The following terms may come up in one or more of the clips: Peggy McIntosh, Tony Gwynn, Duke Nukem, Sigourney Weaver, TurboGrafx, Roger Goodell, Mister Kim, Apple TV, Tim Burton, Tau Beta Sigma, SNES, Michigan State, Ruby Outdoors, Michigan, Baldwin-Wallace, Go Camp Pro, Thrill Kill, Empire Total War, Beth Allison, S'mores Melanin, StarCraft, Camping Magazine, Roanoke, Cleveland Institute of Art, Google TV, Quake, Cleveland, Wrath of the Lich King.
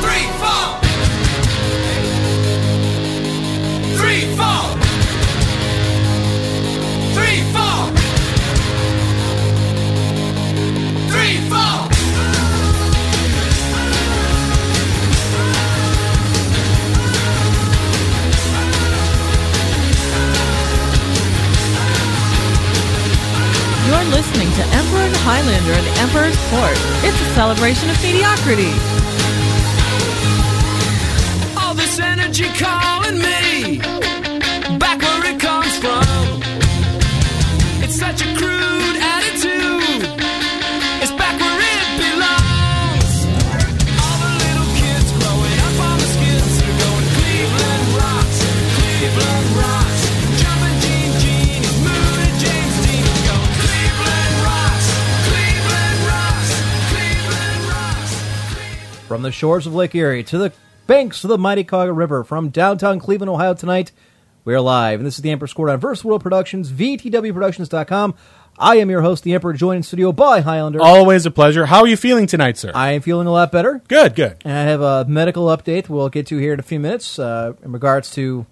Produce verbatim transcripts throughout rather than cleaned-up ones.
Three, four. Three, four. Three, four. Three, four. You're listening to Emperor and Highlander in the Emperor's Court. It's a celebration of mediocrity. All this energy calling me back where it comes from. It's such a crude attitude. It's back where it belongs. All the little kids growing up on the skids are going Cleveland rocks, Cleveland rocks. From the shores of Lake Erie to the banks of the mighty Cuyahoga River, from downtown Cleveland, Ohio tonight, we are live. And this is the Emperor's Court on First World Productions, V T W Productions dot com. I am your host, the Emperor, joined in studio by Highlander. Always a pleasure. How are you feeling tonight, sir? I am feeling a lot better. Good, good. And I have a medical update we'll get to here in a few minutes uh, in regards to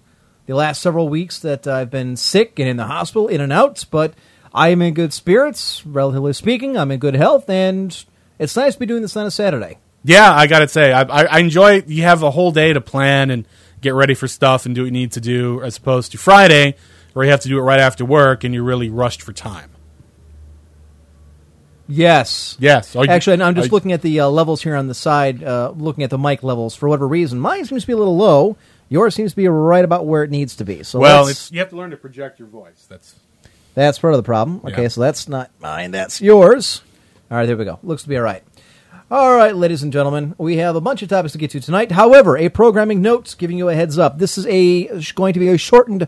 the last several weeks that I've been sick and in the hospital, in and out. But I am in good spirits, relatively speaking. I'm in good health, and it's nice to be doing this on a Saturday. Yeah, I gotta say, I, I, I enjoy. You have a whole day to plan and get ready for stuff and do what you need to do, as opposed to Friday, where you have to do it right after work and you're really rushed for time. Yes, yes. Are Actually, you, and I'm just looking you, at the uh, levels here on the side, uh, looking at the mic levels. For whatever reason, mine seems to be a little low. Yours seems to be right about where it needs to be. So, well, it's, you have to learn to project your voice. That's that's part of the problem. Okay, yeah. So that's not mine. That's yours. All right, there we go. Looks to be all right. All right, ladies and gentlemen, we have a bunch of topics to get to tonight. However, a programming note giving you a heads up. This is a going to be a shortened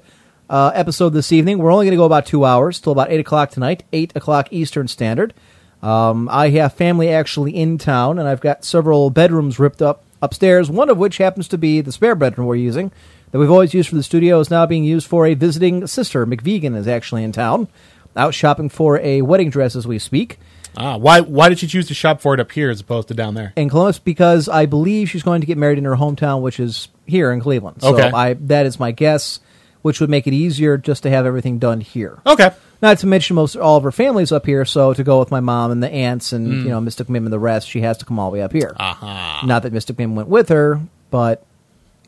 uh, episode this evening. We're only going to go about two hours till about eight o'clock tonight, eight o'clock Eastern Standard. Um, I have family actually in town, and I've got several bedrooms ripped up upstairs, one of which happens to be the spare bedroom we're using that we've always used for the studio is now being used for a visiting sister. McVegan is actually in town, out shopping for a wedding dress as we speak. Ah, why why did she choose to shop for it up here as opposed to down there? In Columbus, because I believe she's going to get married in her hometown, which is here in Cleveland. So okay. I, that is my guess, which would make it easier just to have everything done here. Okay. Not to mention most all of her family's up here, so to go with my mom and the aunts and mm. you know Mister Kim and the rest, she has to come all the way up here. Uh-huh. Not that Mister Kim went with her, but...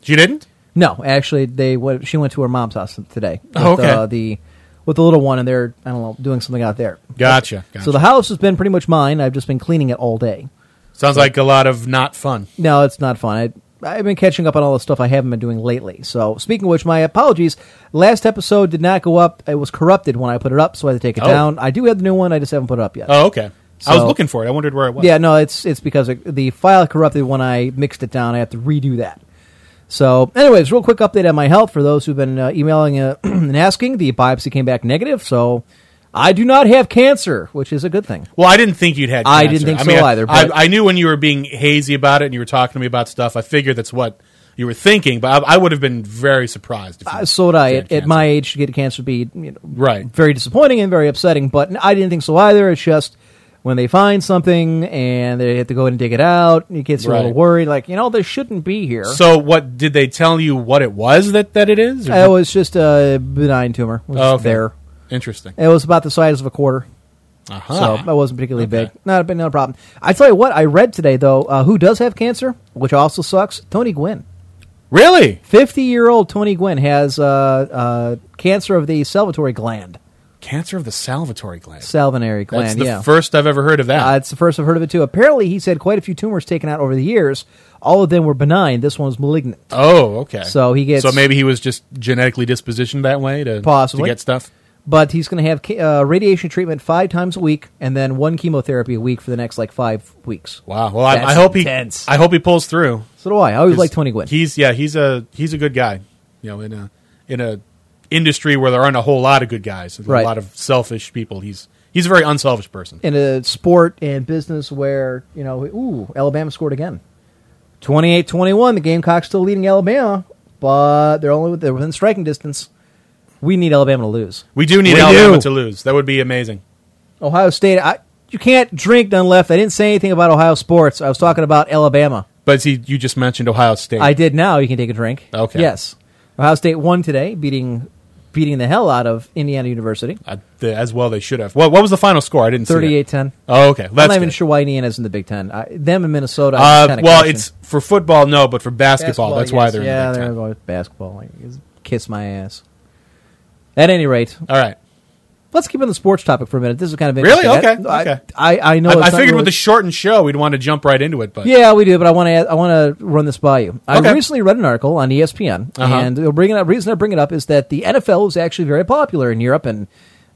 She didn't? No, actually, they she went to her mom's house today. With, oh, okay. Uh, the... With the little one, and they're, I don't know, doing something out there. Gotcha, gotcha. So the house has been pretty much mine. I've just been cleaning it all day. Sounds but, like a lot of not fun. No, it's not fun. I, I've been catching up on all the stuff I haven't been doing lately. So speaking of which, my apologies. Last episode did not go up. It was corrupted when I put it up, so I had to take it oh. down. I do have the new one. I just haven't put it up yet. Oh, okay. So, I was looking for it. I wondered where it was. Yeah, no, it's it's because it, the file corrupted when I mixed it down. I have to redo that. So, anyways, real quick update on my health for those who've been uh, emailing uh, and asking. The biopsy came back negative, so I do not have cancer, which is a good thing. Well, I didn't think you'd had cancer. I didn't think I so mean, either. I, I, I knew when you were being hazy about it and you were talking to me about stuff, I figured that's what you were thinking, but I, I would have been very surprised. If you uh, so would I. At, at my age, to get cancer would be you know, right. very disappointing and very upsetting, but I didn't think so either. It's just... When they find something and they have to go in and dig it out, it gets right. a little worried, like, you know, this shouldn't be here. So what, did they tell you what it was that, that it is? Or? It was just a benign tumor. It was oh, okay. there. Interesting. It was about the size of a quarter. Uh-huh. So it wasn't particularly okay. big. Not a, not a problem. I tell you what, I read today, though, uh, who does have cancer, which also sucks, Tony Gwynn. Really? fifty-year-old Tony Gwynn has uh, uh, cancer of the salivary gland. Cancer of the salivary gland. Salivary gland, That's the yeah. first I've ever heard of that. Uh, it's the first I've heard of it, too. Apparently, he's had quite a few tumors taken out over the years, All of them were benign. This one was malignant. Oh, okay. So he gets. So maybe he was just genetically dispositioned that way to, possibly. to get stuff? But he's going to have uh, radiation treatment five times a week, and then one chemotherapy a week for the next like five weeks. Wow. Well, I, I hope intense. he. I hope he pulls through. So do I. I always like Tony Gwynn. He's yeah. He's a he's a good guy. You know, in a in a industry where there aren't a whole lot of good guys, there's right. a lot of selfish people. He's he's a very unselfish person. In a sport and business where you know, ooh, Alabama scored again, twenty-eight twenty-one. The Gamecocks still leading Alabama, but they're only they're within striking distance. We need Alabama to lose. We do need we Alabama do. to lose. That would be amazing. Ohio State, I, you can't drink none left. I didn't say anything about Ohio sports. I was talking about Alabama. But see, you just mentioned Ohio State. I did now. You can take a drink. Okay. Yes. Ohio State won today, beating beating the hell out of Indiana University. I, the, as well they should have. What, what was the final score? I didn't see it. thirty-eight ten. Oh, okay. That's I'm not good. even sure why Indiana's in the Big Ten. I, them in Minnesota, I uh, kind of Well, question. It's for football, no, but for basketball, basketball that's why they're yeah, in the Big Ten. Yeah, they're with basketball. Like, kiss my ass. At any rate. All right. Let's keep on the sports topic for a minute. This is kind of interesting. Really? Okay. I, okay. I, I, I know. I, I figured really... with the shortened show, we'd want to jump right into it. But Yeah, we do, but I want to I want to run this by you. I okay. recently read an article on E S P N, uh-huh. and the reason I bring it up is that the N F L is actually very popular in Europe and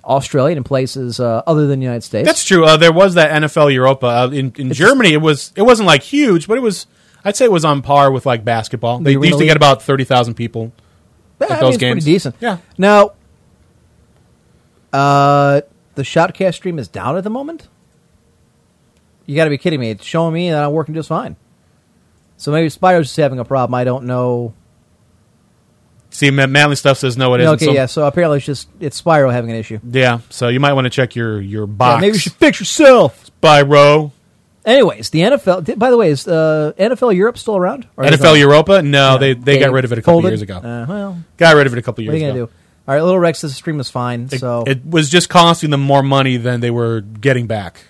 Australia and in places uh, other than the United States. That's true. Uh, there was that N F L Europa. Uh, in in Germany, it, was, it wasn't like huge, but it was. I'd say it was on par with like basketball. They, they used to get about thirty thousand people at I those mean, it's games. Pretty decent. Yeah. Now... Uh, the Shoutcast stream is down at the moment? You got to be kidding me. It's showing me that I'm working just fine. So maybe Spire's just having a problem. I don't know. See, Manly Stuff says no, it isn't. Okay, so, yeah, so apparently it's just it's Spyro having an issue. Yeah, so you might want to check your, your box. Yeah, maybe you should fix yourself. Spyro. Anyways, the N F L, by the way, is uh, N F L Europe still around? N F L Europa? No, yeah, they, they, they got rid of it a couple folded. years ago. Uh, well, got rid of it a couple years ago. What are you going to do? All right, Little Rex says the stream was fine. It, so it was just costing them more money than they were getting back.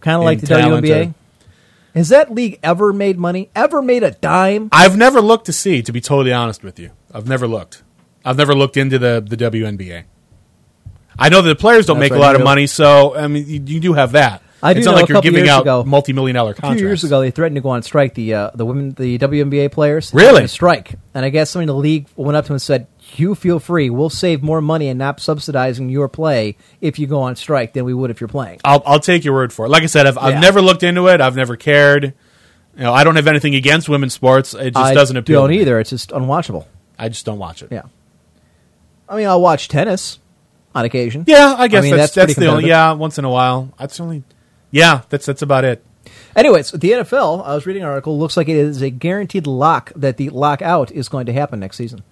Kind of like the W N B A. Has that league ever made money? Ever made a dime? I've never looked to see, to be totally honest with you. I've never looked. I've never looked into the, the W N B A. I know that the players don't That's make right, a lot of money, so I mean you, you do have that. I do it's not know, like you're giving out ago, multi-million-dollar contracts. A few years ago, they threatened to go on strike, the uh, the women, the W N B A players. Really? A strike. And I guess somebody in the league went up to them and said, you feel free. We'll save more money and not subsidizing your play if you go on strike than we would if you're playing. I'll, I'll take your word for it. Like I said, I've, yeah. I've never looked into it. I've never cared. You know, I don't have anything against women's sports. It just I doesn't appeal don't to me. either. It's just unwatchable. I just don't watch it. Yeah. I mean, I'll watch tennis on occasion. Yeah, I guess I mean, that's, that's, that's the only... Yeah, once in a while. That's only... Yeah, that's that's about it. Anyways, the N F L, I was reading an article, looks like it is a guaranteed lock that the lockout is going to happen next season.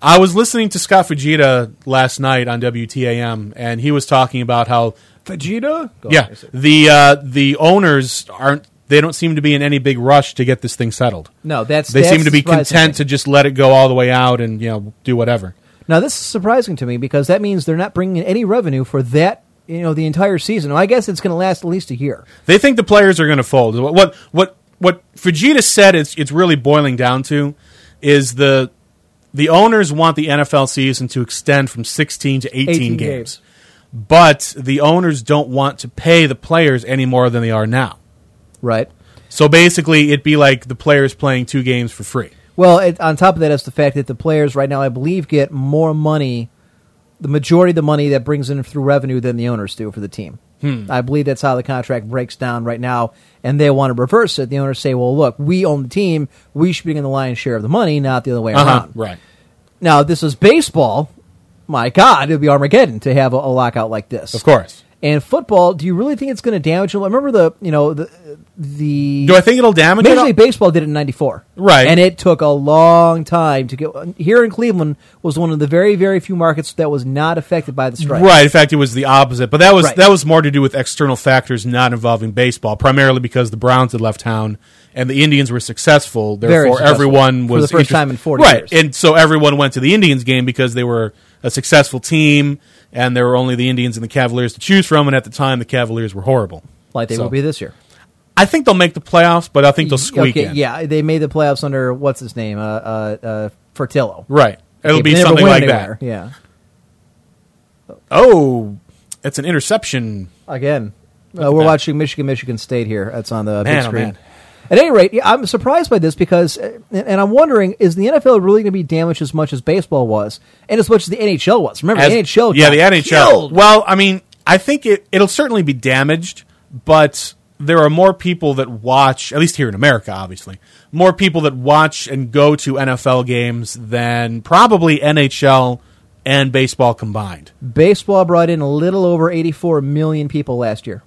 I was listening to Scott Fujita last night on W T A M, and he was talking about how... Fujita? Go yeah. On, the uh, the owners aren't... They don't seem to be in any big rush to get this thing settled. No, that's... They that's seem to be content to just let it go all the way out and, you know, do whatever. Now, this is surprising to me because that means they're not bringing in any revenue for that You know the entire season. I guess it's going to last at least a year. They think the players are going to fold. What what what, what Fujita said it's it's really boiling down to is the the owners want the N F L season to extend from sixteen to eighteen, eighteen games. games, but the owners don't want to pay the players any more than they are now. Right. So basically, it'd be like the players playing two games for free. Well, it, on top of that is the fact that the players right now, I believe, get more money. The majority of the money that brings in through revenue than the owners do for the team. Hmm. I believe that's how the contract breaks down right now, and they want to reverse it. The owners say, well, look, we own the team. We should be getting the lion's share of the money, not the other way uh-huh. around. Right. Now, this is baseball. My God, it would be Armageddon to have a, a lockout like this. Of course. And football, do you really think it's going to damage them? I remember the, you know, the... the do I think it'll damage them? Major League Baseball did it in ninety-four. Right. And it took a long time to get... Here in Cleveland was one of the very, very few markets that was not affected by the strike. Right. In fact, it was the opposite. But that was right. that was more to do with external factors not involving baseball, primarily because the Browns had left town and the Indians were successful. Therefore, very successful. everyone was... For the first inter- time in forty right. years. And so everyone went to the Indians game because they were a successful team, and there were only the Indians and the Cavaliers to choose from, and at the time, the Cavaliers were horrible. Like they so. will be this year. I think they'll make the playoffs, but I think they'll squeak okay, in. Yeah, they made the playoffs under, what's his name, uh, uh, uh, Fertillo. Right. It'll be something like anywhere. that. Yeah. Oh, it's an interception. Again. Uh, we're that. watching Michigan, Michigan State here. That's on the man, big screen. Oh, man. At any rate, I'm surprised by this because, and I'm wondering, is the N F L really going to be damaged as much as baseball was and as much as the N H L was? Remember, as, the N H L yeah, got the N H L. Killed. Well, I mean, I think it, it'll certainly be damaged, but there are more people that watch, at least here in America, obviously, more people that watch and go to N F L games than probably N H L and baseball combined. Baseball brought in a little over eighty-four million people last year.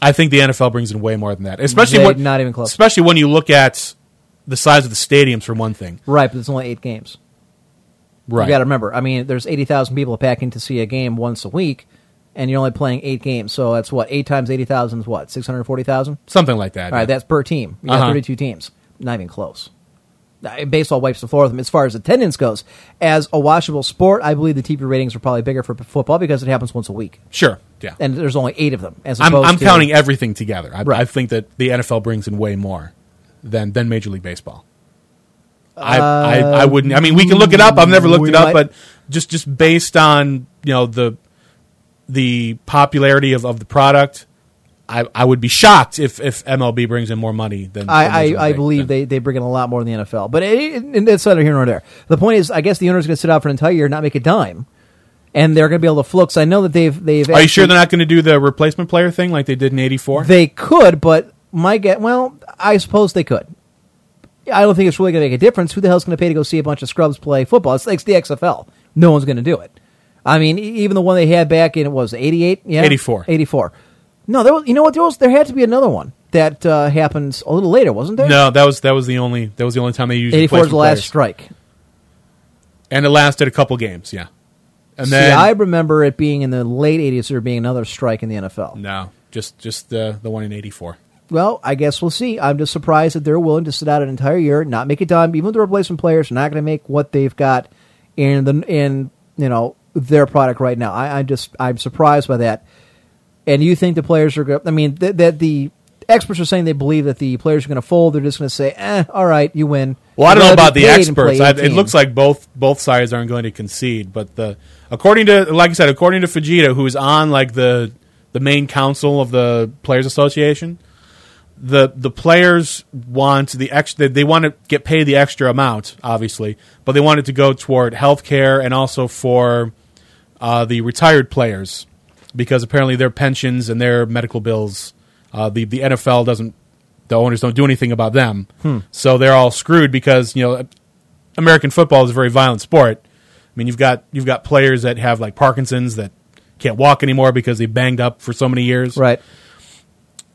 I think the N F L brings in way more than that, especially when, not even close. Especially when you look at the size of the stadiums, for one thing. Right, but it's only eight games. Right, you got to remember. I mean, there's eighty thousand people packing to see a game once a week, and you're only playing eight games. So that's what eight times eighty thousand is what six hundred forty thousand, something like that. All yeah. right, that's per team. You got uh-huh. thirty-two teams. Not even close. Baseball wipes the floor with them as far as attendance goes. As a watchable sport, I believe the T V ratings are probably bigger for football because it happens once a week. Sure, yeah. And there's only eight of them. As I'm, I'm to, counting everything together. I, right. I think that the N F L brings in way more than, than Major League Baseball. I, uh, I I wouldn't. I mean, we can look it up. I've never looked it up, might. but just just based on you know the the popularity of, of the product. I, I would be shocked if, if M L B brings in more money than I than I, I believe than. they they bring in a lot more than the N F L. But that's neither here nor there. The point is, I guess the owner's going to sit out for an entire year and not make a dime, and they're going to be able to float. So I know that they've they've. Are actually, you sure they're not going to do the replacement player thing like they did in eighty-four? They could, but my get well, I suppose they could. I don't think it's really going to make a difference. Who the hell's going to pay to go see a bunch of scrubs play football? It's like it's the X F L. No one's going to do it. I mean, even the one they had back in was eighty-eight, yeah, eighty-four, eighty-four. No, there was, you know what? There was there had to be another one that uh, happened a little later, wasn't there? No, that was that was the only that was the only time they usually eighty-four was the last players. Strike, and it lasted a couple games. Yeah, and see, then I remember it being in the late eighties. There being another strike in the N F L. No, just just the uh, the one in eighty-four. Well, I guess we'll see. I'm just surprised that they're willing to sit out an entire year, not make a dime. Even with the replacement players, are not going to make what they've got in the in you know their product right now. I, I just I'm surprised by that. And you think the players are going to, I mean, th- that the experts are saying they believe that the players are going to fold. They're just going to say, eh, all right, you win. Well, I don't know about the experts. I, it looks like both both sides aren't going to concede. But the according to, like I said, according to Fujita, who is on like the the main council of the Players Association, the the players want the extra, they want to get paid the extra amount, obviously, but they want it to go toward health care and also for uh, the retired players. Because apparently their pensions and their medical bills, uh, the the N F L doesn't, the owners don't do anything about them. Hmm. So they're all screwed because you know, American football is a very violent sport. I mean, you've got you've got players that have like Parkinson's that can't walk anymore because they banged up for so many years. Right.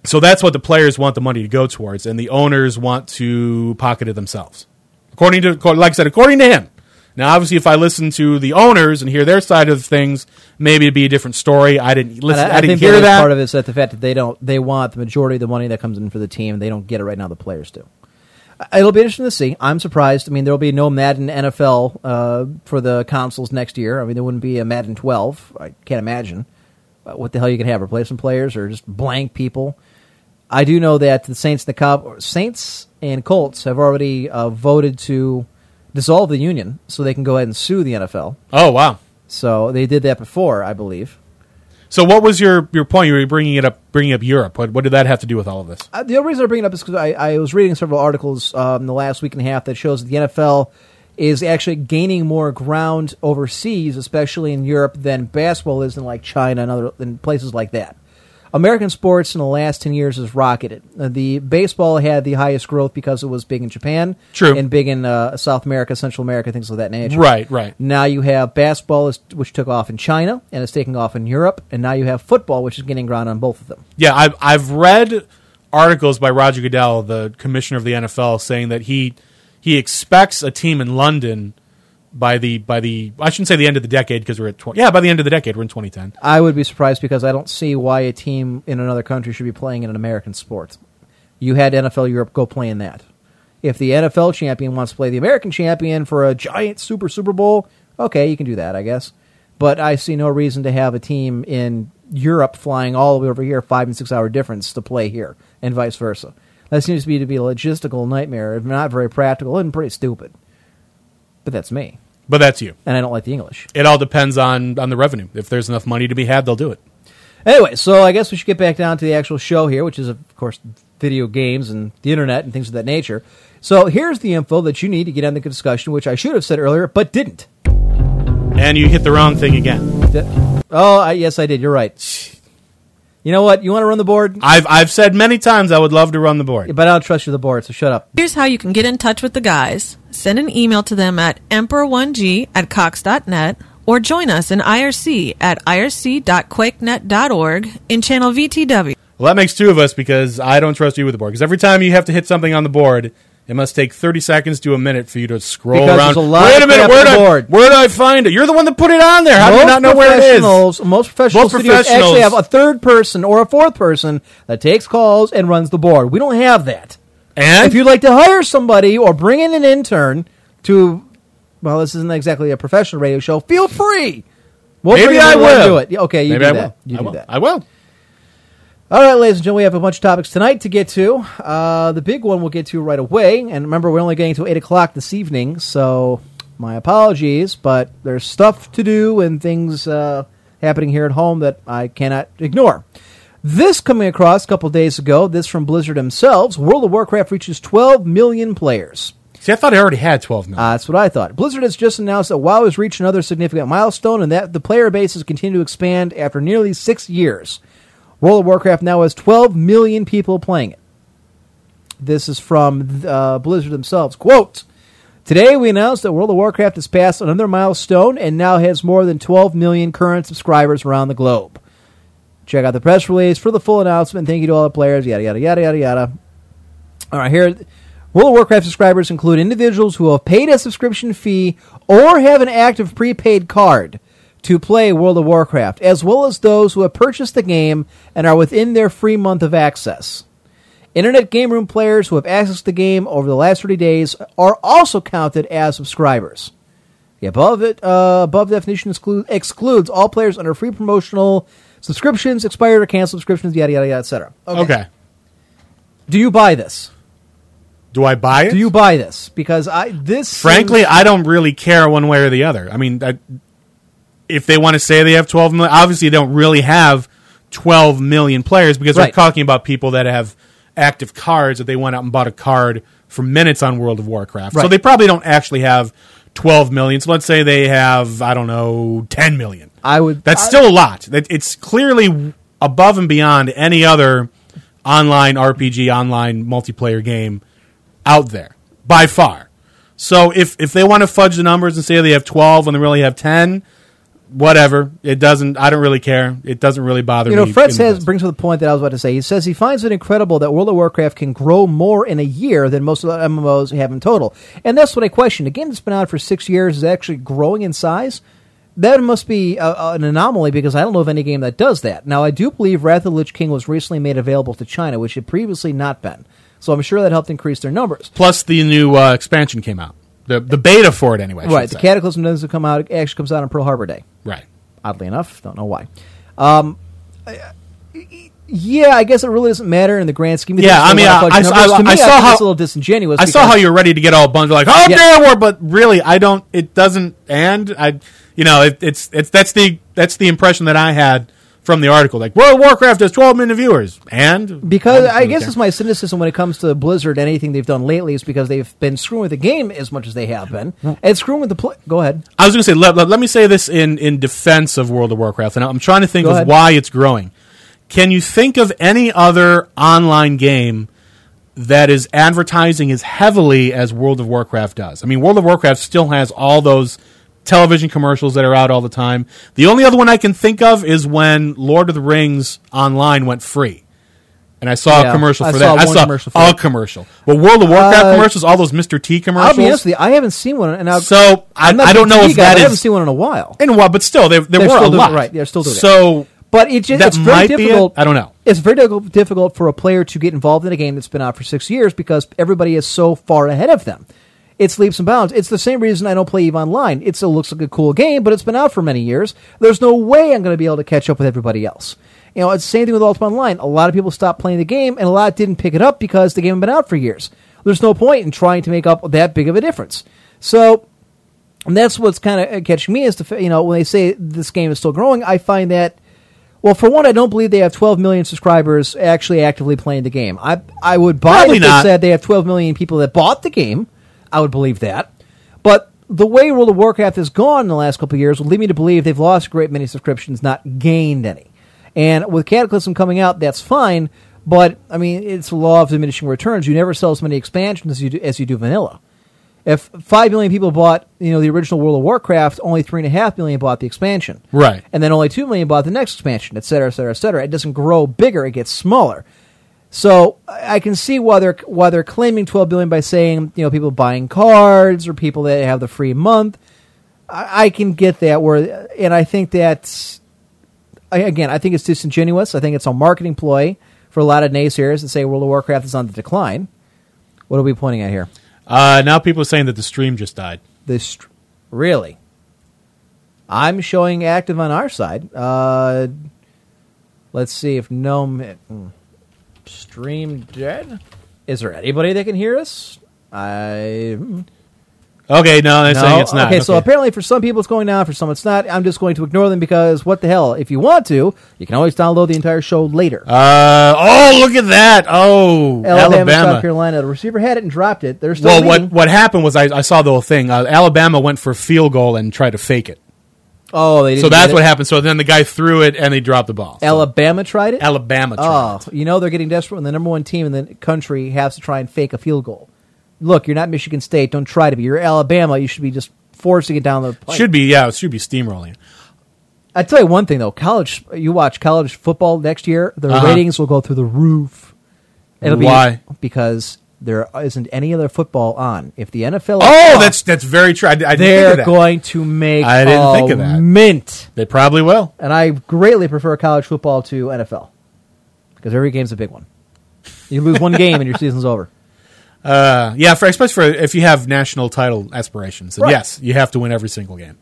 So that's what the players want the money to go towards, and the owners want to pocket it themselves. According to, like I said, according to him. Now, obviously, if I listen to the owners and hear their side of things, maybe it'd be a different story. I didn't listen. I, I didn't hear that. Part of it is that the fact that they don't, they want the majority of the money that comes in for the team. They don't get it right now. The players do. It'll be interesting to see. I'm surprised. I mean, there'll be no Madden N F L uh, for the consoles next year. I mean, there wouldn't be a Madden twelve. I can't imagine uh, what the hell you could have replacement players or just blank people. I do know that the Saints, the Cob- Saints and Colts have already uh, voted to dissolve the union so they can go ahead and sue the N F L. Oh, wow. So they did that before, I believe. So what was your, your point? You were bringing it up, bringing up Europe. What, what did that have to do with all of this? Uh, the only reason I bring it up is because I, I was reading several articles um, the last week and a half that shows that the N F L is actually gaining more ground overseas, especially in Europe, than basketball is in like China and other and places like that. American sports in the last ten years has rocketed. The baseball had the highest growth because it was big in Japan. True. And big in uh, South America, Central America, things of that nature. Right, right. Now you have basketball, which took off in China, and it's taking off in Europe. And now you have football, which is getting ground on both of them. Yeah, I've, I've read articles by Roger Goodell, the commissioner of the N F L, saying that he he expects a team in London By the, by the, I shouldn't say the end of the decade because we're at twenty. Yeah, by the end of the decade, we're in twenty ten. I would be surprised because I don't see why a team in another country should be playing in an American sport. You had N F L Europe go play in that. If the N F L champion wants to play the American champion for a giant Super Super Bowl, okay, you can do that, I guess. But I see no reason to have a team in Europe flying all the way over here, five and six hour difference to play here, and vice versa. That seems to be to be a logistical nightmare, if not very practical and pretty stupid. But that's me. But that's you. And I don't like the English. It all depends on, on the revenue. If there's enough money to be had, they'll do it. Anyway, so I guess we should get back down to the actual show here, which is, of course, video games and the internet and things of that nature. So here's the info that you need to get on the discussion, which I should have said earlier, but didn't. And you hit the wrong thing again. The, oh, I, yes, I did. You're right. You know what? You want to run the board? I've I've said many times I would love to run the board. Yeah, but I don't trust you with the board, so shut up. Here's how you can get in touch with the guys. Send an email to them at emperor one g at cox dot net or join us in I R C at I R C dot quakenet dot org in channel V T W. Well, that makes two of us because I don't trust you with the board. Because every time you have to hit something on the board, it must take thirty seconds to a minute for you to scroll because around. A lot Wait a minute, where did I, I find it? You're the one that put it on there. How do you not know where it is? Most professional most studios actually have a third person or a fourth person that takes calls and runs the board. We don't have that. And if you'd like to hire somebody or bring in an intern to, well, this isn't exactly a professional radio show, feel free. We'll Maybe I will. Do it. Okay, you Maybe do I that. Will. You I do will. that. I will. All right, ladies and gentlemen, we have a bunch of topics tonight to get to. Uh, the big one we'll get to right away. And remember, we're only getting to eight o'clock this evening, so my apologies. But there's stuff to do and things uh, happening here at home that I cannot ignore. This coming across a couple days ago, this from Blizzard themselves, World of Warcraft reaches twelve million players. See, I thought it already had twelve million. Uh, that's what I thought. Blizzard has just announced that WoW has reached another significant milestone and that the player base has continued to expand after nearly six years. World of Warcraft now has twelve million people playing it. This is from uh, Blizzard themselves. Quote, "Today we announced that World of Warcraft has passed another milestone and now has more than twelve million current subscribers around the globe. Check out the press release for the full announcement. Thank you to all the players." Yada, yada, yada, yada, yada. All right, here. World of Warcraft subscribers include individuals who have paid a subscription fee or have an active prepaid card to play World of Warcraft, as well as those who have purchased the game and are within their free month of access. Internet game room players who have accessed the game over the last thirty days are also counted as subscribers. The above, it, uh, above definition exclu- excludes all players under free promotional subscriptions, expired or canceled subscriptions, yada, yada, yada, et cetera. Okay. okay. Do you buy this? Do I buy it? Do you buy this? Because I this... Frankly, seems- I don't really care one way or the other. I mean... I- If they want to say they have twelve million, obviously they don't really have twelve million players because right. we're talking about people that have active cards that they went out and bought a card for minutes on World of Warcraft. Right. So they probably don't actually have twelve million. So let's say they have, I don't know, ten million. I would. That's I, still a lot. It's clearly above and beyond any other online R P G, online multiplayer game out there by far. So if, if they want to fudge the numbers and say they have twelve when they really have ten... Whatever. It doesn't, I don't really care. It doesn't really bother me. You know, me Fred says, brings to the point that I was about to say. He says he finds it incredible that World of Warcraft can grow more in a year than most of the M M Os have in total. And that's what I question. A game that's been out for six years is actually growing in size? That must be a, a, an anomaly because I don't know of any game that does that. Now, I do believe Wrath of the Lich King was recently made available to China, which had previously not been. So I'm sure that helped increase their numbers. Plus, the new uh, expansion came out. The the beta for it, anyway. Right. The say. Cataclysm doesn't come out. It actually comes out on Pearl Harbor Day. Right. Oddly enough. Don't know why. Um, yeah, I guess it really doesn't matter in the grand scheme of yeah, things. I mean, I, I, I, me, I saw I how... It's a little disingenuous. I because, saw how you were ready to get all bundled. Like, oh, yeah. damn, war, but really, I don't... It doesn't... And, I, you know, it, it's it's that's the that's the impression that I had from the article. Like, World of Warcraft has twelve million viewers. And? Because I guess it's my cynicism when it comes to Blizzard, anything they've done lately is because they've been screwing with the game as much as they have been. And screwing with the... Pl- Go ahead. I was going to say, let, let, let me say this in, in defense of World of Warcraft, and I'm trying to think Go of ahead. why it's growing. Can you think of any other online game that is advertising as heavily as World of Warcraft does? I mean, World of Warcraft still has all those television commercials that are out all the time. The only other one I can think of is when Lord of the Rings Online went free. And I saw yeah, a commercial for I that. Saw I saw commercial for a it. commercial. But World of Warcraft uh, commercials, all those Mister T commercials. I'll be honest with you, I haven't seen one. And I'll, so I, I don't know if guy, that is. I haven't seen one in a while. In a while, but still, there were a lot. It, right, they're still doing so, it. But it just, it's very difficult. It? I don't know. It's very difficult for a player to get involved in a game that's been out for six years because everybody is so far ahead of them. It's leaps and bounds. It's the same reason I don't play EVE Online. It still looks like a cool game, but it's been out for many years. There's no way I'm going to be able to catch up with everybody else. You know, it's the same thing with Ultima Online. A lot of people stopped playing the game, and a lot didn't pick it up because the game had been out for years. There's no point in trying to make up that big of a difference. So, and that's what's kind of catching me is, to, you know, when they say this game is still growing, I find that Well, for one, I don't believe they have twelve million subscribers actually actively playing the game. I I would buy Probably it if not. They said they have twelve million people that bought the game. I would believe that. But the way World of Warcraft has gone in the last couple of years would lead me to believe they've lost a great many subscriptions, not gained any. And with Cataclysm coming out, that's fine. But, I mean, it's the law of diminishing returns. You never sell as many expansions as you do, as you do vanilla. If five million people bought, you know, the original World of Warcraft, only three point five million bought the expansion. Right. And then only two million bought the next expansion, et cetera, et cetera, et cetera. It doesn't grow bigger. It gets smaller. So I can see why they're, why they're claiming twelve billion by saying, you know, people buying cards or people that have the free month. I, I can get that. Where, and I think that's, I, again, I think it's disingenuous. I think it's a marketing ploy for a lot of naysayers that say World of Warcraft is on the decline. What are we pointing at here? Uh, now people are saying that the stream just died. The st- Really? I'm showing active on our side. Uh, let's see if no... Stream dead? Is there anybody that can hear us? I... Okay, no, they're no. saying it's not. Okay, okay, so apparently for some people it's going down, for some it's not. I'm just going to ignore them because what the hell? If you want to, you can always download the entire show later. Uh, oh, look at that. Oh, Alabama. Alabama, South Carolina. The receiver had it and dropped it. They're still Well, leading. what what happened was I, I saw the whole thing. Uh, Alabama went for a field goal and tried to fake it. Oh, they didn't. So that's what happened. So then the guy threw it and they dropped the ball. So. Alabama tried it? Alabama tried oh, it. You know they're getting desperate when the number one team in the country has to try and fake a field goal. Look, you're not Michigan State. Don't try to be. You're Alabama. You should be just forcing it down the pipe. Should be, yeah. It should be steamrolling. I tell you one thing, though. College, you watch college football next year, the uh-huh. ratings will go through the roof. It'll Why? Be because there isn't any other football on. If the N F L... Oh, on, that's that's very true. I, I didn't think of that. They're going to make I didn't a think of that. mint. They probably will. And I greatly prefer college football to N F L because every game's a big one. You lose one game and your season's over. Uh, yeah, for especially for if you have national title aspirations, and right. yes, you have to win every single game.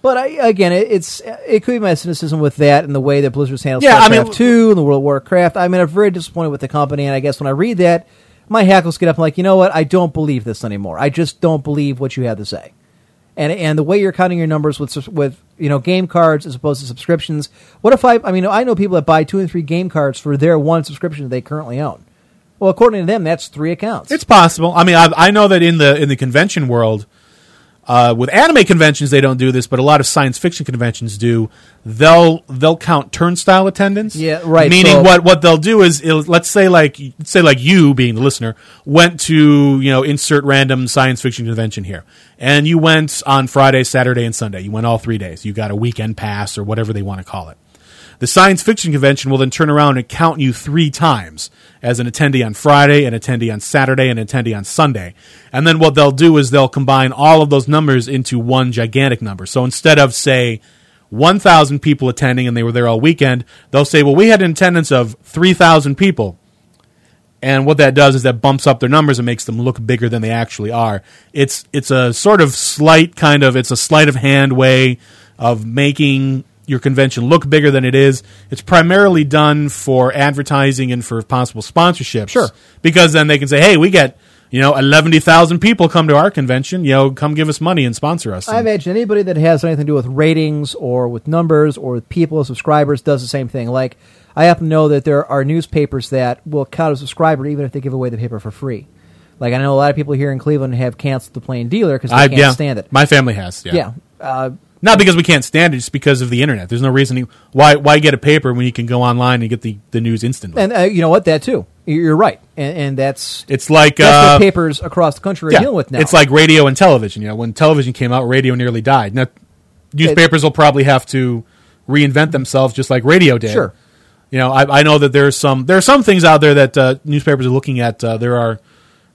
But I, again, it, it's it could be my cynicism with that and the way that Blizzard's handled yeah, StarCraft I mean, two and the World of Warcraft. I mean, I'm very disappointed with the company, and I guess when I read that, my hackles get up and like, you know what? I don't believe this anymore. I just don't believe what you have to say, and and the way you're counting your numbers with with you know game cards as opposed to subscriptions. What if I? I mean, I know people that buy two and three game cards for their one subscription that they currently own. Well, according to them, that's three accounts. It's possible. I mean, I, I know that in the in the convention world, uh, with anime conventions, they don't do this, but a lot of science fiction conventions do. They'll they'll count turnstile attendance. Yeah, right. Meaning, so, what, what they'll do is, it'll, let's say like say like you, being the listener, went to you know insert random science fiction convention here, and you went on Friday, Saturday, and Sunday. You went all three days. You got a weekend pass or whatever they want to call it. The science fiction convention will then turn around and count you three times as an attendee on Friday, an attendee on Saturday, and an attendee on Sunday. And then what they'll do is they'll combine all of those numbers into one gigantic number. So instead of, say, one thousand people attending and they were there all weekend, they'll say, well, we had an attendance of three thousand people. And what that does is that bumps up their numbers and makes them look bigger than they actually are. It's it's a sort of slight kind of, it's a sleight of hand way of making your convention look bigger than it is. It's primarily done for advertising and for possible sponsorships. Sure. Because then they can say, hey, we get, you know, eleven thousand people come to our convention. You know, come give us money and sponsor us. I imagine anybody that has anything to do with ratings or with numbers or with people, subscribers, does the same thing. Like, I happen to know that there are newspapers that will count a subscriber even if they give away the paper for free. Like, I know a lot of people here in Cleveland have canceled the Plain Dealer because they I, can't yeah, stand it. My family has, yeah. Yeah. Uh, Not because we can't stand it, just because of the internet. There's no reason why why get a paper when you can go online and get the, the news instantly. And uh, you know what? That too. You're right. And, and that's it's like that's uh, what papers across the country are yeah, dealing with now. It's like radio and television. You know, when television came out, radio nearly died. Now, newspapers it, will probably have to reinvent themselves, just like radio did. Sure. You know, I, I know that there's some there are some things out there that uh, newspapers are looking at. Uh, there are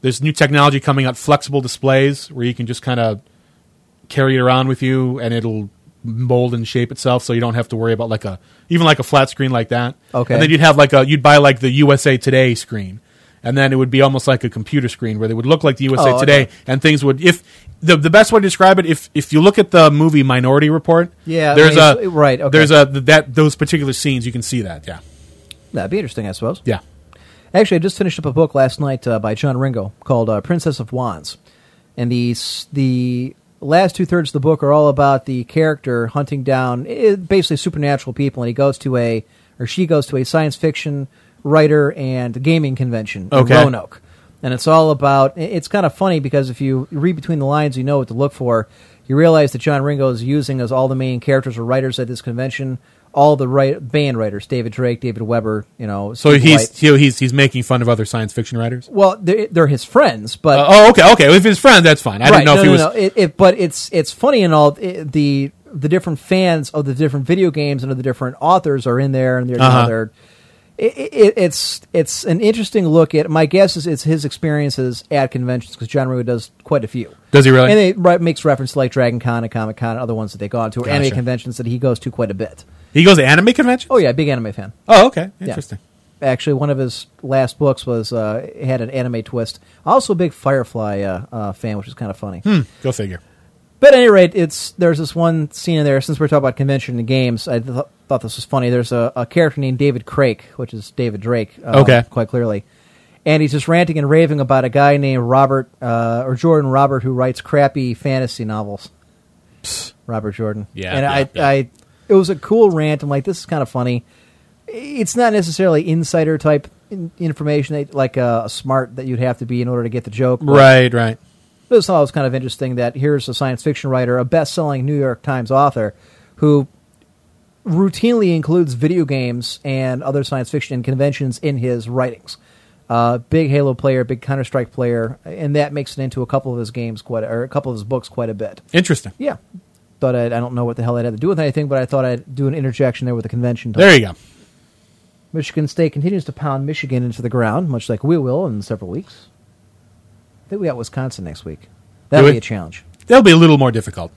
there's new technology coming out, flexible displays where you can just kind of carry it around with you, and it'll mold and shape itself, so you don't have to worry about like a even like a flat screen like that. Okay. And then you'd have like a you'd buy like the U S A Today screen, and then it would be almost like a computer screen where they would look like the U S A oh, Today, okay. and things would if the the best way to describe it if if you look at the movie Minority Report. Yeah, there's I mean, a right. Okay. There's a that those particular scenes you can see that. Yeah, that'd be interesting, I suppose. Yeah. Actually, I just finished up a book last night uh, by John Ringo called uh, Princess of Wands, and the the the last two-thirds of the book are all about the character hunting down it, basically supernatural people, and he goes to a, or she goes to a science fiction writer and gaming convention okay. in Roanoke. And it's all about, it's kind of funny because if you read between the lines, you know what to look for. You realize that John Ringo is using as all the main characters or writers at this convention, all the right band writers, David Drake, David Weber, you know. So he's, he, he's he's making fun of other science fiction writers? Well, they're, they're his friends, but... Uh, oh, okay, okay. If his friend, that's fine. I right. didn't know no, if he no, was... No. It, it, but it's it's funny and all, it, the the different fans of the different video games and of the different authors are in there, and they're... Uh-huh. You know, they're it, it, it's it's an interesting look at... My guess is it's his experiences at conventions, because John Ringo does quite a few. Does he really? And it right, makes reference to like Dragon Con and Comic Con and other ones that they go on to, or gotcha. Anime conventions that he goes to quite a bit. He goes to anime conventions? Oh, yeah, big anime fan. Oh, okay. Interesting. Yeah. Actually, one of his last books was uh, had an anime twist. Also a big Firefly uh, uh, fan, which is kind of funny. Hmm. Go figure. But at any rate, it's, there's this one scene in there, since we're talking about convention and games, I th- thought this was funny. There's a, a character named David Crake, which is David Drake, uh, okay. quite clearly. And he's just ranting and raving about a guy named Robert, uh, or Jordan Robert, who writes crappy fantasy novels. Psst. Robert Jordan. Yeah. And yeah, I... Yeah. I It was a cool rant. I'm like, this is kind of funny. It's not necessarily insider type in- information, like uh, a smart that you'd have to be in order to get the joke. Right, right. But it's always kind of interesting that here's a science fiction writer, a best-selling New York Times author, who routinely includes video games and other science fiction conventions in his writings. Uh, big Halo player, big Counter-Strike player, and that makes it into a couple of his games, quite, or a couple of his books quite a bit. Interesting. Yeah. Thought I'd, I don't know what the hell that had to do with anything, but I thought I'd do an interjection there with the convention. Talk. There you go. Michigan State continues to pound Michigan into the ground, much like we will in several weeks. I think we got Wisconsin next week. That'll be a challenge. That'll be a little more difficult,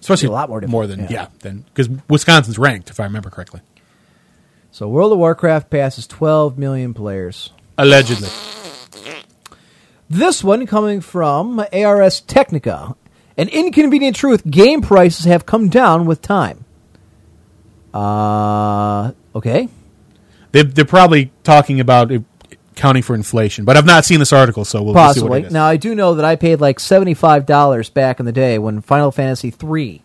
especially a lot more difficult. More than yeah, than because Wisconsin's ranked, if I remember correctly. So, World of Warcraft passes twelve million players, allegedly. This one coming from Ars Technica. An inconvenient truth, game prices have come down with time. Uh, okay. They, they're probably talking about it, counting for inflation, but I've not seen this article, so we'll Possibly. see what it is. Now, I do know that I paid like seventy-five dollars back in the day when Final Fantasy three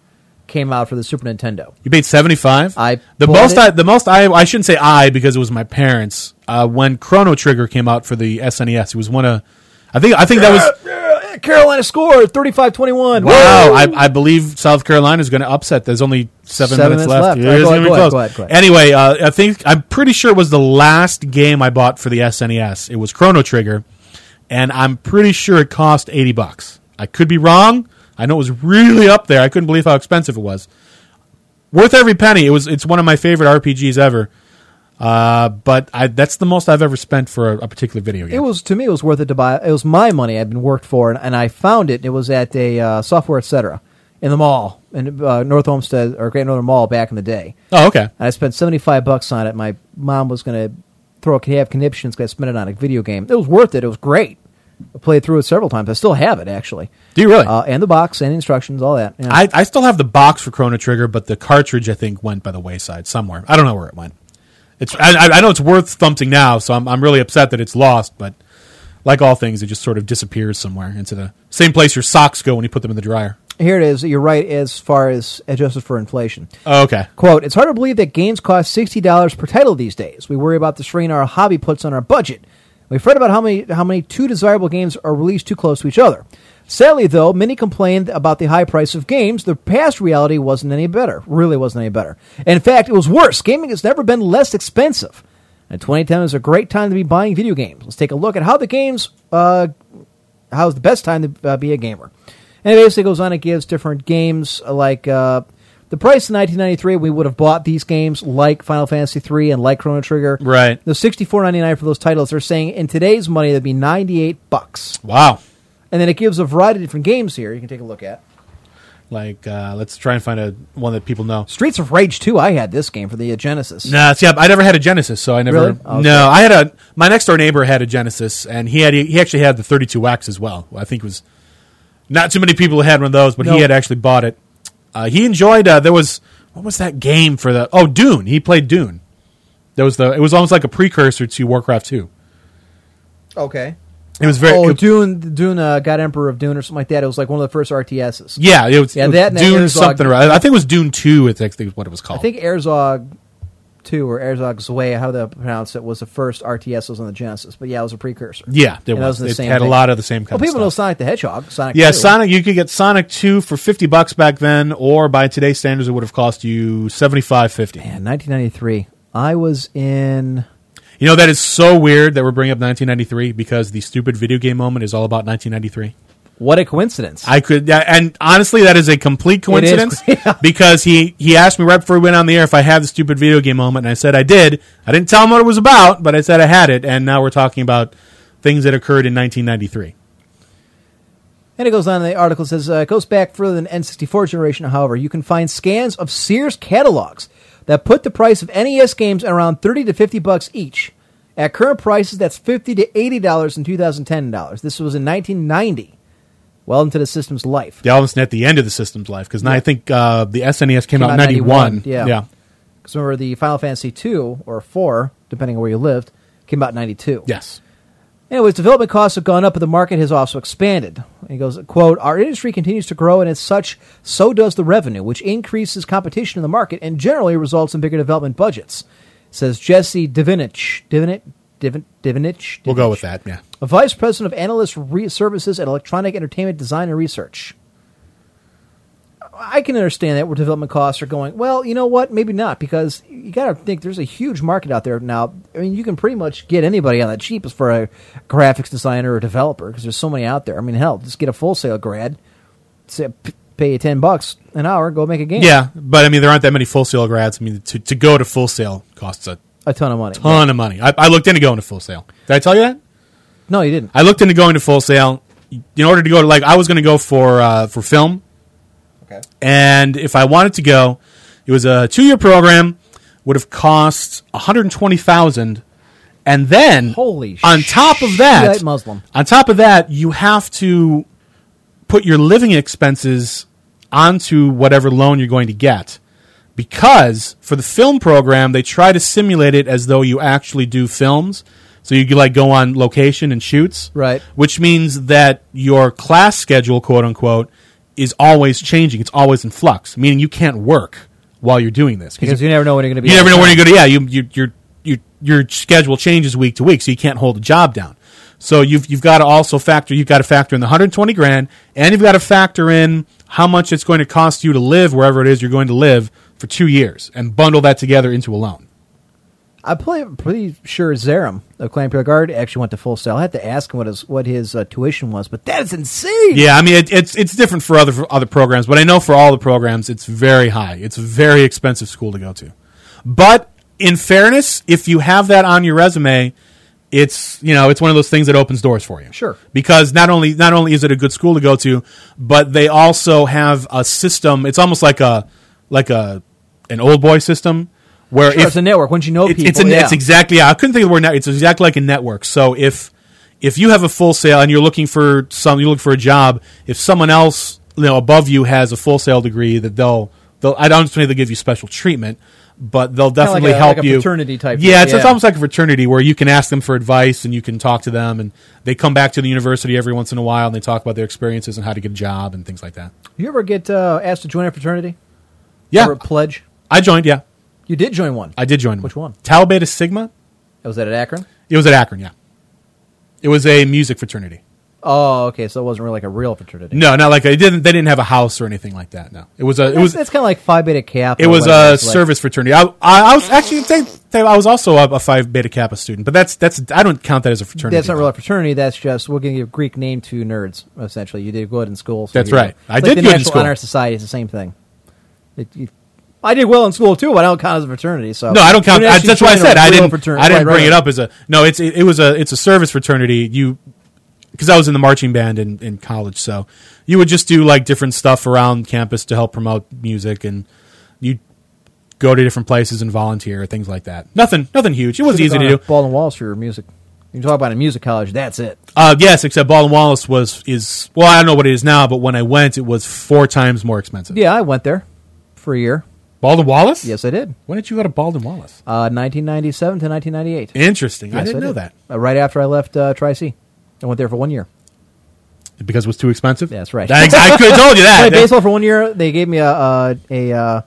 came out for the Super Nintendo. You paid seventy-five dollars? I the most I, the most I I shouldn't say I because it was my parents. Uh, when Chrono Trigger came out for the S N E S, it was one of... I think I think that was Carolina scored thirty-five twenty-one. Wow, I, I believe South Carolina is going to upset. There's only seven, seven minutes, minutes left. left. Right, go ahead, go ahead, go ahead, go ahead. Anyway, uh, I think I'm pretty sure it was the last game I bought for the S N E S. It was Chrono Trigger, and I'm pretty sure it cost eighty bucks. I could be wrong. I know it was really up there. I couldn't believe how expensive it was. Worth every penny. It was. It's one of my favorite R P Gs ever. Uh, but I, that's the most I've ever spent for a, a particular video game. It was to me, it was worth it to buy. It was my money I'd been worked for, and, and I found it. It was at a uh, Software Etc. in the mall in uh, North Homestead or Great Northern Mall back in the day. Oh, okay. And I spent seventy-five bucks on it. My mom was going to throw a have conniptions because I spent it on a video game. It was worth it. It was great. I played through it several times. I still have it, actually. Do you really? Uh, and the box and instructions, all that. You know. I I still have the box for Chrono Trigger, but the cartridge I think went by the wayside somewhere. I don't know where it went. It's I, I know it's worth something now, so I'm I'm really upset that it's lost. But like all things, it just sort of disappears somewhere into the same place your socks go when you put them in the dryer. Here it is. You're right as far as adjusted for inflation. Oh, okay. Quote, it's hard to believe that games cost sixty dollars per title these days. We worry about the strain our hobby puts on our budget. We've heard about how many, how many two desirable games are released too close to each other. Sadly, though, many complained about the high price of games. The past reality wasn't any better. Really wasn't any better. In fact, it was worse. Gaming has never been less expensive. And twenty ten is a great time to be buying video games. Let's take a look at how the games, uh, how's the best time to uh, be a gamer. And it basically goes on and gives different games like uh, the price in nineteen ninety-three, we would have bought these games like Final Fantasy three and like Chrono Trigger. Right. The sixty-four ninety-nine for those titles, they're saying in today's money, that'd be ninety-eight bucks. Wow. And then it gives a variety of different games here you can take a look at. Like, uh, let's try and find a one that people know. Streets of Rage two, I had this game for the uh, Genesis. Nah, see, I, I never had a Genesis, so I never... Really? Oh, no, okay. I had a... My next-door neighbor had a Genesis, and he had he actually had the thirty-two X as well. I think it was... Not too many people had one of those, but no. He had actually bought it. Uh, he enjoyed... Uh, there was... What was that game for the... Oh, Dune. He played Dune. There was the. It was almost like a precursor to Warcraft two. Okay. It was very. Oh, it, Dune, Dune, uh, God Emperor of Dune, or something like that. It was like one of the first R T Ss. Yeah, it was. Yeah, that it was Dune something. Right. I think it was Dune Two. I think is what it was called. I think Herzog Two or Herzog Zwei, how they pronounce it, was the first R T S. Was on the Genesis, but yeah, it was a precursor. Yeah, there was. was the it had thing. a lot of the same. Kind well, of people stuff. know Sonic the Hedgehog. Sonic. Yeah, two. Sonic. You could get Sonic Two for fifty bucks back then, or by today's standards, it would have cost you seventy five fifty. Man, nineteen ninety three. I was in. You know, that is so weird that we're bringing up nineteen ninety-three because the stupid video game moment is all about nineteen ninety-three. What a coincidence. I could, and honestly, that is a complete coincidence yeah. because he, he asked me right before we went on the air if I had the stupid video game moment, and I said I did. I didn't tell him what it was about, but I said I had it, and now we're talking about things that occurred in nineteen ninety-three. And it goes on in the article. It says, uh, it goes back further than N sixty-four generation, however. You can find scans of Sears catalogs that put the price of N E S games at around thirty to fifty bucks each. At current prices, that's fifty to eighty dollars in two thousand ten dollars. This was in nineteen ninety, well into the system's life. Yeah, almost at the end of the system's life, because yeah. I think uh, the S N E S came, came out in ninety-one. Yeah. Because yeah. remember, the Final Fantasy two or four, depending on where you lived, came out in ninety-two. Yes. Anyways, development costs have gone up, but the market has also expanded. And he goes, quote, our industry continues to grow, and as such, so does the revenue, which increases competition in the market and generally results in bigger development budgets, says Jesse Divinich. Divinich? Divinich? Divinich? We'll go with that, yeah. A vice president of analyst re- services at Electronic Entertainment Design and Research. I can understand that where development costs are going, well, you know what, maybe not, because you got to think there's a huge market out there now. I mean, you can pretty much get anybody on the cheap as for a graphics designer or developer, because there's so many out there. I mean, hell, just get a Full Sail grad, say, pay you ten bucks an hour, go make a game. Yeah, but I mean, there aren't that many Full Sail grads. I mean, to, to go to Full Sail costs a, a ton of money. ton yeah. of money. I, I looked into going to Full Sail. Did I tell you that? No, you didn't. I looked into going to Full Sail. In order to go to, like, I was going to go for uh, for film. Okay. And if I wanted to go, it was a two-year program, would have cost one hundred twenty thousand dollars, and then Holy on top of that, Muslim. on top of that, you have to put your living expenses onto whatever loan you're going to get, because for the film program, they try to simulate it as though you actually do films. So you could, like, go on location and shoots, right? Which means that your class schedule, quote unquote, is always changing. It's always in flux, meaning you can't work while you're doing this, because you never know when you're going to be. You never know when you're going to. Yeah, you, you, your your your schedule changes week to week, so you can't hold a job down. So you've you've got to also factor. You've got to factor in the one hundred twenty grand, and you've got to factor in how much it's going to cost you to live wherever it is you're going to live for two years, and bundle that together into a loan. I'm pretty sure Zerum of Clan Pure Guard actually went to Full Sail. I had to ask him what his what his uh, tuition was, but that is insane. Yeah, I mean, it, it's it's different for other for other programs, but I know for all the programs, it's very high. It's a very expensive school to go to. But in fairness, if you have that on your resume, it's, you know, it's one of those things that opens doors for you. Sure, because not only not only is it a good school to go to, but they also have a system. It's almost like a like a an old boy system. Where sure, if, it's a network. Once you know people, it's, a, yeah. it's exactly. Yeah, I couldn't think of the word network. It's exactly like a network. So if if you have a Full Sail and you're looking for some, you look for a job. If someone else, you know, above you has a Full Sail degree, that they'll they'll. I don't think they'll give you special treatment, but they'll definitely like a, help like a you. Fraternity type. Yeah, it's, yeah, it's almost like a fraternity where you can ask them for advice and you can talk to them, and they come back to the university every once in a while and they talk about their experiences and how to get a job and things like that. You ever get uh, asked to join a fraternity? Yeah, or a pledge. I joined. Yeah. You did join one. I did join one. Which one? Tau Beta Sigma. Was that at Akron? It was at Akron, yeah. It was a music fraternity. Oh, okay. So it wasn't really like a real fraternity. No, not like a, it didn't. They didn't have a house or anything like that. No, it was a. It that's, was. It's kind of like Phi Beta Kappa. It was a service like. fraternity. I, I, I was actually I was also a, a Phi Beta Kappa student, but that's that's I don't count that as a fraternity. That's not really a fraternity. That's just we're going to give a Greek name to nerds. Essentially, you did good in school. So that's right. I like did good in school. Honor Society is the same thing. It, you, I did well in school too, but I don't count as a fraternity. So no, I don't count. I, that's why I said I didn't. I didn't right, bring right. it up as a no. It's it, it was a it's a service fraternity. You because I was in the marching band in, in college, so you would just do like different stuff around campus to help promote music, and you go to different places and volunteer, things like that. Nothing, nothing huge. It was easy to do. Baldwin-Wallace for your music. You talk about a music college. That's it. Uh, yes, except Baldwin-Wallace was is well, I don't know what it is now, but when I went, it was four times more expensive. Yeah, I went there for a year. Baldwin-Wallace? Yes, I did. When did you go to Baldwin-Wallace? Uh, nineteen ninety-seven to nineteen ninety-eight. Interesting. Yes, I didn't I did. know that. Uh, right after I left uh, Tri-C. I went there for one year. Because it was too expensive? That's right. I, I could have told you that. I played baseball for one year. They gave me a a, a, a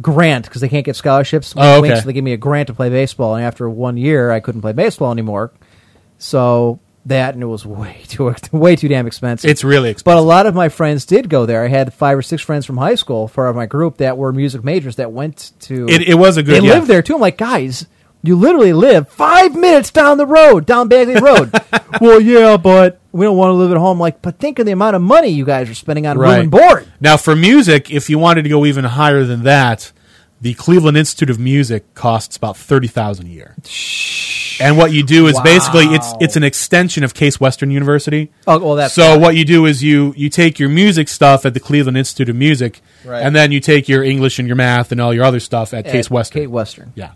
grant because they can't get scholarships. Oh, okay. Wings, so they gave me a grant to play baseball. And after one year, I couldn't play baseball anymore. So that, and it was way too way too damn expensive. It's really expensive. But a lot of my friends did go there. I had five or six friends from high school, for my group, that were music majors that went to... It, it was a good... They yeah. lived there, too. I'm like, guys... You literally live five minutes down the road, down Bagley Road. Well, yeah, but we don't want to live at home. Like, but think of the amount of money you guys are spending on right. room and board. Now, for music, if you wanted to go even higher than that, the Cleveland Institute of Music costs about thirty thousand dollars a year. And what you do is wow. basically it's it's an extension of Case Western University. Oh, well, that's so funny. What you do is you you take your music stuff at the Cleveland Institute of Music, right. and then you take your English and your math and all your other stuff at, at Case Western. Case Western, yeah.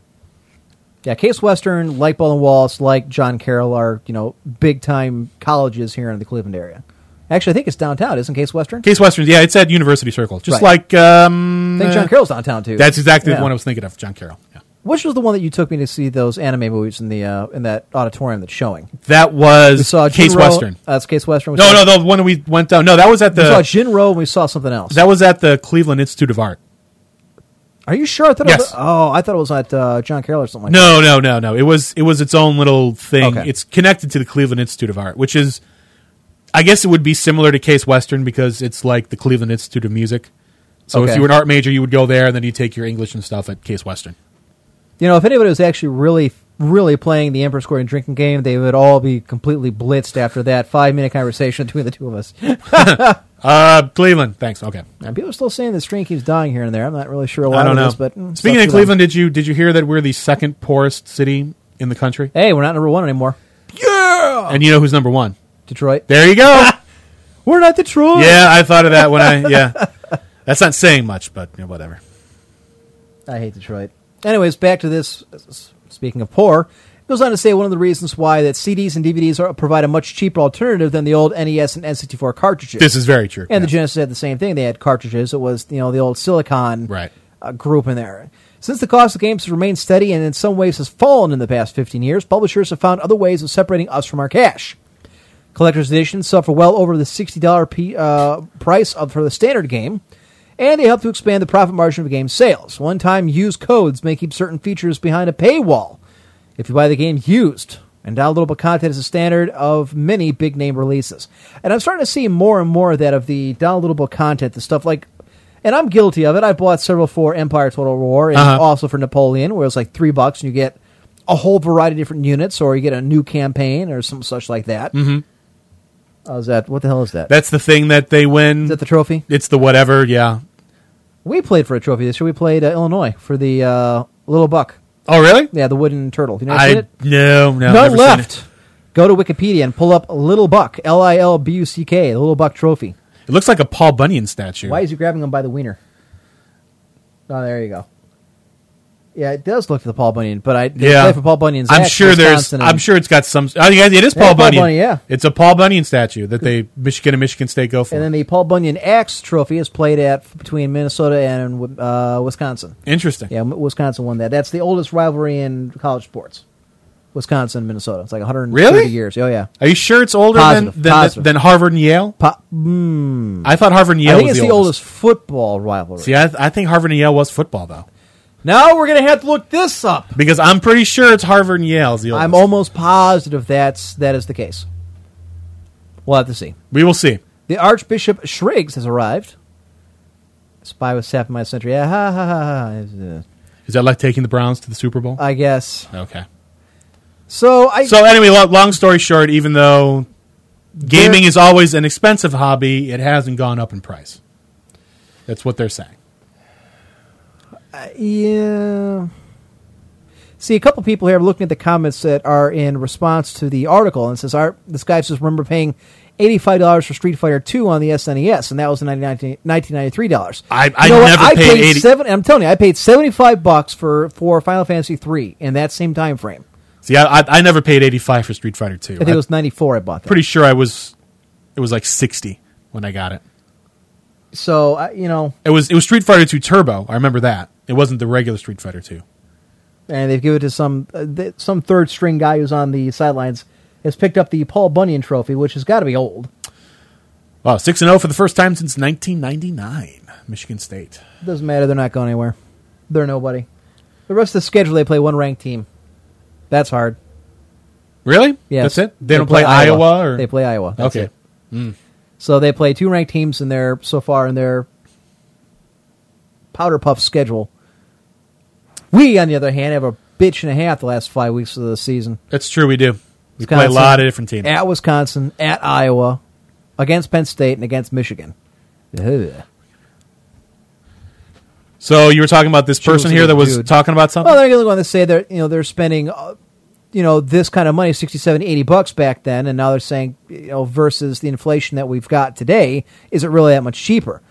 Yeah, Case Western, like Baldwin-Wallace, like John Carroll are, you know, big-time colleges here in the Cleveland area. Actually, I think it's downtown, isn't Case Western? Case Western, yeah, it's at University Circle. Just right. like... Um, I think John Carroll's downtown, too. That's exactly yeah. the one I was thinking of, John Carroll. Yeah. Which was the one that you took me to see those anime movies in the uh, in that auditorium that's showing? That was we saw Case Jinro, Western. Uh, that's Case Western. We no, no, the one we went down. No, that was at the... We saw Jinro and we saw something else. That was at the Cleveland Institute of Art. Are you sure? I thought yes. It was, oh, I thought it was at uh, John Carroll or something like no, that. No, no, no, no. It was it was its own little thing. Okay. It's connected to the Cleveland Institute of Art, which is, I guess it would be similar to Case Western because it's like the Cleveland Institute of Music. So okay. if you were an art major, you would go there, and then you take your English and stuff at Case Western. You know, if anybody was actually really, really playing the Emperor scoring drinking game, they would all be completely blitzed after that five-minute conversation between the two of us. Uh, Cleveland, thanks. Okay. And people are still saying the stream keeps dying here and there. I'm not really sure why. I don't know. This, but mm, speaking of Cleveland, did you did you hear that we're the second poorest city in the country? Hey, we're not number one anymore. Yeah. And you know who's number one? Detroit. There you go. We're not Detroit. Yeah, I thought of that when I. Yeah, that's not saying much, but you know, whatever. I hate Detroit. Anyways, back to this. Speaking of poor. Goes on to say one of the reasons why that C Ds and D V Ds are, provide a much cheaper alternative than the old N E S and N sixty-four cartridges. This is very true. And yeah. the Genesis had the same thing. They had cartridges. It was, you know, the old Silicon right. uh, group in there. Since the cost of games has remained steady and in some ways has fallen in the past fifteen years, publishers have found other ways of separating us from our cash. Collector's editions sell for well over the sixty dollars p- uh, price of, for the standard game, and they help to expand the profit margin of game sales. One-time use codes may keep certain features behind a paywall. If you buy the game used and downloadable content is a standard of many big-name releases. And I'm starting to see more and more of that, of the downloadable content, the stuff like... And I'm guilty of it. I bought several for Empire Total War and uh-huh. also for Napoleon, where it's like three bucks and you get a whole variety of different units, or you get a new campaign or some such like that. Mm-hmm. How's that? What the hell is that? That's the thing that they win. Is that the trophy? It's the whatever, yeah. We played for a trophy this year. We played uh, Illinois for the uh, Little Buck. Oh, really? Yeah, the wooden turtle. You know I, it? No, no. None left. Go to Wikipedia and pull up Little Buck, L I L B U C K, the Little Buck Trophy. It looks like a Paul Bunyan statue. Why is he grabbing him by the wiener? Oh, there you go. Yeah, it does look for the Paul Bunyan, but I yeah. play for Paul Bunyan's I'm sure there's. I'm sure it's got some... Oh, yeah, it is Paul yeah, Bunyan. Paul Bunyan, yeah. It's a Paul Bunyan statue that they Michigan and Michigan State go for. And then the Paul Bunyan Axe Trophy is played at between Minnesota and uh, Wisconsin. Interesting. Yeah, Wisconsin won that. That's the oldest rivalry in college sports. Wisconsin and Minnesota. It's like one hundred thirty really? years. Oh, yeah. Are you sure it's older positive, than, than, positive. than Harvard and Yale? Po- mm. I thought Harvard and Yale was the oldest. I think it's the oldest. oldest football rivalry. See, I, th- I think Harvard and Yale was football, though. Now we're going to have to look this up. Because I'm pretty sure it's Harvard and Yale's the oldest. I'm almost positive that's, that is the case. We'll have to see. We will see. The Archbishop Shriggs has arrived. Spy was sapping my century. Ha, ha, ha, ha. Is that like taking the Browns to the Super Bowl? I guess. Okay. So, I, so anyway, long story short, even though gaming there, is always an expensive hobby, it hasn't gone up in price. That's what they're saying. Uh, yeah. See, a couple people here are looking at the comments that are in response to the article, and it says, our, this guy says, remember paying eighty-five dollars for Street Fighter two on the S N E S, and that was nineteen ninety-three dollars. I, I you know never I paid, paid eighty dollars. Seven, I'm telling you, I paid seventy-five bucks for, for Final Fantasy three in that same time frame. See, I, I, I never paid eighty-five for Street Fighter two. I think I, it was ninety-four I bought that. Pretty sure I was, it was like sixty when I got it. So, uh, you know. It was, it was Street Fighter two Turbo. I remember that. It wasn't the regular Street Fighter two. And they've given it to some uh, th- some third string guy who's on the sidelines has picked up the Paul Bunyan Trophy, which has got to be old. Wow, six and oh for the first time since nineteen ninety-nine, Michigan State. It doesn't matter. They're not going anywhere. They're nobody. The rest of the schedule, they play one ranked team. That's hard. Really? Yes. That's it? They, they don't play, play Iowa? Iowa or? They play Iowa. That's okay. It. Mm. So they play two ranked teams in their, so far in their Powder Puff schedule. We, on the other hand, have a bitch and a half the last five weeks of the season. That's true, we do. We Wisconsin, play a lot of different teams. At Wisconsin, at Iowa, against Penn State, and against Michigan. Ugh. So you were talking about this person here that was dude. talking about something? Well, they're going to want to say that you know they're spending uh, you know this kind of money, sixty, seventy, eighty bucks back then, and now they're saying you know versus the inflation that we've got today, is it really that much cheaper?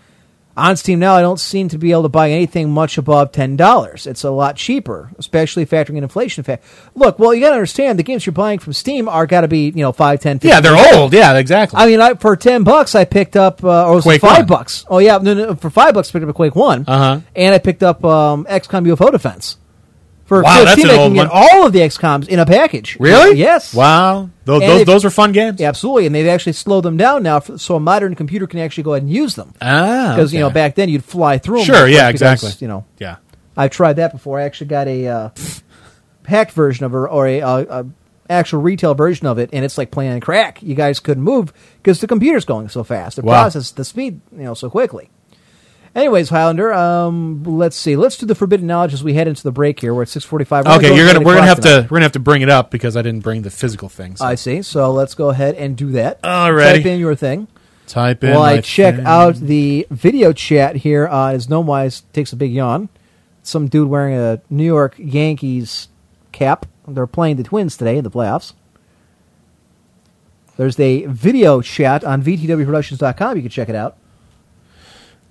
On Steam now, I don't seem to be able to buy anything much above ten dollars. It's a lot cheaper, especially factoring in inflation. Fact. Look, well, you got to understand the games you're buying from Steam are got to be, you know, five, ten, fifteen. Yeah, they're old. Yeah, exactly. I mean, I, for ten bucks, I picked up, uh, or was it five bucks? Oh, yeah, no, no, for five bucks, I picked up a Quake one. Uh-huh. And I picked up um, X COM U F O Defense. For wow, fifteen, that's an I can old get one. All of the X COMs in a package. Really? Uh, yes. Wow. Those, those, those are fun games. Yeah, absolutely. And they've actually slowed them down now for, so a modern computer can actually go ahead and use them. Ah. Because, okay. you know, back then you'd fly through them. Sure, yeah, because, exactly. You know, yeah. I've tried that before. I actually got a uh, hacked version of it or a, a, a actual retail version of it, and it's like playing on crack. You guys couldn't move because the computer's going so fast. It wow. processes the speed, you know, so quickly. Anyways, Highlander, um, let's see. Let's do the forbidden knowledge as we head into the break here. We're at six forty-five. We're okay, gonna go you're gonna we're gonna have tonight. to we're gonna have to bring it up because I didn't bring the physical thing. So. I see. So let's go ahead and do that. All right. Type in your thing. Type in. While I check thing. out the video chat here, uh, as Gnomewise takes a big yawn. Some dude wearing a New York Yankees cap. They're playing the Twins today in the playoffs. There's a video chat on V T W Productions dot com. You can check it out.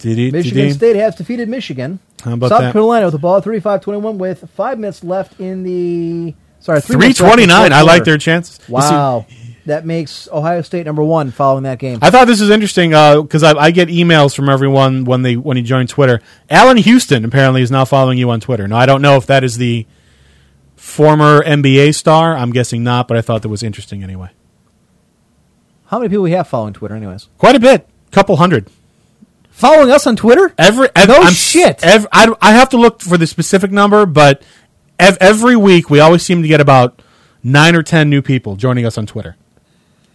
Michigan State has defeated Michigan. How about South that? Carolina with the ball, thirty-five twenty-one, with five minutes left in the... Sorry, three twenty-nine. I like their chances. Wow. That makes Ohio State number one following that game. I thought this was interesting because uh, I, I get emails from everyone when they when you join Twitter. Alan Houston apparently is now following you on Twitter. Now, I don't know if that is the former N B A star. I'm guessing not, but I thought that was interesting anyway. How many people we have following Twitter anyways? Quite a bit. Couple hundred. Following us on Twitter? Every, every, no I'm, shit. Every, I, I have to look for the specific number, but ev- every week we always seem to get about nine or ten new people joining us on Twitter.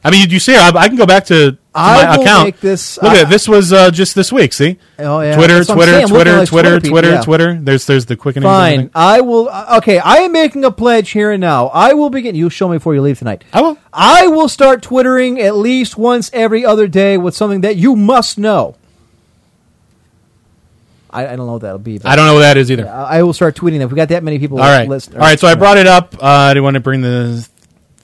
I mean, you, you see, I, I can go back to, to I my will account. Make this, look uh, at this was uh, just this week. See, oh yeah, Twitter, Twitter, Twitter, like Twitter, people, Twitter, yeah. Twitter. There's there's the quickening. Fine, I will. Okay, I am making a pledge here and now. I will begin. You show me before you leave tonight. I will. I will start twittering at least once every other day with something that you must know. I, I don't know what that'll be. I don't know what that is either. Yeah, I will start tweeting that. If we got that many people. All right. List, All right. So I brought it up. Uh, do you want to bring the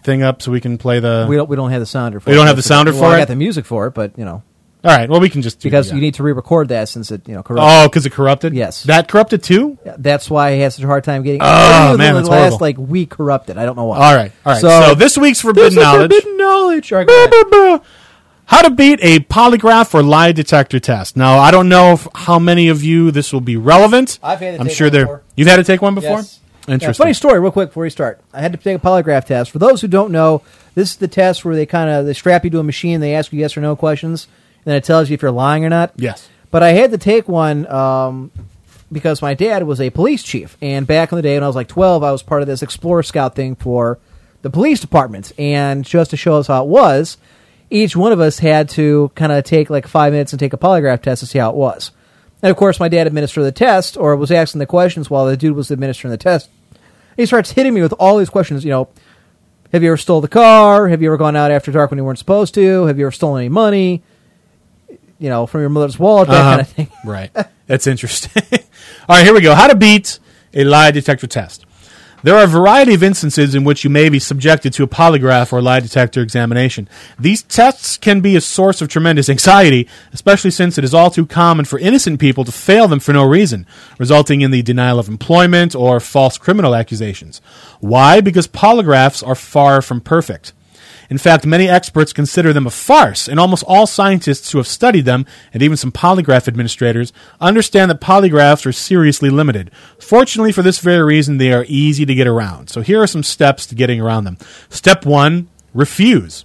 thing up so we can play the? We don't. We don't have the sounder. For we it. We don't have the sounder well, for I it. I got the music for it, but you know. All right. Well, we can just do because that. You need to re-record that since it you know corrupted. Oh, because it corrupted. Yes. That corrupted too. Yeah, that's why I had such a hard time getting. Oh man, the that's last horrible. Like week corrupted. I don't know why. All right. All right. So, so this week's forbidden this knowledge. Forbidden knowledge. All right, bah, bah, bah. How to beat a polygraph or lie detector test. Now, I don't know if, how many of you this will be relevant. I've had to I'm take sure one before. You've had to take one before? Yes. Interesting. Yeah, funny story, real quick, before we start. I had to take a polygraph test. For those who don't know, this is the test where they kind of they strap you to a machine, they ask you yes or no questions, and then it tells you if you're lying or not. Yes. But I had to take one um, because my dad was a police chief. And back in the day when I was like twelve, I was part of this Explorer Scout thing for the police department. And just to show us how it was... Each one of us had to kind of take like five minutes and take a polygraph test to see how it was. And, of course, my dad administered the test or was asking the questions while the dude was administering the test. And he starts hitting me with all these questions, you know, have you ever stole the car? Have you ever gone out after dark when you weren't supposed to? Have you ever stolen any money, you know, from your mother's wallet, that uh-huh. kind of thing. Right. That's interesting. All right, here we go. How to beat a lie detector test. There are a variety of instances in which you may be subjected to a polygraph or lie detector examination. These tests can be a source of tremendous anxiety, especially since it is all too common for innocent people to fail them for no reason, resulting in the denial of employment or false criminal accusations. Why? Because polygraphs are far from perfect. In fact, many experts consider them a farce, and almost all scientists who have studied them, and even some polygraph administrators, understand that polygraphs are seriously limited. Fortunately, for this very reason, they are easy to get around. So here are some steps to getting around them. Step one, refuse.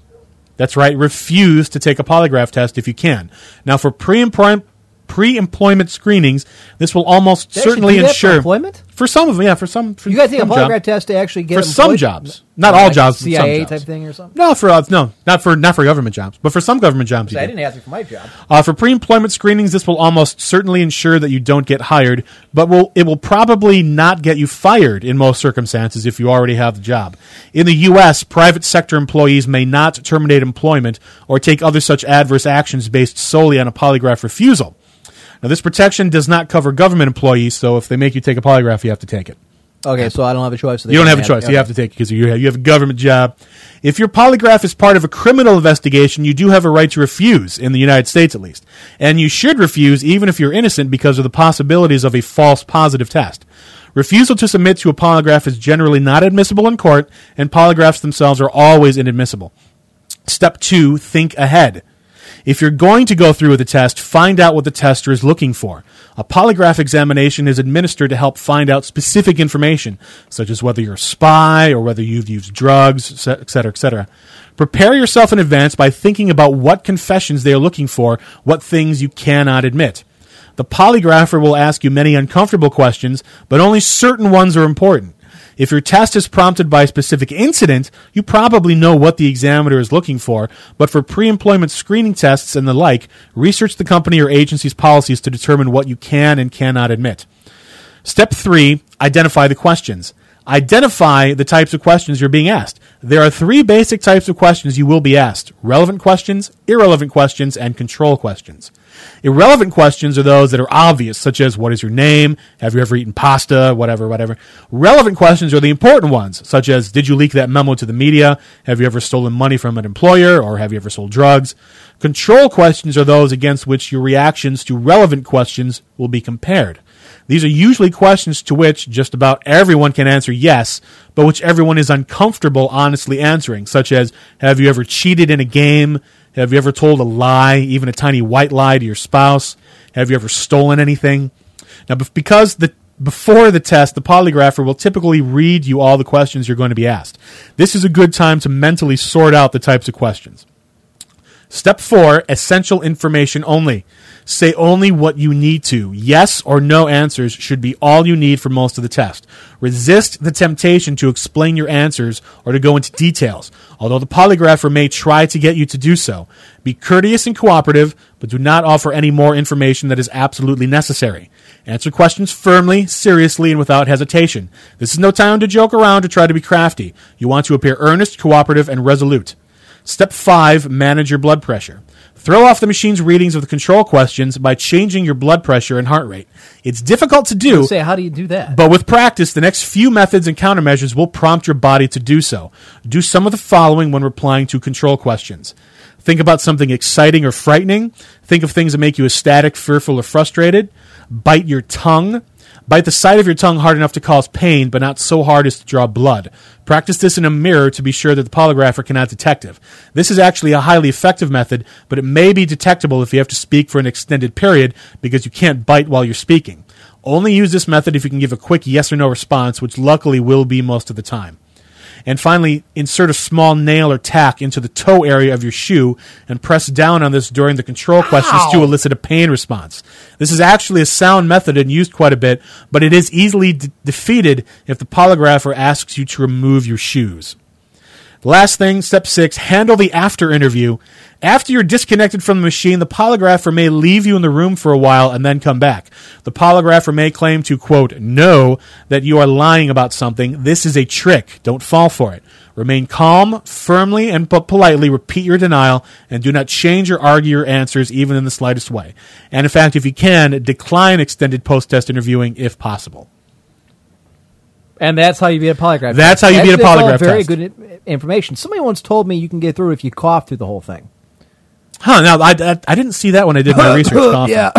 That's right, refuse to take a polygraph test if you can. Now, for pre-employment pre-employment screenings, this will almost they certainly do that ensure for employment for some of them. Yeah, for some. For you guys think a polygraph job. test to actually get for employed? Some jobs, not like all jobs. C I A type jobs. Thing or something. No, for uh, no, not for not for government jobs, but for some government jobs. I didn't ask you for my job. Uh, for pre-employment screenings, this will almost certainly ensure that you don't get hired, but will it will probably not get you fired in most circumstances if you already have the job. In the U S, private sector employees may not terminate employment or take other such adverse actions based solely on a polygraph refusal. Now, this protection does not cover government employees, so if they make you take a polygraph, you have to take it. Okay, so I don't have a choice. So you don't have a choice. Okay. You have to take it because you have, you have a government job. If your polygraph is part of a criminal investigation, you do have a right to refuse, in the United States at least. And you should refuse even if you're innocent because of the possibilities of a false positive test. Refusal to submit to a polygraph is generally not admissible in court, and polygraphs themselves are always inadmissible. Step two, think ahead. If you're going to go through with the test, find out what the tester is looking for. A polygraph examination is administered to help find out specific information, such as whether you're a spy or whether you've used drugs, et cetera, et cetera. Prepare yourself in advance by thinking about what confessions they are looking for, what things you cannot admit. The polygrapher will ask you many uncomfortable questions, but only certain ones are important. If your test is prompted by a specific incident, you probably know what the examiner is looking for, but for pre-employment screening tests and the like, research the company or agency's policies to determine what you can and cannot admit. Step three, identify the questions. Identify the types of questions you're being asked. There are three basic types of questions you will be asked: relevant questions, irrelevant questions, and control questions. Irrelevant questions are those that are obvious, such as what is your name, have you ever eaten pasta, whatever, whatever. Relevant questions are the important ones, such as did you leak that memo to the media, have you ever stolen money from an employer, or have you ever sold drugs. Control questions are those against which your reactions to relevant questions will be compared. These are usually questions to which just about everyone can answer yes, but which everyone is uncomfortable honestly answering, such as have you ever cheated in a game? Have you ever told a lie, even a tiny white lie, to your spouse? Have you ever stolen anything? Now, because the before the test, the polygrapher will typically read you all the questions you're going to be asked. This is a good time to mentally sort out the types of questions. Step four, essential information only. Say only what you need to. Yes or no answers should be all you need for most of the test. Resist the temptation to explain your answers or to go into details, although the polygrapher may try to get you to do so. Be courteous and cooperative, but do not offer any more information that is absolutely necessary. Answer questions firmly, seriously, and without hesitation. This is no time to joke around or try to be crafty. You want to appear earnest, cooperative, and resolute. Step five, manage your blood pressure. Throw off the machine's readings of the control questions by changing your blood pressure and heart rate. It's difficult to do. I was gonna say, how do you do that? But with practice, the next few methods and countermeasures will prompt your body to do so. Do some of the following when replying to control questions. Think about something exciting or frightening. Think of things that make you ecstatic, fearful, or frustrated. Bite your tongue. Bite the side of your tongue hard enough to cause pain, but not so hard as to draw blood. Practice this in a mirror to be sure that the polygrapher cannot detect it. This is actually a highly effective method, but it may be detectable if you have to speak for an extended period because you can't bite while you're speaking. Only use this method if you can give a quick yes or no response, which luckily will be most of the time. And finally, insert a small nail or tack into the toe area of your shoe and press down on this during the control Ow. questions to elicit a pain response. This is actually a sound method and used quite a bit, but it is easily de- defeated if the polygrapher asks you to remove your shoes. Last thing, step six, handle the after interview. After you're disconnected from the machine, the polygrapher may leave you in the room for a while and then come back. The polygrapher may claim to, quote, know that you are lying about something. This is a trick. Don't fall for it. Remain calm, firmly, and po- politely repeat your denial, and do not change or argue your answers even in the slightest way. And in fact, if you can, decline extended post-test interviewing if possible. And that's how you beat a polygraph. That's test. how you that's beat a polygraph very test. Very good information. Somebody once told me you can get through if you cough through the whole thing. Huh? Now I, I, I didn't see that when I did my research. Coughing. Yeah.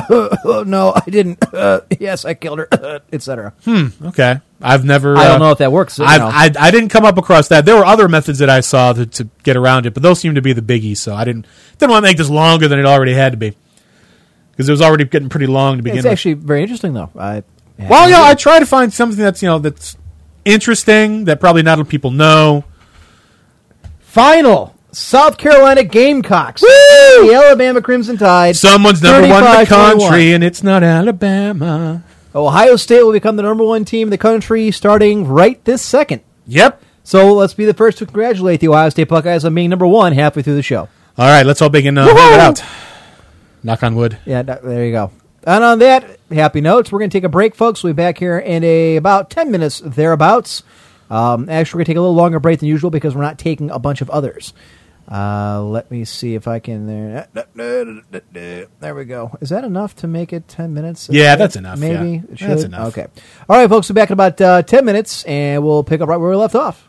No, I didn't. Uh, yes, I killed her, et cetera. Hmm. Okay. I've never. I don't uh, know if that works. So, I've, I I didn't come up across that. There were other methods that I saw to, to get around it, but those seemed to be the biggies. So I didn't didn't want to make this longer than it already had to be because it was already getting pretty long to begin with. It's actually very interesting, though. I well, yeah, I try to find something that's you know that's. interesting that probably not a lot of people know. Final. South Carolina Gamecocks. Woo! The Alabama Crimson Tide. Someone's number one in the country, and it's not Alabama. Ohio State will become the number one team in the country starting right this second. Yep. So let's be the first to congratulate the Ohio State Buckeyes on being number one halfway through the show. All right, let's all begin to uh, move it out. Knock on wood. Yeah, there you go. And on that happy notes, we're going to take a break, folks. We'll be back here in a, about ten minutes thereabouts. Um, actually, we're going to take a little longer break than usual because we're not taking a bunch of others. Uh, let me see if I can. There, there we go. Is that enough to make it ten minutes? Yeah, that's enough. Maybe yeah. That's enough. Okay. All right, folks. We're back in about uh, ten minutes, and we'll pick up right where we left off.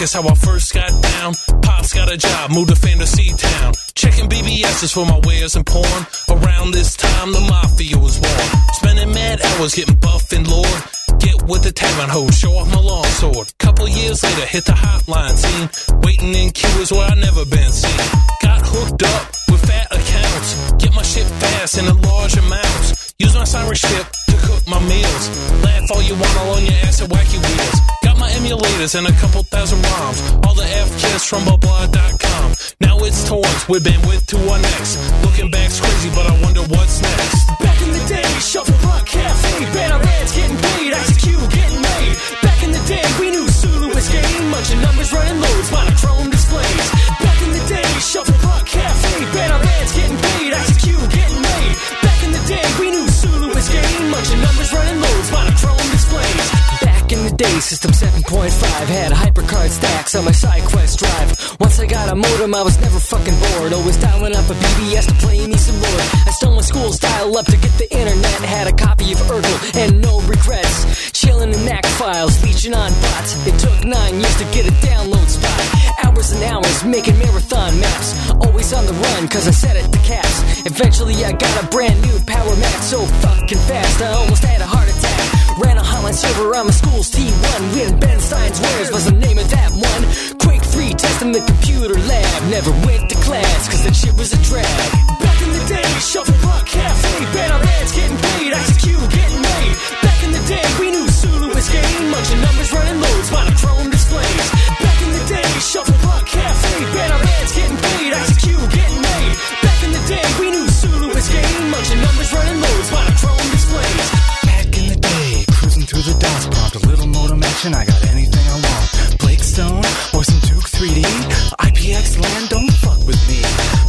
That's how I first got down. Pops got a job, moved to fantasy town. Checking B B S's for my wares and porn. Around this time, the mafia was born. Spending mad hours getting buff and lord. Get with the tavern hoe, show off my long sword. Couple years later, hit the hotline scene. Waiting in queue is where I never been seen. Got hooked up with fat accounts. Get my shit fast in a large amount. Use my sirenship to cook my meals. Laugh all you want, I'll on your ass at wacky wheels. Got my emulators and a couple thousand ROMs. All the F kids from blah blah dot com. Now it's torn. We've been with to our necks. Looking back's crazy, but I wonder what's next. Back in the day, shuffle rock cafe, banner ads getting paid, I C Q getting made. Back in the day, we knew Sulu was game, munching numbers, running loads, monochrome displays. Back in the day, shuffle rock cafe, banner ads getting paid, I C Q getting made. Back in the day, we knew Sulu was game, munching numbers, running loads, monochrome displays. Back in the day, system seven point five had hypercard stacks on my SideQuest drive. Once I got a modem, I was never fucking bored. Always dialing up a P B S to play me some more. I stole my school's dial-up to get the internet. Had a copy of Urkel and no regrets. Chilling in Mac files, leeching on bots. It took nine years to get a download spot. Hours and hours making marathon maps. Always on the run, cause I set it to caps. Eventually I got a brand new power Mac so fucking fast, I almost had a heart attack. Ran a hotline server on my school's T one. When Ben Stein's wares was the name of that one. Quake three test in the computer lab. Never went to class, cause that shit was a drag. Back in the day, shuffle rock cafe, banner ads getting paid, I C Q getting made. Back in the day, we knew Sulu was game, munching numbers, running loads, monochrome displays. Back in the day, shuffle rock cafe, banner ads getting paid, I C Q getting made. Back in the day, we knew Sulu was game, munching numbers, running loads, monochrome displays. Through the dots, prompt a little modem action, I got anything I want. Blake Stone, or some Duke three D, I P X land, don't fuck with me.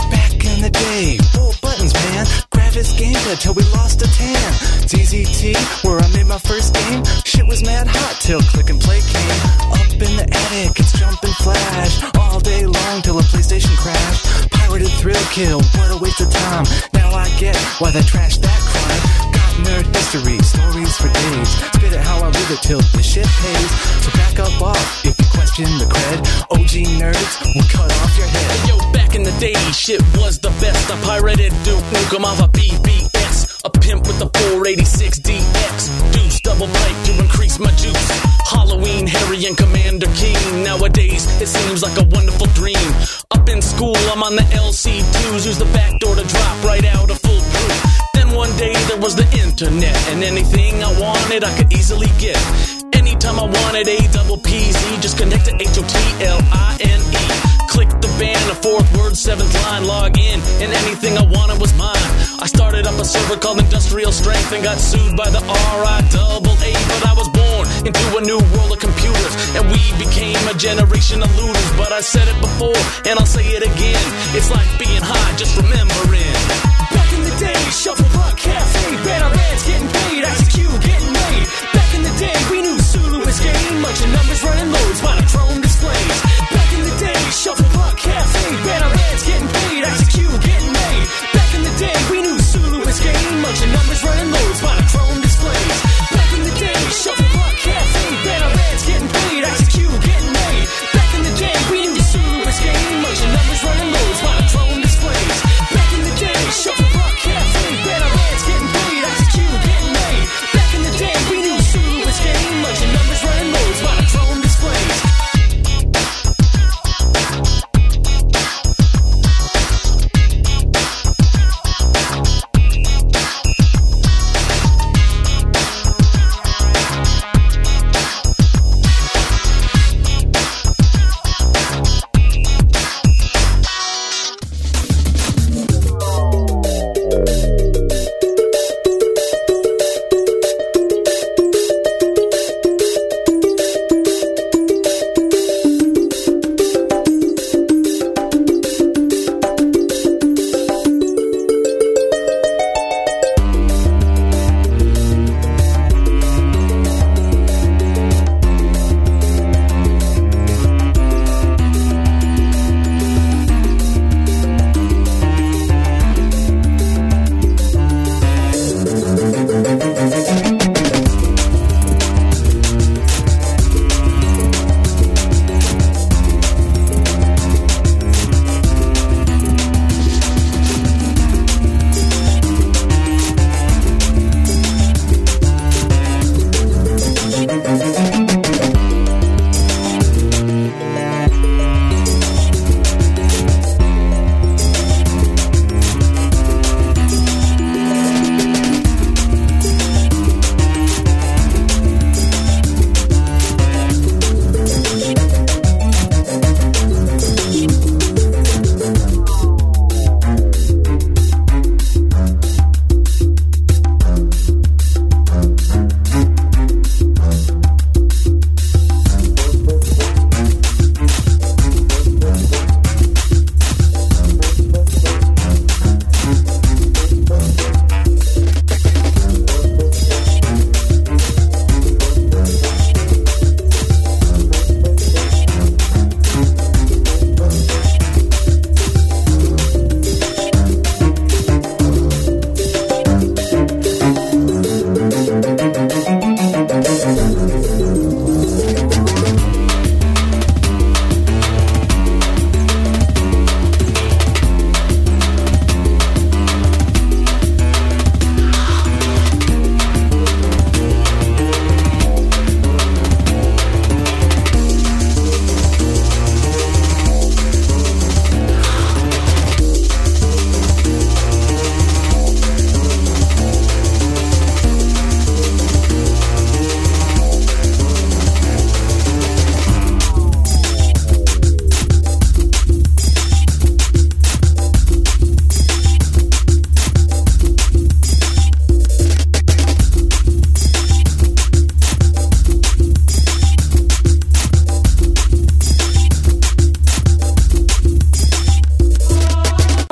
Back in the day, four buttons, man, Gravis gamepad till we lost a tan. D Z T, where I made my first game, shit was mad hot till click and play came. Up in the attic, it's jumping flash, all day long till a PlayStation crashed. Pirated Thrill Kill, what a waste of time, now I get why they trashed that crime. Nerd history, stories for days. Spit it how I live it till the shit pays. So back up off if you question the cred. O G nerds will cut off your head. Yo, back in the day, shit was the best. I pirated Duke Nukem off a B B S. A pimp with a four eighty-six D X. Deuce double pipe to increase my juice. Halloween, Harry and Commander Keen. Nowadays, it seems like a wonderful dream. Up in school, I'm on the L C twos. Use the back door to drop right out of full proof. Then one day there was the internet, and anything I wanted I could easily get. Anytime I wanted A double P Z, just connect to H O T L I N E. Click the banner, fourth word, seventh line, log in, and anything I wanted was mine. I started up a server called Industrial Strength and got sued by the R I A A, but I was born into a new world of computers, and we became a generation of looters. But I said it before, and I'll say it again, it's like being high, just remembering. Day, shuffle rock cafe, banner ads getting paid, I C Q getting made. Back in the day, we knew Sulu was game, munching numbers, running loads, monochrome displays. Back in the day, shuffle rock cafe, banner ads getting paid, I C Q getting made. Back in the day, we knew Sulu was game, munching numbers, running loads, monochrome displays. Back in the day, shuffle rock cafe, banner ads getting paid, I C Q getting made. Back in the day, we knew Sulu was game, munching numbers, running loads, monochrome displays. Back in the day, shuffle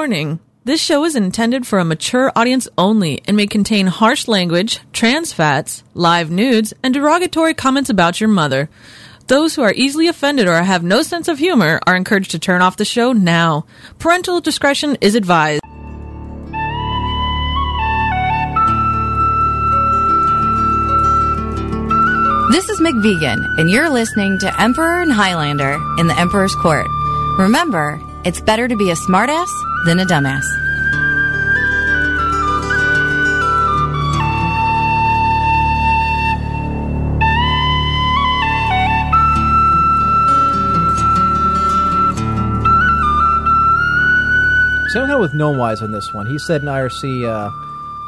Warning. This show is intended for a mature audience only and may contain harsh language, trans fats, live nudes, and derogatory comments about your mother. Those who are easily offended or have no sense of humor are encouraged to turn off the show now. Parental discretion is advised. This is McVegan, and you're listening to Emperor and Highlander in the Emperor's Court. Remember, it's better to be a smartass than a dumbass. So I'm going with Gnomewise on this one. He said in I R C, uh,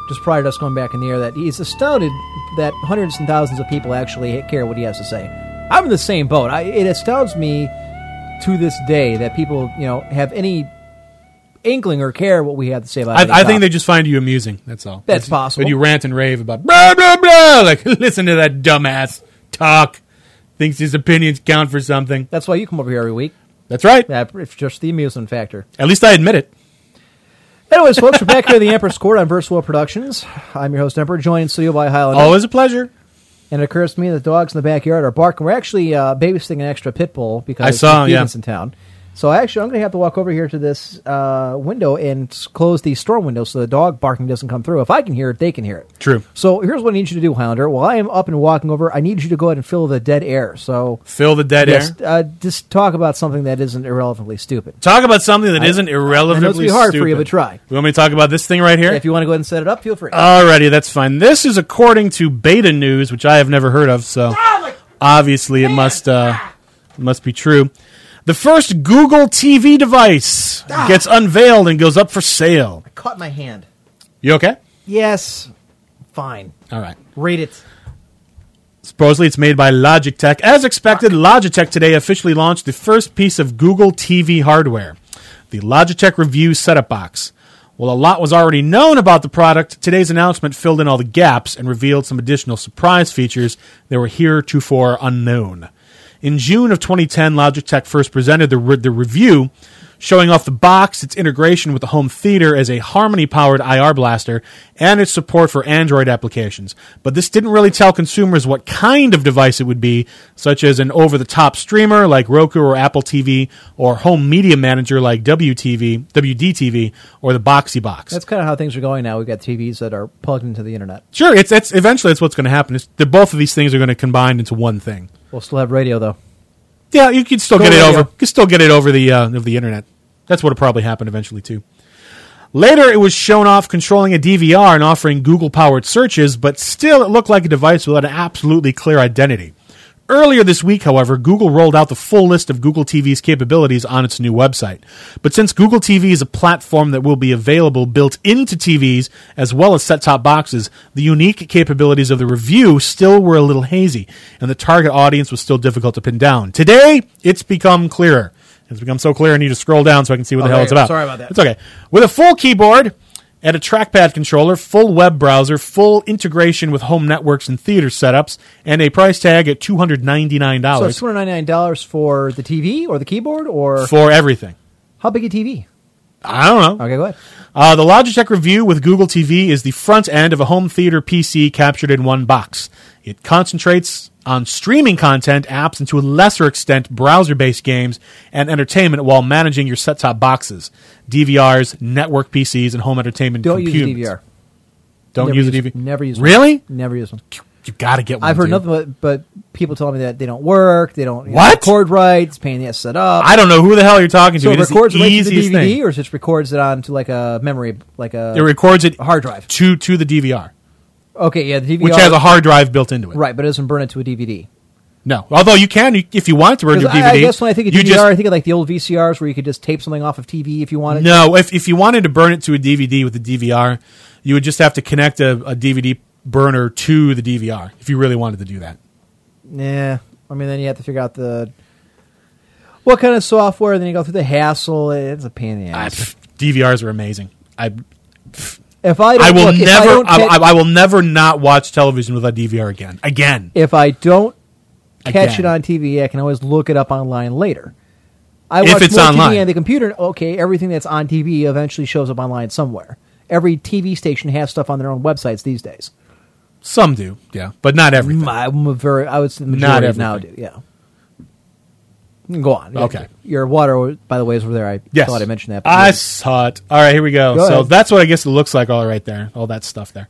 just prior to us going back in the air, that he's astounded that hundreds and thousands of people actually care what he has to say. I'm in the same boat. I, it astounds me to this day that people, you know, have any inkling or care what we have to say about it. I, I think they just find you amusing. That's all. That's, that's possible. When you rant and rave about blah, blah, blah. Like, listen to that dumbass talk. Thinks his opinions count for something. That's why you come over here every week. That's right. That, it's just the amusement factor. At least I admit it. Anyways, folks, we're back here at the Emperor's Court on Versatile Productions. I'm your host, Emperor, joined in studio by Highlander. Always a pleasure. And it occurs to me that the dogs in the backyard are barking. We're actually uh, babysitting an extra pit bull because McVegan's yeah. in town. So actually, I'm going to have to walk over here to this uh, window and close the store window so the dog barking doesn't come through. If I can hear it, they can hear it. True. So here's what I need you to do, Highlander. While I am up and walking over, I need you to go ahead and fill the dead air. So Fill the dead yes, air? Uh, just talk about something that isn't irrelevantly stupid. Talk about something that I, isn't irrelevantly stupid. I know it's going to be hard stupid. for you, but try. You want me to talk about this thing right here? If you want to go ahead and set it up, feel free. Alrighty, that's fine. This is according to Beta News, which I have never heard of, so obviously it must, uh, it must be true. The first Google T V device ah. gets unveiled and goes up for sale. I caught my hand. You okay? Yes. Fine. All right. Rate it. Supposedly it's made by Logitech. As expected, Logitech today officially launched the first piece of Google T V hardware, the Logitech Revue setup box. While a lot was already known about the product, today's announcement filled in all the gaps and revealed some additional surprise features that were heretofore unknown. In June of twenty ten, Logitech first presented the re- the Revue, showing off the box, its integration with the home theater as a Harmony-powered I R blaster, and its support for Android applications. But this didn't really tell consumers what kind of device it would be, such as an over-the-top streamer like Roku or Apple T V, or home media manager like W T V, W D T V, or the Boxy Box. That's kind of how things are going now. We've got T Vs that are plugged into the internet. Sure, it's, it's eventually that's what's going to happen. It's, both of these things are going to combine into one thing. We'll still have radio, though. Yeah, you can still Go get radio. it over. You can still get it over the uh, of the internet. That's what'll probably happen eventually too. Later, it was shown off controlling a D V R and offering Google-powered searches, but still, it looked like a device without an absolutely clear identity. Earlier this week, however, Google rolled out the full list of Google T V's capabilities on its new website. But since Google T V is a platform that will be available built into T Vs as well as set-top boxes, the unique capabilities of the Revue still were a little hazy, and the target audience was still difficult to pin down. Today, it's become clearer. It's become so clear I need to scroll down so I can see what oh, the hell it's about. Sorry about that. It's okay. With a full keyboard and a trackpad controller, full web browser, full integration with home networks and theater setups, and a price tag at two hundred ninety-nine dollars. So it's two hundred ninety-nine dollars for the T V or the keyboard or? For everything. How big a T V? I don't know. Okay, go ahead. Uh, the Logitech Revue with Google T V is the front end of a home theater P C captured in one box. It concentrates on streaming content, apps, and to a lesser extent, browser-based games and entertainment while managing your set-top boxes, D V Rs, network P Cs, and home entertainment computers. Don't computers. use a D V R. Don't never use a D V R. Never use one. Really? Never use one. You've got to get one. I've heard dude. nothing but, but people tell me that they don't work, they don't you know, record right, it's a pain in the ass set up. I don't know who the hell you're talking to. So it, it records the right to the D V D thing. Or it just records it onto like a memory, like a it records it hard drive to to the D V R. Okay, yeah, the D V R. Which has a hard drive built into it. Right, but it doesn't burn it to a D V D. No. Although you can, you, if you want to burn your D V D. I, I guess when I think of D V R, just, I think of like the old V C Rs where you could just tape something off of T V if you wanted. No, if if you wanted to burn it to a D V D with a D V R, you would just have to connect a, a D V D burner to the D V R if you really wanted to do that. Nah. I mean, then you have to figure out the what kind of software, then you go through the hassle. It's a pain in the ass. I, pff, D V Rs are amazing. I... Pff. If I, don't I will look, never, if I, don't catch, I, I will never not watch television without D V R again. Again, if I don't catch again. it on T V, I can always look it up online later. I if watch it's more online. T V on the computer. Okay, everything that's on T V eventually shows up online somewhere. Every T V station has stuff on their own websites these days. Some do, yeah, but not everything. I'm a very, I would say the majority not now do, yeah. Go on. Okay. Your water, by the way, is over there. I yes. thought I mentioned that. I saw it. All right, here we go. go so ahead. That's what I guess it looks like all right there, all that stuff there.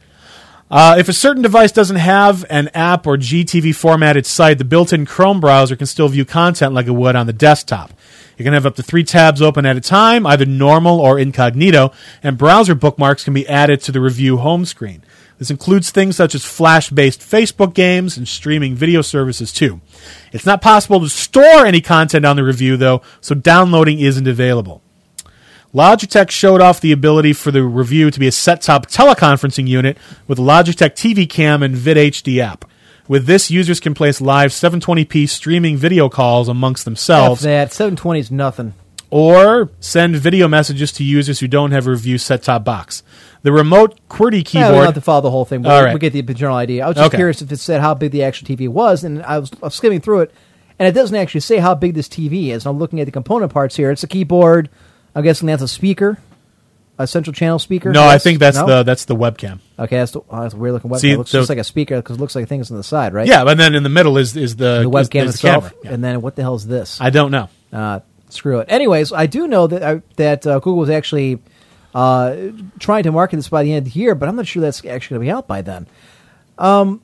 Uh, if a certain device doesn't have an app or G T V formatted site, the built-in Chrome browser can still view content like it would on the desktop. You can have up to three tabs open at a time, either normal or incognito, and browser bookmarks can be added to the review home screen. This includes things such as Flash-based Facebook games and streaming video services, too. It's not possible to store any content on the review, though, so downloading isn't available. Logitech showed off the ability for the review to be a set-top teleconferencing unit with Logitech T V Cam and VidHD app. With this, users can place live seven twenty p streaming video calls amongst themselves. That's that. seven twenty is nothing. Or send video messages to users who don't have a review set-top box. The remote QWERTY keyboard... Yeah, we don't have to follow the whole thing, but we right. get the general idea. I was just okay. curious if it said how big the actual T V was, and I was, I was skimming through it, and it doesn't actually say how big this T V is. I'm looking at the component parts here. It's a keyboard. I'm guessing that's a speaker, a central channel speaker. No, yes? I think that's no? the that's the webcam. Okay, that's, the, oh, that's a weird-looking webcam. See, it looks so, just like a speaker because it looks like things on the side, right? Yeah, but then in the middle is, is the... The webcam is, is itself, the yeah. and then what the hell is this? I don't know. Uh Screw it. Anyways, I do know that I, that uh, Google is actually uh, trying to market this by the end of the year, but I'm not sure that's actually going to be out by then. Um,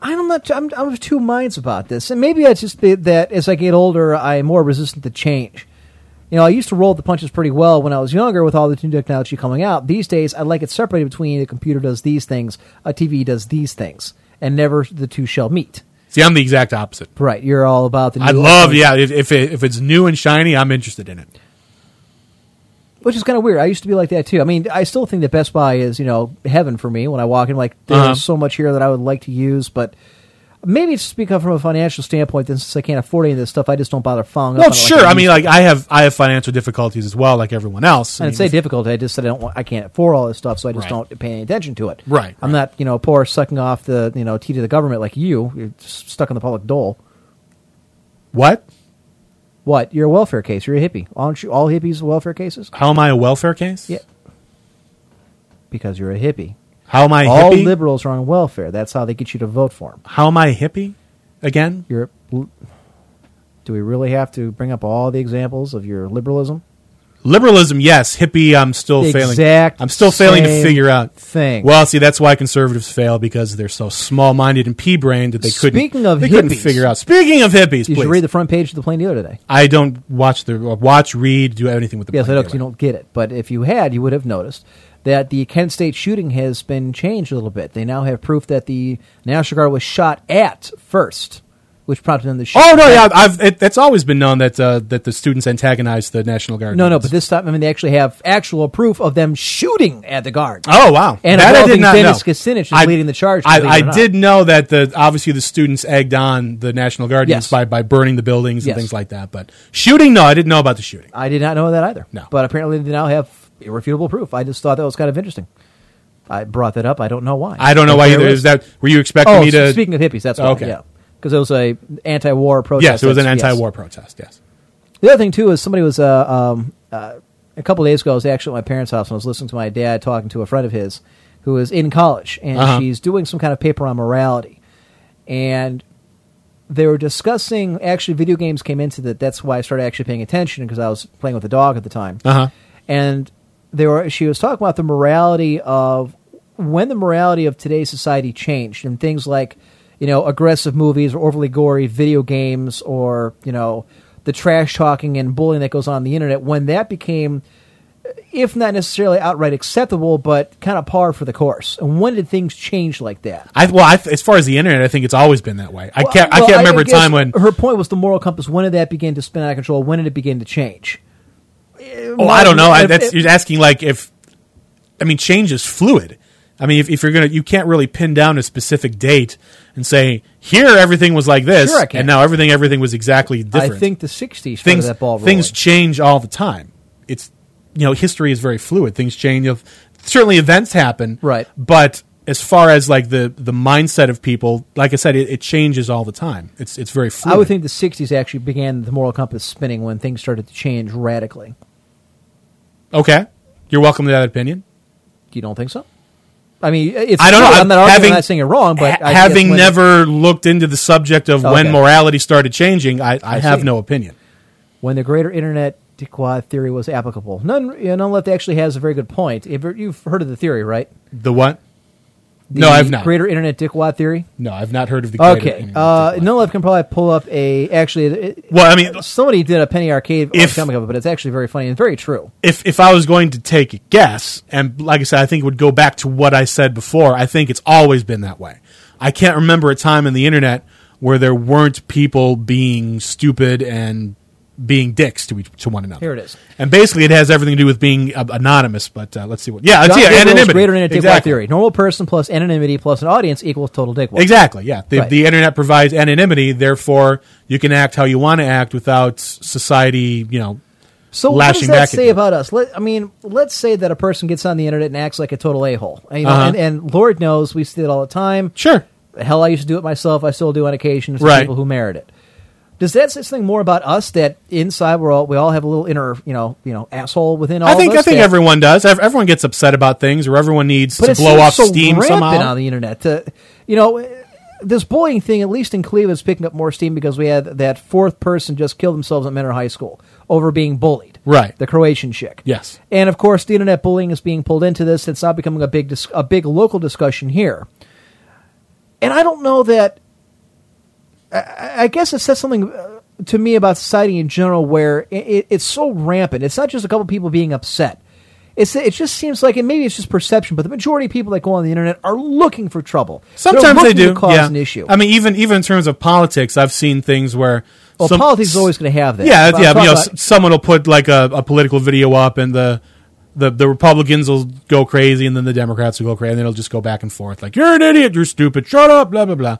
I'm not. I'm, I'm of two minds about this, and maybe it's just that as I get older, I'm more resistant to change. You know, I used to roll the punches pretty well when I was younger with all the new technology coming out. These days, I like it separated between a computer does these things, a T V does these things, and never the two shall meet. See, I'm the exact opposite. Right, you're all about the new... I love, thing. yeah, if if, it, if it's new and shiny, I'm interested in it. Which is kind of weird. I used to be like that, too. I mean, I still think that Best Buy is, you know, heaven for me when I walk in. Like, there's uh-huh. so much here that I would like to use, but maybe it's just because from a financial standpoint, then since I can't afford any of this stuff, I just don't bother following well, up on sure. it. Well, like sure. I mean, like, I have I have financial difficulties as well, like everyone else. I, I didn't mean, say difficulty. I just said I, don't want, I can't afford all this stuff, so I just right. don't pay any attention to it. Right. I'm right. not, you know, poor sucking off the, you know, tea to the government like you. You're stuck in the public dole. What? What? You're a welfare case. You're a hippie. Aren't you all hippies welfare cases? How am I a welfare case? Yeah. Because you're a hippie. How am I All hippie? All liberals are on welfare. That's how they get you to vote for them. How am I hippie? Again? You're, do we really have to bring up all the examples of your liberalism? Liberalism, yes. Hippie, I'm still the failing. Exact I'm still failing to figure out thing. Well, see, that's why conservatives fail, because they're so small-minded and pea-brained that they couldn't. Speaking of they hippies, couldn't figure out. Speaking of hippies, did please. you read the front page of the Plain Dealer today? I don't watch the watch, read, do anything with the. Yes, Plain I know because you don't get it. But if you had, you would have noticed that the Kent State shooting has been changed a little bit. They now have proof that the National Guard was shot at first, which prompted them to shoot. Oh, no, yeah. I've, it, it's always been known that uh, that the students antagonized the National Guard. No, guards. no, but this time, I mean, they actually have actual proof of them shooting at the guard. Oh, wow. And that I did not Dennis know. Kucinich is I, leading the charge. I, I, I did know that the obviously the students egged on the National Guard yes. by, by burning the buildings yes. and things like that. But shooting, no, I didn't know about the shooting. I did not know that either. No. But apparently they now have irrefutable proof. I just thought that was kind of interesting. I brought that up. I don't know why. I don't know why either. Is that were you expecting oh, me to? Speaking of hippies, that's why. Okay. Yeah, because it was a anti-war protest. Yes, it was an anti-war yes. protest. Yes. The other thing too is somebody was uh, um, uh, a couple of days ago. I was actually at my parents' house and I was listening to my dad talking to a friend of his who is in college and uh-huh. she's doing some kind of paper on morality, and they were discussing actually video games came into that. That's why I started actually paying attention because I was playing with a dog at the time. Uh huh. And they were, she was talking about the morality of when the morality of today's society changed and things like, you know, aggressive movies or overly gory video games or, you know, the trash talking and bullying that goes on, on the internet, when that became, if not necessarily outright acceptable, but kind of par for the course. And when did things change like that? I, well, I, as far as the internet, I think it's always been that way. I well, can't, well, I can't remember I guess a time when... Her point was the moral compass. When did that begin to spin out of control? When did it begin to change? Oh, I don't know. I, that's, you're asking like if, I mean, change is fluid. I mean, if, if you're gonna, you can't really pin down a specific date and say here everything was like this, sure and now everything everything was exactly different. I think the sixties things that ball rolling. Things change all the time. It's you know history is very fluid. Things change. Certainly events happen, right? But as far as like the, the mindset of people, like I said, it, it changes all the time. It's it's very fluid. I would think the sixties actually began the moral compass spinning when things started to change radically. Okay, you're welcome to that opinion. You don't think so? I mean, it's I don't know. I'm not arguing, having, I'm not saying it wrong, but I having never it, looked into the subject of okay. when morality started changing, I, I, I have see. no opinion. When the greater internet Quad theory was applicable. None, you know, left actually has a very good point. You've heard of the theory, right? The what? The no, I've not. Greater Internet Dickwad theory? No, I've not heard of the greater okay. internet uh, Nunlef can probably pull up a... Actually, it, well, I mean... Somebody did a Penny Arcade if, comic of it, but it's actually very funny and very true. If if I was going to take a guess, and like I said, I think it would go back to what I said before, I think it's always been that way. I can't remember a time in the internet where there weren't people being stupid and being dicks to each, to one another. Here it is. And basically it has everything to do with being uh, anonymous, but uh, let's see what... Yeah, John it's yeah, anonymity. Greater internet exactly. dickwad theory. Normal person plus anonymity plus an audience equals total dickwad. Exactly, yeah. The, right. the internet provides anonymity, therefore you can act how you want to act without society, you know, so lashing back at you. So what does that say about us? Let, I mean, let's say that a person gets on the internet and acts like a total a-hole. You know, uh-huh. and, and Lord knows we see it all the time. Sure. Hell, I used to do it myself. I still do on occasion for right. people who merit it. Does that say something more about us that inside we're all, we all have a little inner, you know, you know, asshole within all I think, of us? I think that, everyone does. Everyone gets upset about things, or everyone needs to blow off so steam somehow. on the internet. To, you know, this bullying thing, at least in Cleveland, is picking up more steam because we had that fourth person just kill themselves at Mentor High School over being bullied. Right. The Croatian chick. Yes. And, of course, the internet bullying is being pulled into this. It's not becoming a big dis- a big local discussion here. And I don't know that... I guess it says something to me about society in general where it's so rampant. It's not just a couple people being upset. It's It just seems like, and maybe it's just perception, but the majority of people that go on the internet are looking for trouble. Sometimes they do. To cause yeah. an issue. I mean, even even in terms of politics, I've seen things where... Well, some, politics is always going to have that. Yeah, yeah. You know, about, someone will put like a, a political video up and the... The the Republicans will go crazy and then the Democrats will go crazy and then it'll just go back and forth. Like, you're an idiot, you're stupid, shut up, blah, blah, blah.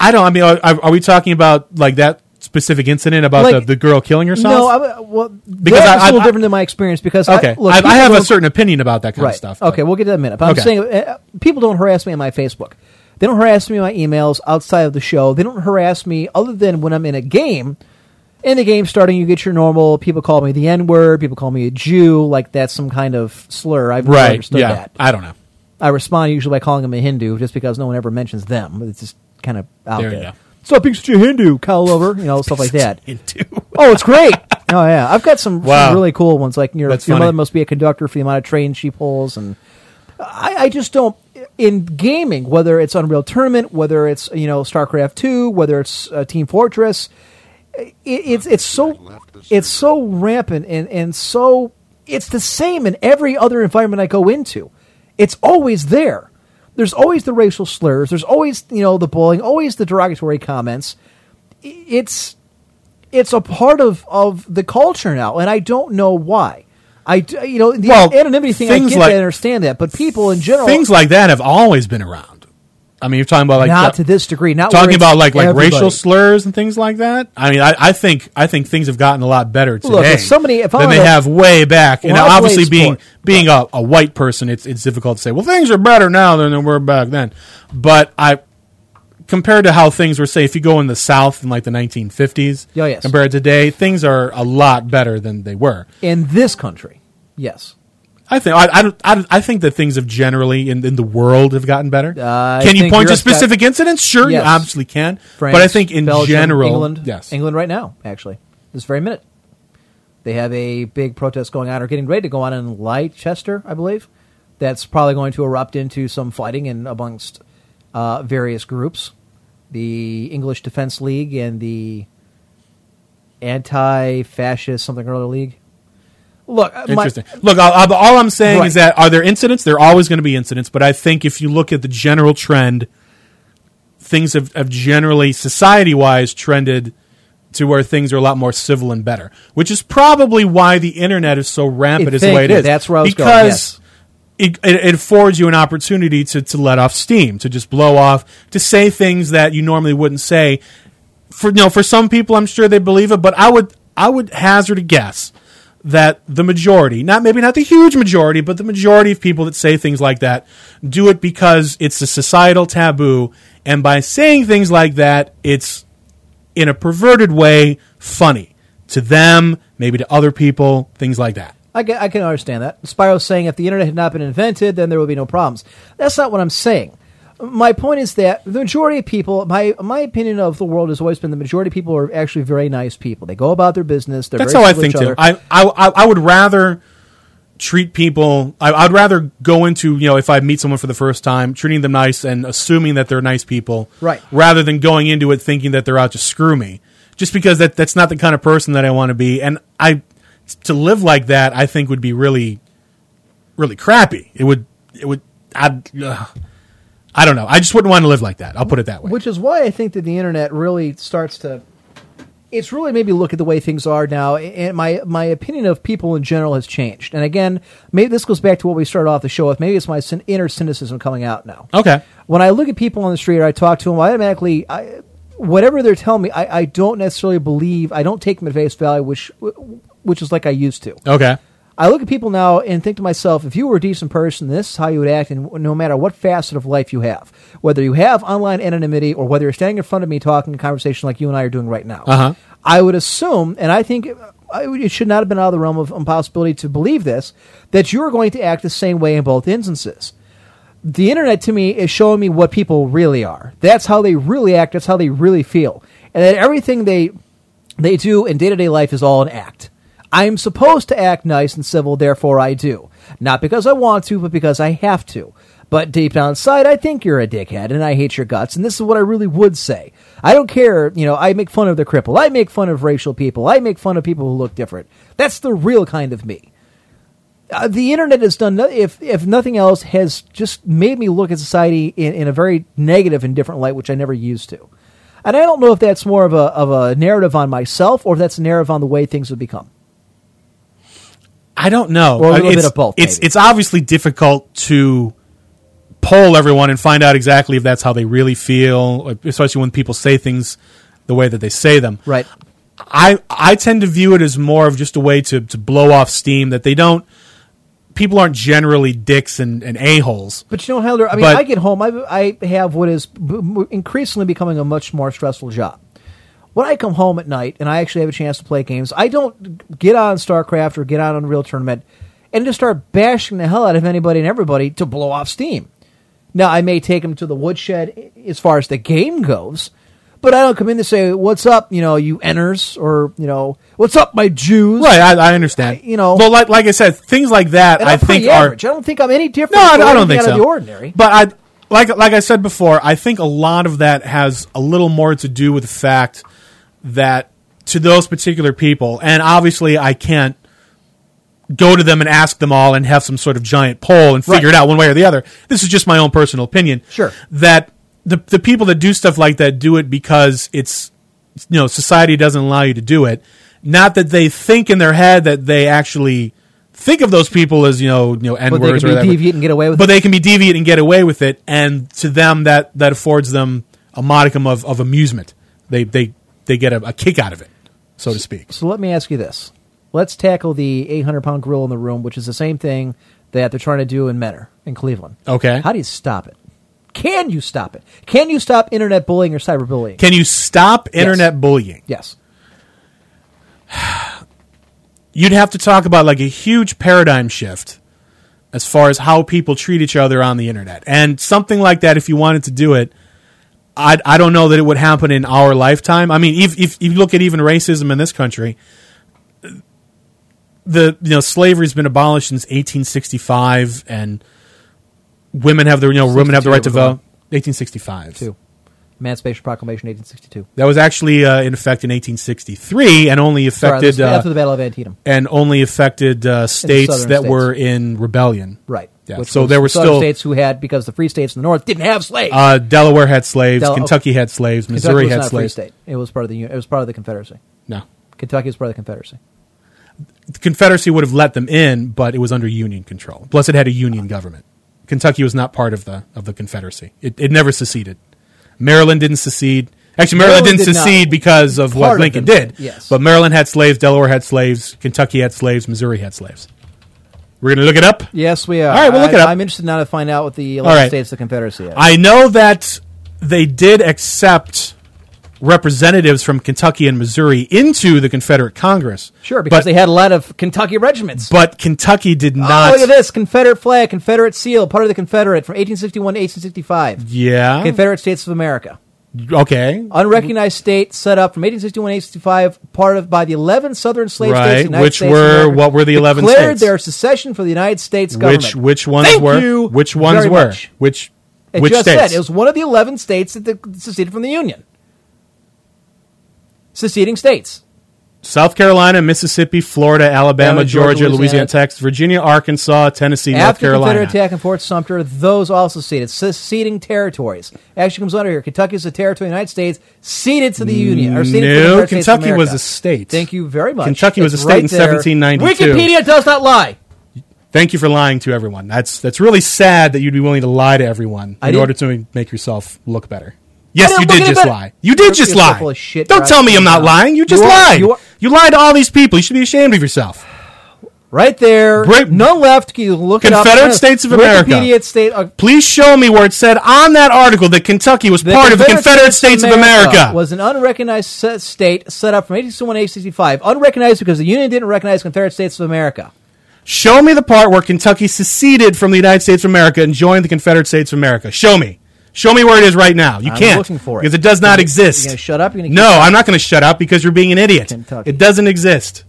I don't. I mean, are, are we talking about like that specific incident about like, the, the girl killing herself? No, I, well, because that's I, a little I, different I, than my experience. Because okay, I, look, I, I have a certain opinion about that kind right. of stuff. Okay, but. We'll get to that in a minute. But okay. I'm saying uh, people don't harass me on my Facebook. They don't harass me on my emails outside of the show. They don't harass me other than when I'm in a game. In the game starting, you get your normal. People call me the N-word. People call me a Jew. Like that's some kind of slur. I've never right. understood yeah. that. I don't know. I respond usually by calling them a Hindu, just because no one ever mentions them. It's just kind of out there. there. Stop being such a Hindu, Kyle Lover, you know, stuff like that. Hindu. Oh, it's great. Oh, yeah. I've got some, wow. some really cool ones, like your, your mother must be a conductor for the amount of trains she pulls. And I, I just don't, in gaming, whether it's Unreal Tournament, whether it's, you know, StarCraft two, whether it's uh, Team Fortress, it, it's it's so it's so rampant and, and so, it's the same in every other environment I go into. It's always there. There's always the racial slurs. There's always, you know, the bullying, always the derogatory comments. It's it's a part of, of the culture now, and I don't know why. I, you know, the well, anonymity thing, I get like, that, I understand that, but people in general... Things like that have always been around. I mean, you're talking about like... Not the, to this degree. Not Talking about like, like racial slurs and things like that? I mean, I, I think I think things have gotten a lot better today Look, if somebody, if than they a, have way back. And obviously being... Sport. Being a, a white person, it's it's difficult to say, well, things are better now than they were back then. But I compared to how things were, say, if you go in the South in like the nineteen fifties, oh, yes. compared to today, things are a lot better than they were. In this country, yes. I think I I, I, I think that things have generally in, in the world have gotten better. Uh, can you point Europe's to specific got, incidents? Sure, yes. You obviously can. France, but I think in Belgium, general... England, yes. England right now, actually, this very minute. They have a big protest going on, or getting ready to go on in Leicester, I believe. That's probably going to erupt into some fighting in amongst uh, various groups. The English Defense League and the Anti-Fascist something or other league. Look, Interesting. My, Look, I'll, I'll, all I'm saying right. is that are there incidents? There are always going to be incidents, but I think if you look at the general trend, things have, have generally, society-wise, trended... to where things are a lot more civil and better, which is probably why the internet is so rampant as the way it is. That's where I was going, yes. Because it, it, it affords you an opportunity to, to let off steam, to just blow off, to say things that you normally wouldn't say. For you know, for some people, I'm sure they believe it, but I would I would hazard a guess that the majority, not maybe not the huge majority, but the majority of people that say things like that do it because it's a societal taboo. And by saying things like that, it's in a perverted way funny to them, maybe to other people, things like that. I can, I can understand that. Spyro's saying if the internet had not been invented, then there would be no problems. That's not what I'm saying. My point is that the majority of people, my my opinion of the world has always been the majority of people are actually very nice people. They go about their business. They're That's very how I think, other. too. I, I, I would rather treat people, I, I'd rather go into, you know, if I meet someone for the first time, treating them nice and assuming that they're nice people, right, rather than going into it thinking that they're out to screw me. Just because that that's not the kind of person that I want to be. And I to live like that, I think would be really, really crappy. It would, it would, I'd... Ugh. I don't know. I just wouldn't want to live like that. I'll put it that way. Which is why I think that the internet really starts to... It's really made me look at the way things are now, and my, my opinion of people in general has changed. And again, maybe this goes back to what we started off the show with. Maybe it's my sin, inner cynicism coming out now. Okay. When I look at people on the street or I talk to them, I automatically... I, whatever they're telling me, I, I don't necessarily believe... I don't take them at face value, which, which is like I used to. Okay. I look at people now and think to myself, if you were a decent person, this is how you would act, and no matter what facet of life you have, whether you have online anonymity or whether you're standing in front of me talking a conversation like you and I are doing right now, uh-huh. I would assume, and I think it should not have been out of the realm of impossibility to believe this, that you're going to act the same way in both instances. The internet, to me, is showing me what people really are. That's how they really act. That's how they really feel. And that everything they they do in day-to-day life is all an act. I'm supposed to act nice and civil, therefore I do. Not because I want to, but because I have to. But deep down inside, I think you're a dickhead, and I hate your guts, and this is what I really would say. I don't care, you know, I make fun of the cripple, I make fun of racial people, I make fun of people who look different. That's the real kind of me. Uh, the internet has done, no- if if nothing else, has just made me look at society in, in a very negative and different light, which I never used to. And I don't know if that's more of a of a narrative on myself, or if that's a narrative on the way things would become. I don't know. Or a little it's, bit of both, it's, it's obviously difficult to poll everyone and find out exactly if that's how they really feel, especially when people say things the way that they say them. Right. I I tend to view it as more of just a way to, to blow off steam, that they don't people aren't generally dicks and, and a-holes. But you know, Helder, I mean, but, I get home, I, I have what is increasingly becoming a much more stressful job. When I come home at night and I actually have a chance to play games, I don't get on StarCraft or get on Unreal Tournament and just start bashing the hell out of anybody and everybody to blow off steam. Now, I may take them to the woodshed as far as the game goes, but I don't come in to say, what's up, you know, you enters, or, you know, what's up, my Jews? Right, I, I understand. I, you know, well, like, like I said, things like that I think are... average. I don't think I'm any different no, I don't, I don't think out so. Of the ordinary. But I, like, like I said before, I think a lot of that has a little more to do with the fact... that to those particular people, and obviously I can't go to them and ask them all and have some sort of giant poll and figure right. it out one way or the other. This is just my own personal opinion. Sure. That the the people that do stuff like that do it because it's, you know, society doesn't allow you to do it. Not that they think in their head that they actually think of those people as, you know, you know, N-words or whatever. But they can be deviant and get away with it. But they can be deviant and get away with it, and to them that, that affords them a modicum of, of amusement. They they They get a, a kick out of it, so to speak. So let me ask you this. Let's tackle the eight hundred pound gorilla in the room, which is the same thing that they're trying to do in Mentor, in Cleveland. Okay. How do you stop it? Can you stop it? Can you stop internet bullying or cyberbullying? Can you stop internet yes. bullying? Yes. You'd have to talk about like a huge paradigm shift as far as how people treat each other on the internet. And something like that, if you wanted to do it, I I don't know that it would happen in our lifetime. I mean, if, if if you look at even racism in this country, the you know slavery's been abolished since eighteen sixty-five, and women have the you know women have the right to vote. eighteen sixty-five. Two. Emancipation Proclamation, eighteen sixty-two. That was actually uh, in effect in eighteen sixty-three, and only affected Sorry, uh, after the Battle of Antietam, and only affected uh, states that states. were in rebellion. Right. Yeah. Which so there were still states who had, because the free states in the north didn't have slaves. Uh, Delaware had slaves. Del- Kentucky okay. had slaves. Missouri had slaves. Kentucky was not a free state. It was part of the it was part of the Confederacy. No, Kentucky was part of the Confederacy. The Confederacy would have let them in, but it was under Union control. Plus, it had a Union uh, government. Kentucky was not part of the of the Confederacy. It it never seceded. Maryland didn't secede. Actually, Maryland, Maryland didn't did secede because of what Lincoln did. Yes. But Maryland had slaves, Delaware had slaves, Kentucky had slaves, Missouri had slaves. We're going to look it up? Yes, we are. All right, we'll look I, it up. I'm interested now to find out what the eleven right. states of the Confederacy are. I know that they did accept representatives from Kentucky and Missouri into the Confederate Congress. Sure, because but, they had a lot of Kentucky regiments. But Kentucky did not. Oh, look at this. Confederate flag, Confederate seal, part of the Confederate from eighteen sixty-one to eighteen sixty-five. Yeah. Confederate States of America. Okay. Unrecognized state set up from eighteen sixty-one to eighteen sixty-five, part of by the eleven southern slave right, states of the United which States. Which were, what were the eleven states? Declared their secession for the United States government. Which, which ones Thank were? You which ones very were? Much. Which, it which just states? Said it was one of the eleven states that the, seceded from the Union. Seceding states. South Carolina, Mississippi, Florida, Alabama, Alabama Georgia, Georgia, Louisiana, Texas, Virginia, Arkansas, Tennessee, After North Carolina. After the Confederate attack on Fort Sumter, those also ceded. Seceding territories. Actually comes under here. Kentucky is a territory of the United States, ceded to the Union. Or ceded no, to the United States Kentucky was a state. Thank you very much. Kentucky it's was a state right in there. seventeen ninety-two. Wikipedia does not lie. Thank you for lying to everyone. That's that's really sad that you'd be willing to lie to everyone I in didn't. order to make yourself look better. Yes, you did just lie. You did just lie. Don't tell me I'm not lying. You just lied. You lied to all these people. You should be ashamed of yourself. Right there. None left. You look it up. Confederate States of America. Please show me where it said on that article that Kentucky was part of the Confederate States of America. Was an unrecognized state set up from eighteen sixty-one to eighteen sixty-five. Unrecognized because the Union didn't recognize Confederate States of America. Show me the part where Kentucky seceded from the United States of America and joined the Confederate States of America. Show me. Show me where it is right now. You I'm can't. Looking for it. Because it does not exist. You're going to shut up? You're no, up? I'm not going to shut up because you're being an idiot. Kentucky. It doesn't exist.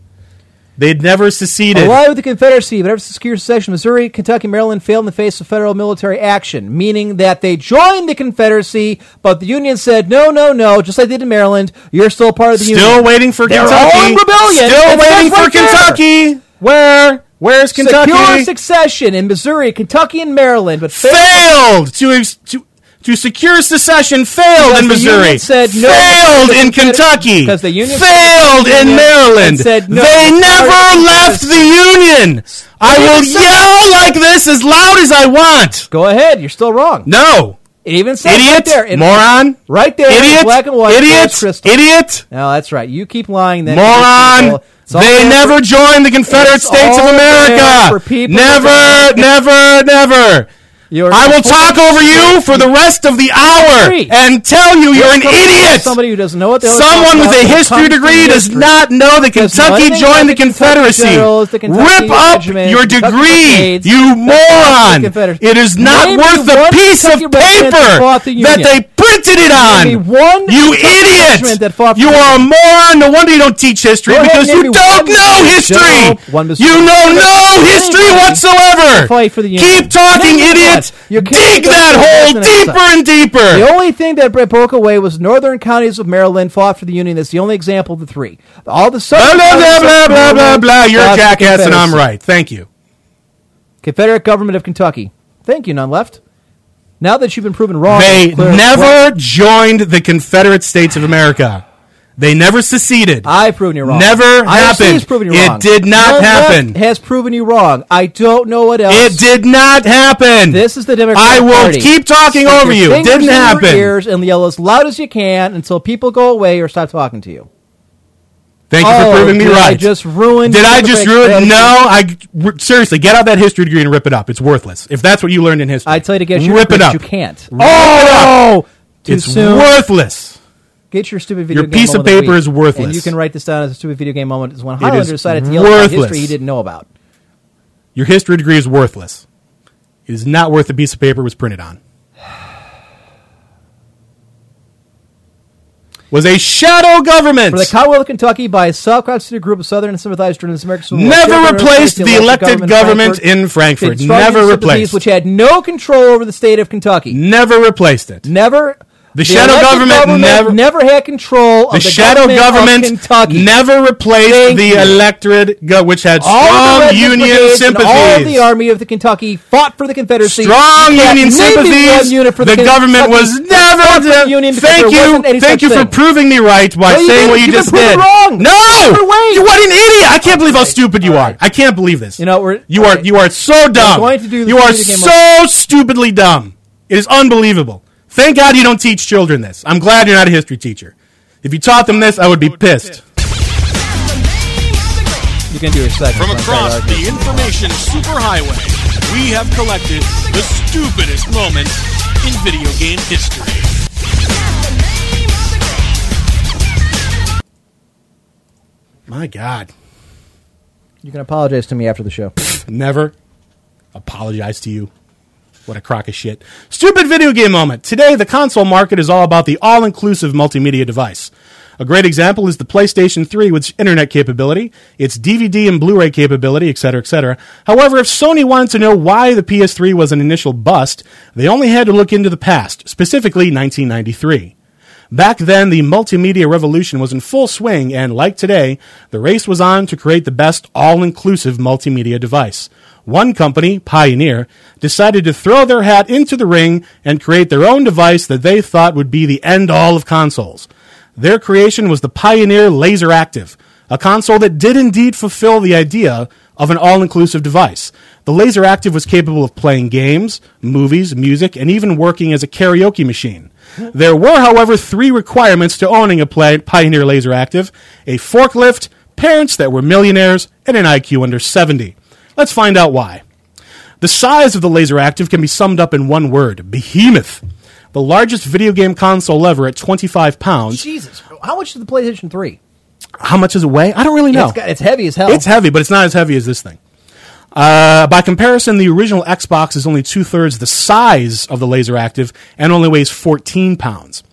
They'd never seceded. Allied with the Confederacy, but ever since secure secession, Missouri, Kentucky, Maryland failed in the face of federal military action, meaning that they joined the Confederacy, but the Union said, no, no, no, just like they did in Maryland, you're still part of the still Union. Still waiting for They're Kentucky. All in rebellion. Still waiting for right Kentucky. There. Where? Where's Kentucky? Secure secession in Missouri, Kentucky, and Maryland, but failed, failed to... Ex- to To secure secession failed because in Missouri, said no, failed in Kentucky, the Union failed in Union Maryland. Said no, they never left the Union. I will yell like this as loud as I want. Go ahead. You're still wrong. No. It even says idiot, right there. It, moron. Right there. Idiot. Black and white. Idiot. Idiot. No, that's right. You keep lying. Then moron. They never for, joined the Confederate States of America. Never, never, never. You're I will talk over you for the rest of the hour and tell you you're, you're an idiot. Somebody who doesn't know what someone with a history degree does not know that Kentucky joined the Confederacy. Generals, the Rip up regiment, your degree, Kentucky you moron! It is not Name worth the piece Kentucky of paper the that they printed it on. You idiot! You are a moron. No wonder you don't teach history Go because you don't know history. You know no history whatsoever. Keep talking, idiot. You dig that hole deeper and deeper. The only thing that broke away was northern counties of Maryland fought for the Union. That's the only example of the three. All the southern blah, blah, blah, blah, blah, blah. You're a jackass and I'm right. Thank you. Confederate government of Kentucky. Thank you, none left. Now that you've been proven wrong. They never joined the Confederate States of America. They never seceded. I've proven you wrong. Never happened. Has proven you wrong. It did not happen. Has proven you wrong. I don't know what else. It did not happen. This is the Democratic Party. I will party. keep talking Stick over you. It didn't in happen. Your ears and yell as loud as you can until people go away or stop talking to you. Thank oh, you for proving me did right. I just ruined did I just ruin? Strategy? No, I r- seriously get out that history degree and rip it up. It's worthless if that's what you learned in history. I tell you to get your rip it up. You can't. Oh, it Too it's soon. worthless. Get your stupid video your game Your piece of paper of is worthless. And you can write this down as a stupid video game moment. It's when Highlander it decided to yell about history he didn't know about. Your history degree is worthless. It is not worth the piece of paper it was printed on. Was a shadow government. For the Commonwealth of Kentucky by a self-constituted group of Southern and sympathized during the American Never replaced the elected government, government in Frankfurt. In Frankfurt. Never replaced. Which had no control over the state of Kentucky. Never replaced it. Never The, the shadow government, government never, never had control of the, the shadow government, government of Kentucky. Never replaced Thank the you. electorate, go- which had all strong Union sympathies. All the army of the Kentucky fought for the Confederacy. Strong Union sympathies. Unit for the, the government was never. The Union Thank you. Thank you for thing. proving me right by no, saying what you, you just did. Wrong. No, you what an idiot! I can't believe how stupid you are. I can't believe this. You know, we're, you are you are so dumb. You are so stupidly dumb. It is unbelievable. Thank God you don't teach children this. I'm glad you're not a history teacher. If you taught them this, I would be pissed. You can do your second. From across the information superhighway, we have collected the stupidest moments in video game history. My God. You can apologize to me after the show. Never apologize to you. What a crock of shit. Stupid video game moment. Today, the console market is all about the all-inclusive multimedia device. A great example is the PlayStation three with its internet capability, its D V D and Blu-ray capability, et cetera, et cetera. However, if Sony wanted to know why the P S three was an initial bust, they only had to look into the past, specifically nineteen ninety-three. Back then, the multimedia revolution was in full swing, and like today, the race was on to create the best all-inclusive multimedia device. One company, Pioneer, decided to throw their hat into the ring and create their own device that they thought would be the end-all of consoles. Their creation was the Pioneer Laser Active, a console that did indeed fulfill the idea of an all-inclusive device. The Laser Active was capable of playing games, movies, music, and even working as a karaoke machine. There were, however, three requirements to owning a Pioneer Laser Active: a forklift, parents that were millionaires, and an I Q under seventy. Let's find out why. The size of the Laser Active can be summed up in one word: behemoth. The largest video game console ever at twenty-five pounds. Jesus. How much did the PlayStation three? How much does it weigh? I don't really know. It's, got, it's heavy as hell. It's heavy, but it's not as heavy as this thing. Uh, by comparison, the original Xbox is only two-thirds the size of the Laser Active and only weighs fourteen pounds.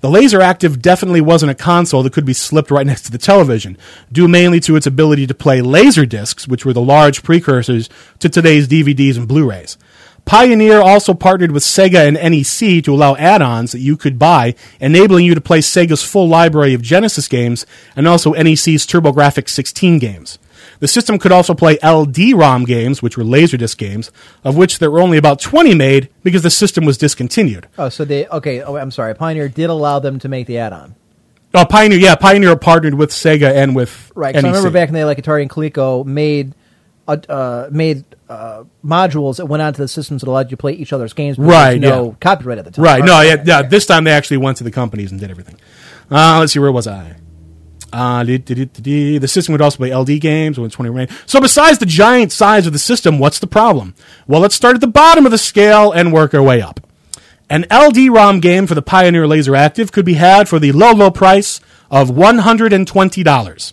The Laser Active definitely wasn't a console that could be slipped right next to the television, due mainly to its ability to play laser discs, which were the large precursors to today's D V Ds and Blu-rays. Pioneer also partnered with Sega and N E C to allow add-ons that you could buy, enabling you to play Sega's full library of Genesis games and also N E C's TurboGrafx sixteen games. The system could also play L D ROM games, which were Laserdisc games, of which there were only about twenty made because the system was discontinued. Oh, so they... Okay, oh, I'm sorry. Pioneer did allow them to make the add-on. Oh, Pioneer, yeah. Pioneer partnered with Sega and with right, N E C. Right, I remember back in the day, like, Atari and Coleco made... Uh, made uh, modules that went onto the systems that allowed you to play each other's games, but right, there was no yeah. copyright at the time. Right, right. no, yeah, yeah, this time they actually went to the companies and did everything. Uh, let's see, where was I? Uh, de- de- de- de- the system would also play L D games. So besides the giant size of the system, what's the problem? Well, let's start at the bottom of the scale and work our way up. An L D ROM game for the Pioneer Laser Active could be had for the low, low price of one hundred twenty dollars.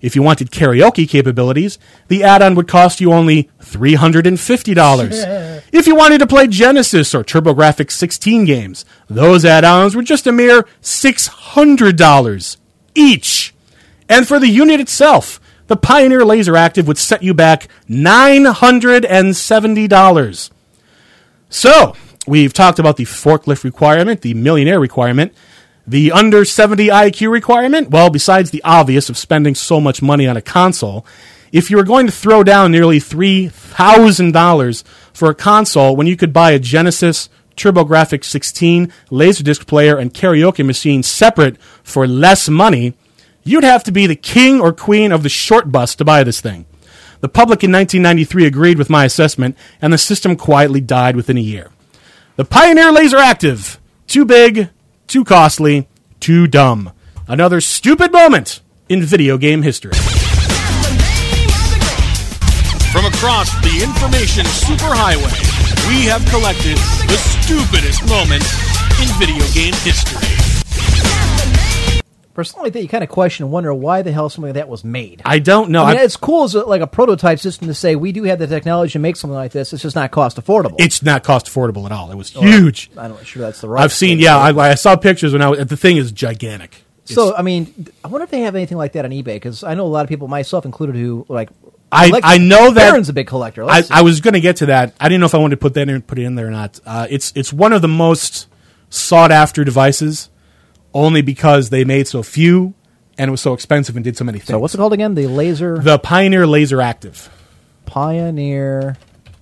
If you wanted karaoke capabilities, the add-on would cost you only three hundred fifty dollars. Yeah. If you wanted to play Genesis or TurboGrafx sixteen games, those add-ons were just a mere six hundred dollars each. And for the unit itself, the Pioneer Laser Active would set you back nine hundred seventy dollars. So, we've talked about the forklift requirement, the millionaire requirement, the under seventy I Q requirement. Well, besides the obvious of spending so much money on a console, if you were going to throw down nearly three thousand dollars for a console when you could buy a Genesis, TurboGrafx sixteen, Laserdisc player, and karaoke machine separate for less money, you'd have to be the king or queen of the short bus to buy this thing. The public in nineteen ninety-three agreed with my assessment, and the system quietly died within a year. The Pioneer Laser Active. Too big, too costly, too dumb. Another stupid moment in video game history. From across the information superhighway, we have collected the stupidest moments in video game history. For something like that, you kind of question and wonder why the hell something like that was made. I don't know. I mean, I... It's cool as a, like a prototype system to say, we do have the technology to make something like this. It's just not cost affordable. It's not cost affordable at all. It was huge. Or, I'm not sure that's the right. I've seen, yeah, I, I saw pictures when I was, the thing is gigantic. It's, so, I mean, I wonder if they have anything like that on eBay, because I know a lot of people, myself included, who like... I, I know that Aaron's a big collector. I, I was going to get to that. I didn't know if I wanted to put that in, put it in there or not. Uh, it's it's one of the most sought after devices, only because they made so few and it was so expensive and did so many things. So what's it called again? The laser. The Pioneer Laser Active. Pioneer.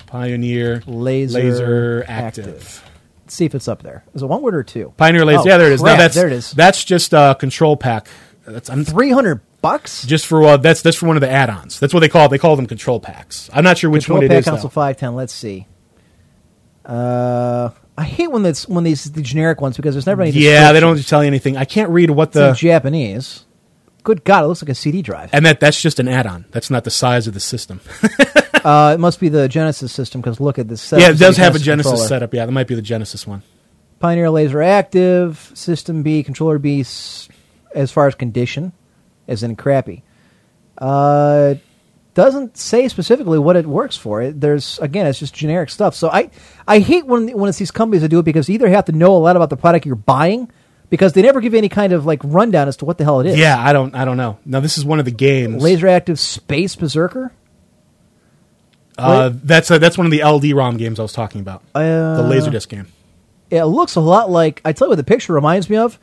Pioneer Laser, laser active. active. Let's see if it's up there. Is it one word or two? Pioneer Laser. Oh, yeah, there it is. No, that's, there it is. That's just a uh, control pack. That's I'm, three hundred. Bucks? Just for uh, that's that's for one of the add-ons. That's what they call it. They call them control packs. I'm not sure which control one it pack is. Control pack console five ten. Let's see. Uh, I hate when that's when these the generic ones because there's never any. Yeah, they don't tell you anything. I can't read what the it's in Japanese. Good God, it looks like a C D drive. And that that's just an add-on. That's not the size of the system. uh, it must be the Genesis system because look at this setup. Yeah, it does have a Genesis controller. setup. Yeah, that might be the Genesis one. Pioneer Laser Active, System B, Controller B, as far as condition, as in crappy. Uh, doesn't say specifically what it works for. It, there's again, it's just generic stuff. So I, I hate when when it's these companies that do it because you either have to know a lot about the product you're buying because they never give any kind of like rundown as to what the hell it is. Yeah, I don't I don't know. Now this is one of the games. Laser Active Space Berserker. Uh, that's a, that's one of the L D ROM games I was talking about. Uh, the LaserDisc game. It looks a lot like, I tell you what the picture reminds me of,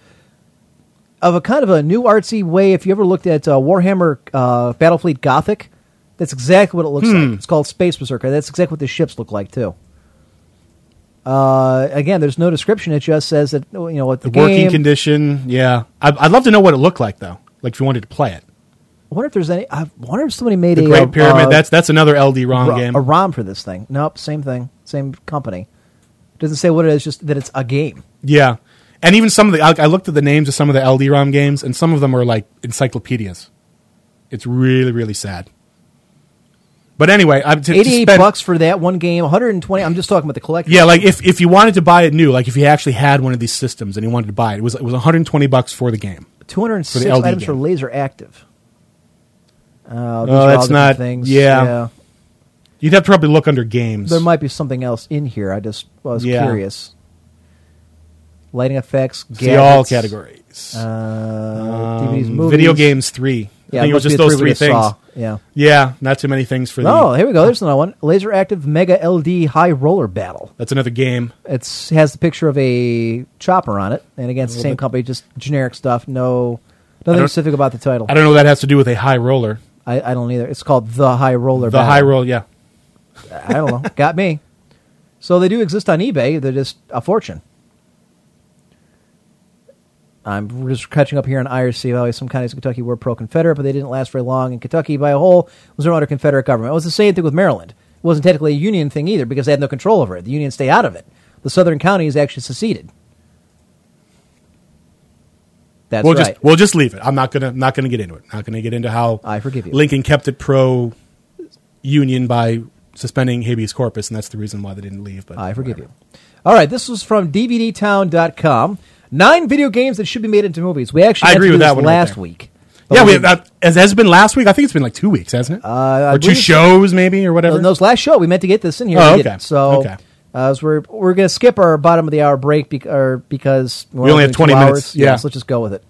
of a kind of a new artsy way. If you ever looked at uh, Warhammer uh, Battlefleet Gothic, that's exactly what it looks hmm. like. It's called Space Berserker. That's exactly what the ships look like, too. Uh, again, there's no description. It just says that, you know, what the, the game... working condition, yeah. I'd, I'd love to know what it looked like, though, like if you wanted to play it. I wonder if there's any... I wonder if somebody made the a... The Great Pyramid. Uh, that's that's another L D ROM rom, game. A ROM for this thing. Nope, same thing. Same company. Doesn't say what it is, just that it's a game. Yeah. And even some of the... I, I looked at the names of some of the L D ROM games, and some of them are like encyclopedias. It's really, really sad. But anyway... I, to, eighty-eight to spend, bucks for that one game, one hundred twenty... I'm just talking about the collector. Yeah, like if, if you wanted to buy it new, like if you actually had one of these systems and you wanted to buy it, it was it was one hundred twenty bucks for the game. two hundred six for the L D items game. For Laser Active. Uh, these oh, are that's not... Things. Yeah. yeah. You'd have to probably look under games. There might be something else in here. I just well, I was yeah. curious. Lighting effects, gadgets. See all categories. Uh, um, D V Ds, movies. Video games, three. Yeah, I think it was just those three, three things. Saw. Yeah, yeah, not too many things for no, the... Oh, here we go. There's another one. Laser Active Mega L D High Roller Battle. That's another game. It has the picture of a chopper on it. And again, it's the same bit. company, just generic stuff. No, Nothing specific about the title. I don't know what that has to do with a high roller. I, I don't either. It's called The High Roller The Battle. High Roll, yeah. I don't know. Got me. So they do exist on eBay. They're just a fortune. I'm just catching up here in I R C. Always some counties in Kentucky were pro-Confederate, but they didn't last very long. And Kentucky, by a whole, was under Confederate government. It was the same thing with Maryland. It wasn't technically a Union thing either because they had no control over it. The Union stayed out of it. The southern counties actually seceded. That's we'll right. Just, we'll just leave it. I'm not gonna not gonna get into it. Not gonna get into how I forgive you. Lincoln kept it pro-Union by suspending habeas corpus, and that's the reason why they didn't leave. But I forgive whatever. you. All right, this was from D V D Town dot com. Nine video games that should be made into movies. We actually I agree with that one last right week. Yeah, we, we uh, as has been last week. I think it's been like two weeks, hasn't it? Uh, or two shows, maybe, or whatever. In those last show, we meant to get this in here. Oh, okay. So okay. Uh, so we're we're going to skip our bottom of the hour break bec- or because we only have twenty minutes. Yeah, yeah, so let's just go with it.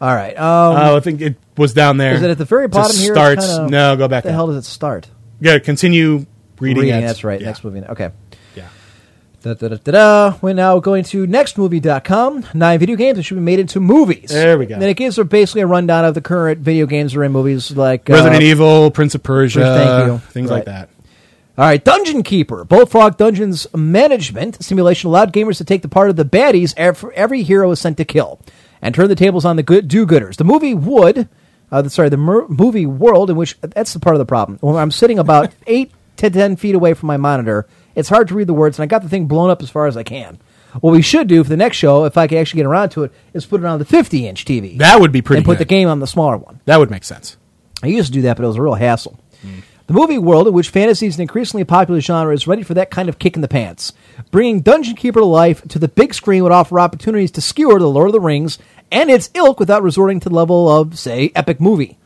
All right. Um, uh, I think it was down there. Is it at the very bottom here? Starts. Kinda, no, go back. The hell does it start? Yeah, continue reading. reading that's right. Yeah. Next movie. Okay. Yeah. Da, da, da, da, da. We're now going to next movie dot com. Nine video games that should be made into movies. There we go. And it gives us basically a rundown of the current video games that are in movies like Resident uh, Evil, Prince of Persia, Prince, thank you. things right. like that. All right, Dungeon Keeper, Bullfrog Dungeons Management Simulation allowed gamers to take the part of the baddies after every hero is sent to kill and turn the tables on the good do-gooders. The movie would... Uh, sorry, the mer- movie world in which... That's the part of the problem. When I'm sitting about eight to ten feet away from my monitor, it's hard to read the words, and I got the thing blown up as far as I can. What we should do for the next show, if I can actually get around to it, is put it on the fifty-inch T V. That would be pretty good. And put good. the game on the smaller one. That would make sense. I used to do that, but it was a real hassle. Mm. The movie world in which fantasy is an increasingly popular genre is ready for that kind of kick in the pants. Bringing Dungeon Keeper to life to the big screen would offer opportunities to skewer the Lord of the Rings and its ilk without resorting to the level of, say, epic movie.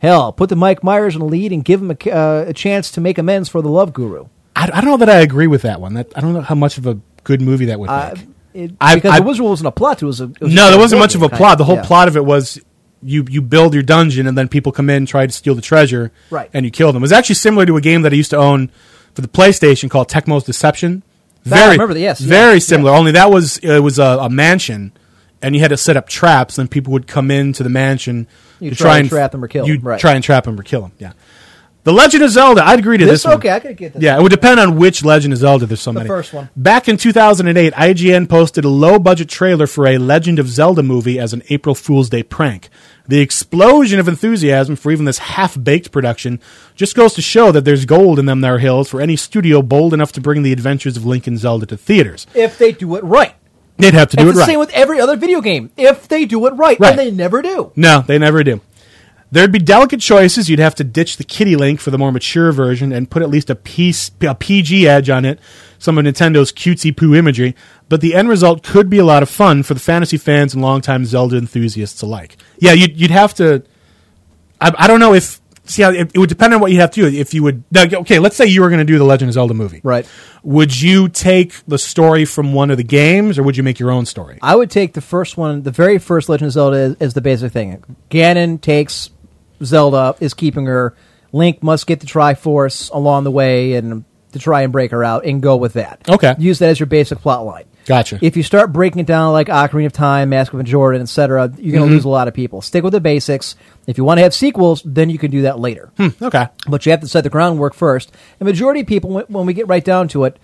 Hell, put the Mike Myers in the lead and give him a, uh, a chance to make amends for The Love Guru. I, I don't know that I agree with that one. That, I don't know how much of a good movie that would uh, make. It, I, because I, it wasn't, wasn't a plot. It was a, it was no, there wasn't much of a plot. Of, the whole yeah. plot of it was you, you build your dungeon and then people come in, try to steal the treasure, right. and you kill them. It was actually similar to a game that I used to own for the PlayStation called Tecmo's Deception. Very, I remember that, yes. Very yeah, similar, yeah. only that was it was a, a mansion. And you had to set up traps, and people would come into the mansion. You try, try and trap them or kill them. You right. try and trap them or kill them. Yeah, The Legend of Zelda. I'd agree to this, this one. Okay, I could get this. Yeah, one. It would depend on which Legend of Zelda. There's so the many. The first one. Back in two thousand eight, I G N posted a low budget trailer for a Legend of Zelda movie as an April Fool's Day prank. The explosion of enthusiasm for even this half-baked production just goes to show that there's gold in them there hills for any studio bold enough to bring the adventures of Link and Zelda to theaters. If they do it right. They'd have to do it's it right. It's the same with every other video game. If they do it right, right. And they never do. No, they never do. There'd be delicate choices. You'd have to ditch the kiddie Link for the more mature version and put at least a, piece, a P G edge on it, some of Nintendo's cutesy-poo imagery, but the end result could be a lot of fun for the fantasy fans and longtime Zelda enthusiasts alike. Yeah, you'd, you'd have to... I, I don't know if... See, how it, it would depend on what you have to do. If you would... Now, okay, let's say you were going to do the Legend of Zelda movie. Right. Would you take the story from one of the games, or would you make your own story? I would take the first one, the very first Legend of Zelda is, is the basic thing. Ganon takes... Zelda is keeping her. Link must get the Triforce along the way and to try and break her out and go with that. Okay. Use that as your basic plot line. Gotcha. If you start breaking it down like Ocarina of Time, Mask of Majoran, et cetera, you're going to mm-hmm. lose a lot of people. Stick with the basics. If you want to have sequels, then you can do that later. Hmm, okay. But you have to set the groundwork first. The majority of people, when we get right down to it,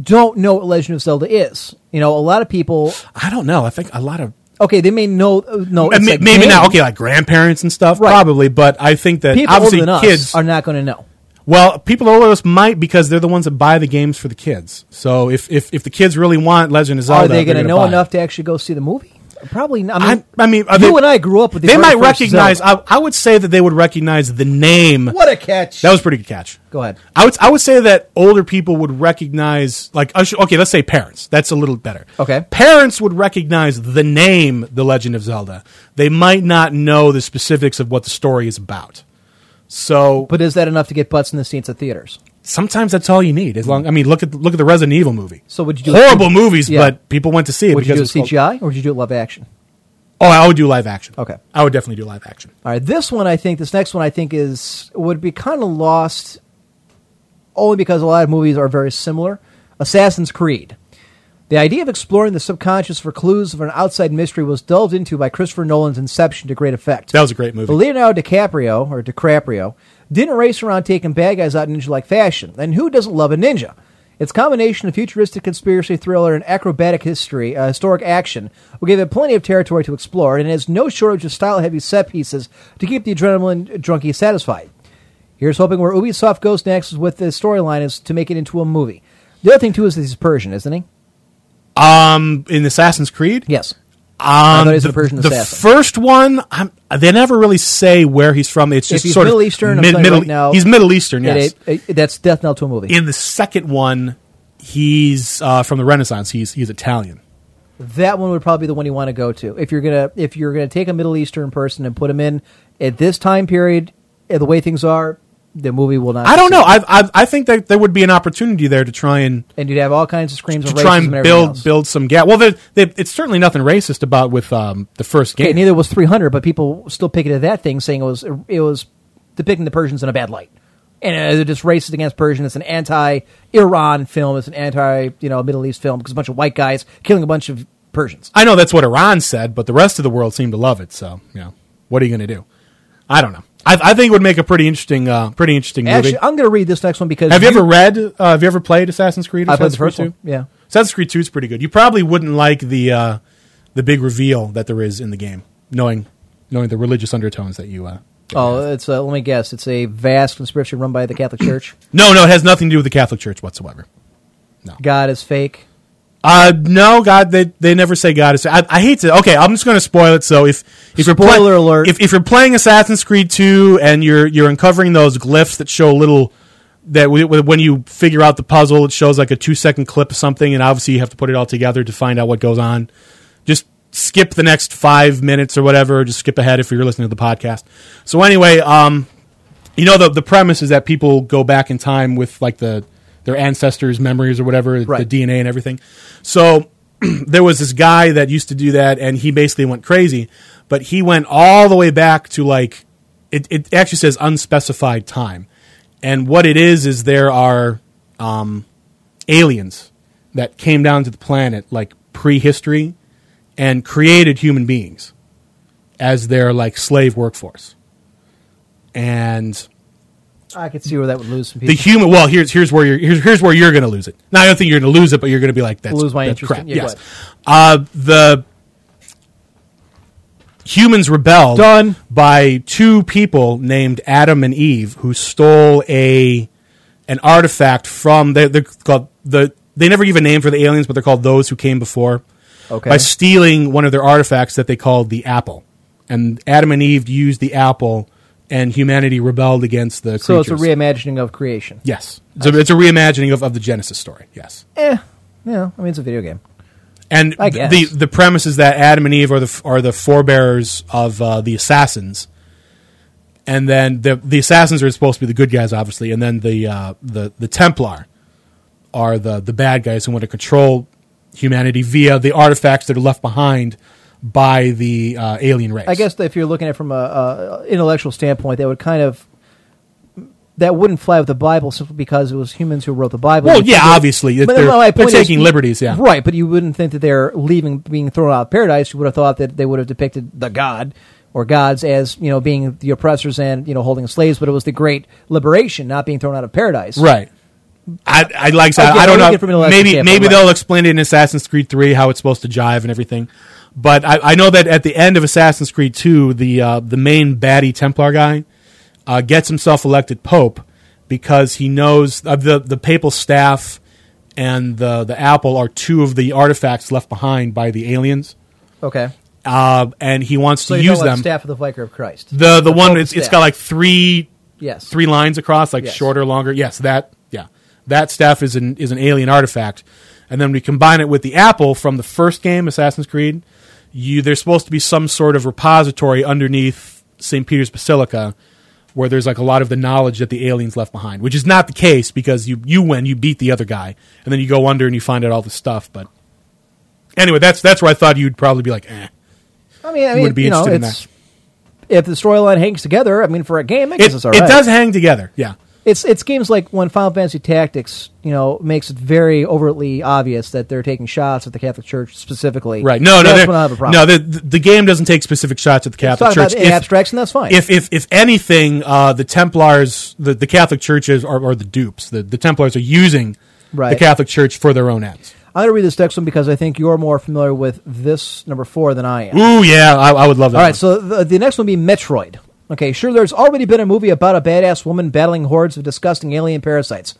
don't know what Legend of Zelda is. You know, a lot of people... I don't know. I think a lot of... Okay, they may know. No, it's maybe, maybe not. Okay, like grandparents and stuff, right. Probably. But I think that people obviously older than kids us are not going to know. Well, people older than us might because they're the ones that buy the games for the kids. So if if, if the kids really want Legend of Zelda, are they going to know enough it. to actually go see the movie? Probably not. I mean, I, I mean you they, and I grew up with. The they might recognize. I, I would say that they would recognize the name. What a catch! That was a pretty good catch. Go ahead. I would I would say that older people would recognize, like, okay, let's say parents. That's a little better. Okay, parents would recognize the name, The Legend of Zelda. They might not know the specifics of what the story is about. So, but is that enough to get butts in the seats at theaters? Sometimes that's all you need. As long, I mean, look at look at the Resident Evil movie. So would you do horrible it? movies, yeah. But people went to see it. Would you do it C G I or would you do it live action? Oh, I would do live action. Okay, I would definitely do live action. All right, this one I think, this next one I think is would be kind of lost, only because a lot of movies are very similar. Assassin's Creed. The idea of exploring the subconscious for clues of an outside mystery was delved into by Christopher Nolan's Inception to great effect. That was a great movie. But Leonardo DiCaprio, or DiCaprio, didn't race around taking bad guys out in ninja-like fashion. And who doesn't love a ninja? Its combination of futuristic conspiracy thriller and acrobatic history, uh, historic action will give it plenty of territory to explore, and it has no shortage of style-heavy set pieces to keep the adrenaline junkie satisfied. Here's hoping where Ubisoft goes next with the storyline is to make it into a movie. The other thing, too, is that he's Persian, isn't he? Um, in Assassin's Creed? Yes. Um, the the first one, I'm, they never really say where he's from. It's just sort of Middle Eastern. Mid, middle, right now, he's Middle Eastern. Yes, it, it, it, that's Death Knell to a movie. In the second one, he's uh, from the Renaissance. He's he's Italian. That one would probably be the one you want to go to if you're gonna if you're gonna take a Middle Eastern person and put him in at this time period, the way things are. The movie will not. I don't know. I I I think that there would be an opportunity there to try and and you'd have all kinds of screams to of racism try and, and build else. build some gap. Well, they, it's certainly nothing racist about with um, the first game. Okay, neither was three hundred, but people still picketed at that thing, saying it was it was depicting the Persians in a bad light, and they're just racist against Persians. It's an anti-Iran film. It's an anti you know Middle East film because a bunch of white guys killing a bunch of Persians. I know that's what Iran said, but the rest of the world seemed to love it. So you know, what are you going to do? I don't know. I, I think it would make a pretty interesting, uh, pretty interesting movie. Actually, I'm going to read this next one because have you, you ever read? Uh, have you ever played Assassin's Creed? I played the first one. Yeah, Assassin's Creed two is pretty good. You probably wouldn't like the uh, the big reveal that there is in the game, knowing knowing the religious undertones that you. Uh, oh, have. it's uh, let me guess. It's a vast conspiracy run by the Catholic Church. No, no, it has nothing to do with the Catholic Church whatsoever. No, God is fake. Uh, no, God, they they never say God is. I, I hate to. Okay, I'm just going to spoil it. So if if spoiler you're play, alert, if if you're playing Assassin's Creed two and you're you're uncovering those glyphs that show a little that we, when you figure out the puzzle, it shows like a two second clip of something, and obviously you have to put it all together to find out what goes on. Just skip the next five minutes or whatever. Just skip ahead if you're listening to the podcast. So anyway, um, you know the the premise is that people go back in time with like the. their ancestors' memories or whatever, right. The D N A and everything. So there was this guy that used to do that, and he basically went crazy. But he went all the way back to, like, it, it actually says unspecified time. And what it is is there are um, aliens that came down to the planet, like, prehistory, and created human beings as their, like, slave workforce. And... I could see where that would lose some people. The human, well, here's here's where you're here's, here's where you're going to lose it. Now I don't think you're going to lose it, but you're going to be like, that's, lose my that's interest crap. In, yeah, yes, uh, the humans rebelled Done. by two people named Adam and Eve, who stole a an artifact from the they're called the they never give a name for the aliens, but they're called those who came before. Okay. By stealing one of their artifacts that they called the apple. And Adam and Eve used the apple, and humanity rebelled against the creatures. So it's a reimagining of creation. Yes. It's a, it's a reimagining of, of the Genesis story, yes. Eh, yeah, I mean, it's a video game. And I guess. the the premise is that Adam and Eve are the are the forebearers of uh, the assassins, and then the the assassins are supposed to be the good guys, obviously, and then the uh, the the Templar are the the bad guys who want to control humanity via the artifacts that are left behind by the uh, alien race. I guess if you're looking at it from a, a intellectual standpoint, that would kind of that wouldn't fly with the Bible simply because it was humans who wrote the Bible. Well, yeah, obviously, but they're, no, they're taking is, liberties, yeah, right. But you wouldn't think that they're leaving, being thrown out of paradise. You would have thought that they would have depicted the god or gods as, you know, being the oppressors and, you know, holding slaves. But it was the great liberation, not being thrown out of paradise, right? I, I like I, I don't know. Maybe maybe right. they'll explain it in Assassin's Creed three how it's supposed to jive and everything. But I, I know that at the end of Assassin's Creed two, the uh, the main baddie Templar guy uh, gets himself elected Pope because he knows uh, the the papal staff and the the apple are two of the artifacts left behind by the aliens. Okay. Uh, and he wants so to use them. The staff of the Vicar of Christ. The the, the one it's, it's got like three yes. three lines across, like yes. shorter, longer. Yes, that yeah. That staff is an is an alien artifact, and then we combine it with the apple from the first game, Assassin's Creed. You there's supposed to be some sort of repository underneath Saint Peter's Basilica, where there's like a lot of the knowledge that the aliens left behind, which is not the case because you you win, you beat the other guy, and then you go under and you find out all the stuff. But anyway, that's that's where I thought you'd probably be like, eh. I mean, I mean, you wouldn't be you interested know, in that. If the storyline hangs together, I mean, for a game, I guess it, it's all right. It does hang together, yeah. It's it's games like when Final Fantasy Tactics, you know, makes it very overtly obvious that they're taking shots at the Catholic Church specifically. Right? No, no, no. The, the game doesn't take specific shots at the Catholic it's Church. About if, abstracts, and that's fine. If if if anything, uh, the Templars, the, the Catholic Churches are, are the dupes. The the Templars are using right. the Catholic Church for their own ends. I'm going to read this next one because I think you're more familiar with this number four than I am. Ooh, yeah, I, I would love that. All right, one. so the, the next one would be Metroid. Okay, sure, there's already been a movie about a badass woman battling hordes of disgusting alien parasites.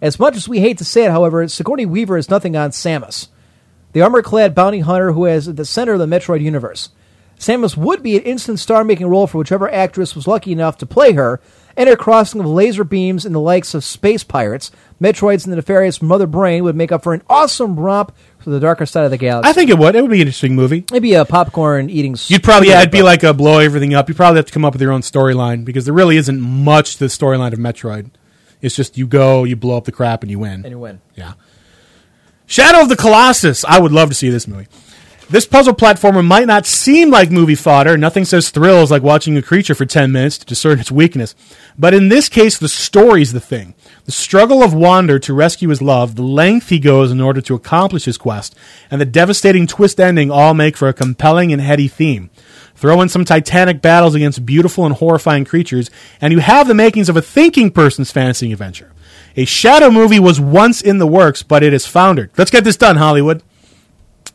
As much as we hate to say it, however, Sigourney Weaver is nothing on Samus, the armor-clad bounty hunter who is at the center of the Metroid universe. Samus would be an instant star-making role for whichever actress was lucky enough to play her, and her crossing of laser beams and the likes of space pirates, Metroids, and the nefarious Mother Brain would make up for an awesome romp to the darker side of the galaxy. I think it would. It would be an interesting movie. It'd be a popcorn eating. You'd probably, yeah, it'd be like a blow everything up. You probably have to come up with your own storyline because there really isn't much to the storyline of Metroid. It's just you go, you blow up the crap, and you win. And you win. Yeah. Shadow of the Colossus. I would love to see this movie. This puzzle platformer might not seem like movie fodder. Nothing says thrills like watching a creature for ten minutes to discern its weakness. But in this case, the story's the thing. The struggle of Wander to rescue his love, the length he goes in order to accomplish his quest, and the devastating twist ending all make for a compelling and heady theme. Throw in some titanic battles against beautiful and horrifying creatures, and you have the makings of a thinking person's fantasy adventure. A shadow movie was once in the works, but it has foundered. Let's get this done, Hollywood.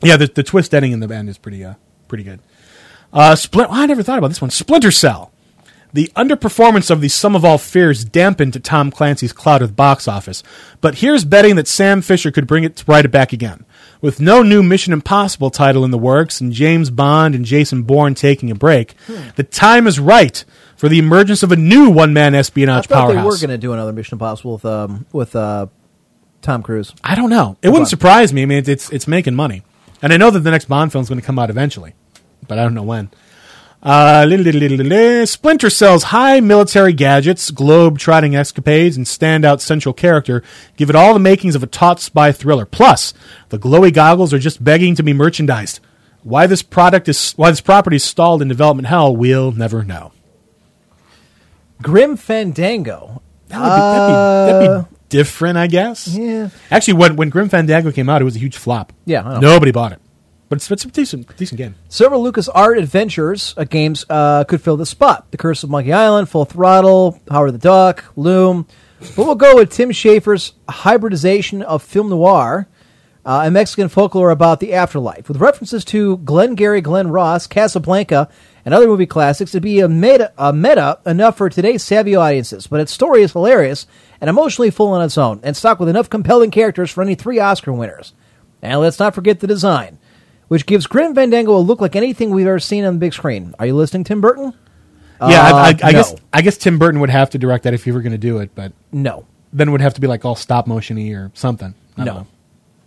Yeah, the, the twist ending in the end is pretty uh, pretty good. Uh, Splin- oh, I never thought about this one. Splinter Cell. The underperformance of The Sum of All Fears dampened Tom Clancy's cloud at the box office, but here's betting that Sam Fisher could bring it to right back again. With no new Mission Impossible title in the works and James Bond and Jason Bourne taking a break, hmm. the time is right for the emergence of a new one-man espionage powerhouse. I thought powerhouse. They were going to do another Mission Impossible with um, with uh, Tom Cruise. I don't know. It Come wouldn't on. surprise me. I mean, it's it's making money. And I know that the next Bond film is going to come out eventually, but I don't know when. Uh, Splinter Cell's high military gadgets, globe-trotting escapades, and standout central character give it all the makings of a taut spy thriller. Plus, the glowy goggles are just begging to be merchandised. Why this product is, why this property is stalled in development hell, we'll never know. Grim Fandango. That would be, uh, that'd be, that'd be different, I guess. Yeah. Actually, when when Grim Fandango came out, it was a huge flop. Yeah. Nobody bought it. But it's, it's a decent decent game. Several LucasArts adventures uh, games uh, could fill the spot. The Curse of Monkey Island, Full Throttle, Howard the Duck, Loom. But we'll go with Tim Schafer's hybridization of film noir uh, and Mexican folklore about the afterlife, with references to Glengarry Glen Ross, Casablanca, and other movie classics to be a meta, a meta enough for today's savvy audiences, but its story is hilarious and emotionally full on its own, and stocked with enough compelling characters for any three Oscar winners. And let's not forget the design, which gives Grim Fandango a look like anything we've ever seen on the big screen. Are you listening, Tim Burton? Yeah, uh, I, I, I no. guess I guess Tim Burton would have to direct that if he were going to do it, but no, then it would have to be like all stop motion-y or something. I no, don't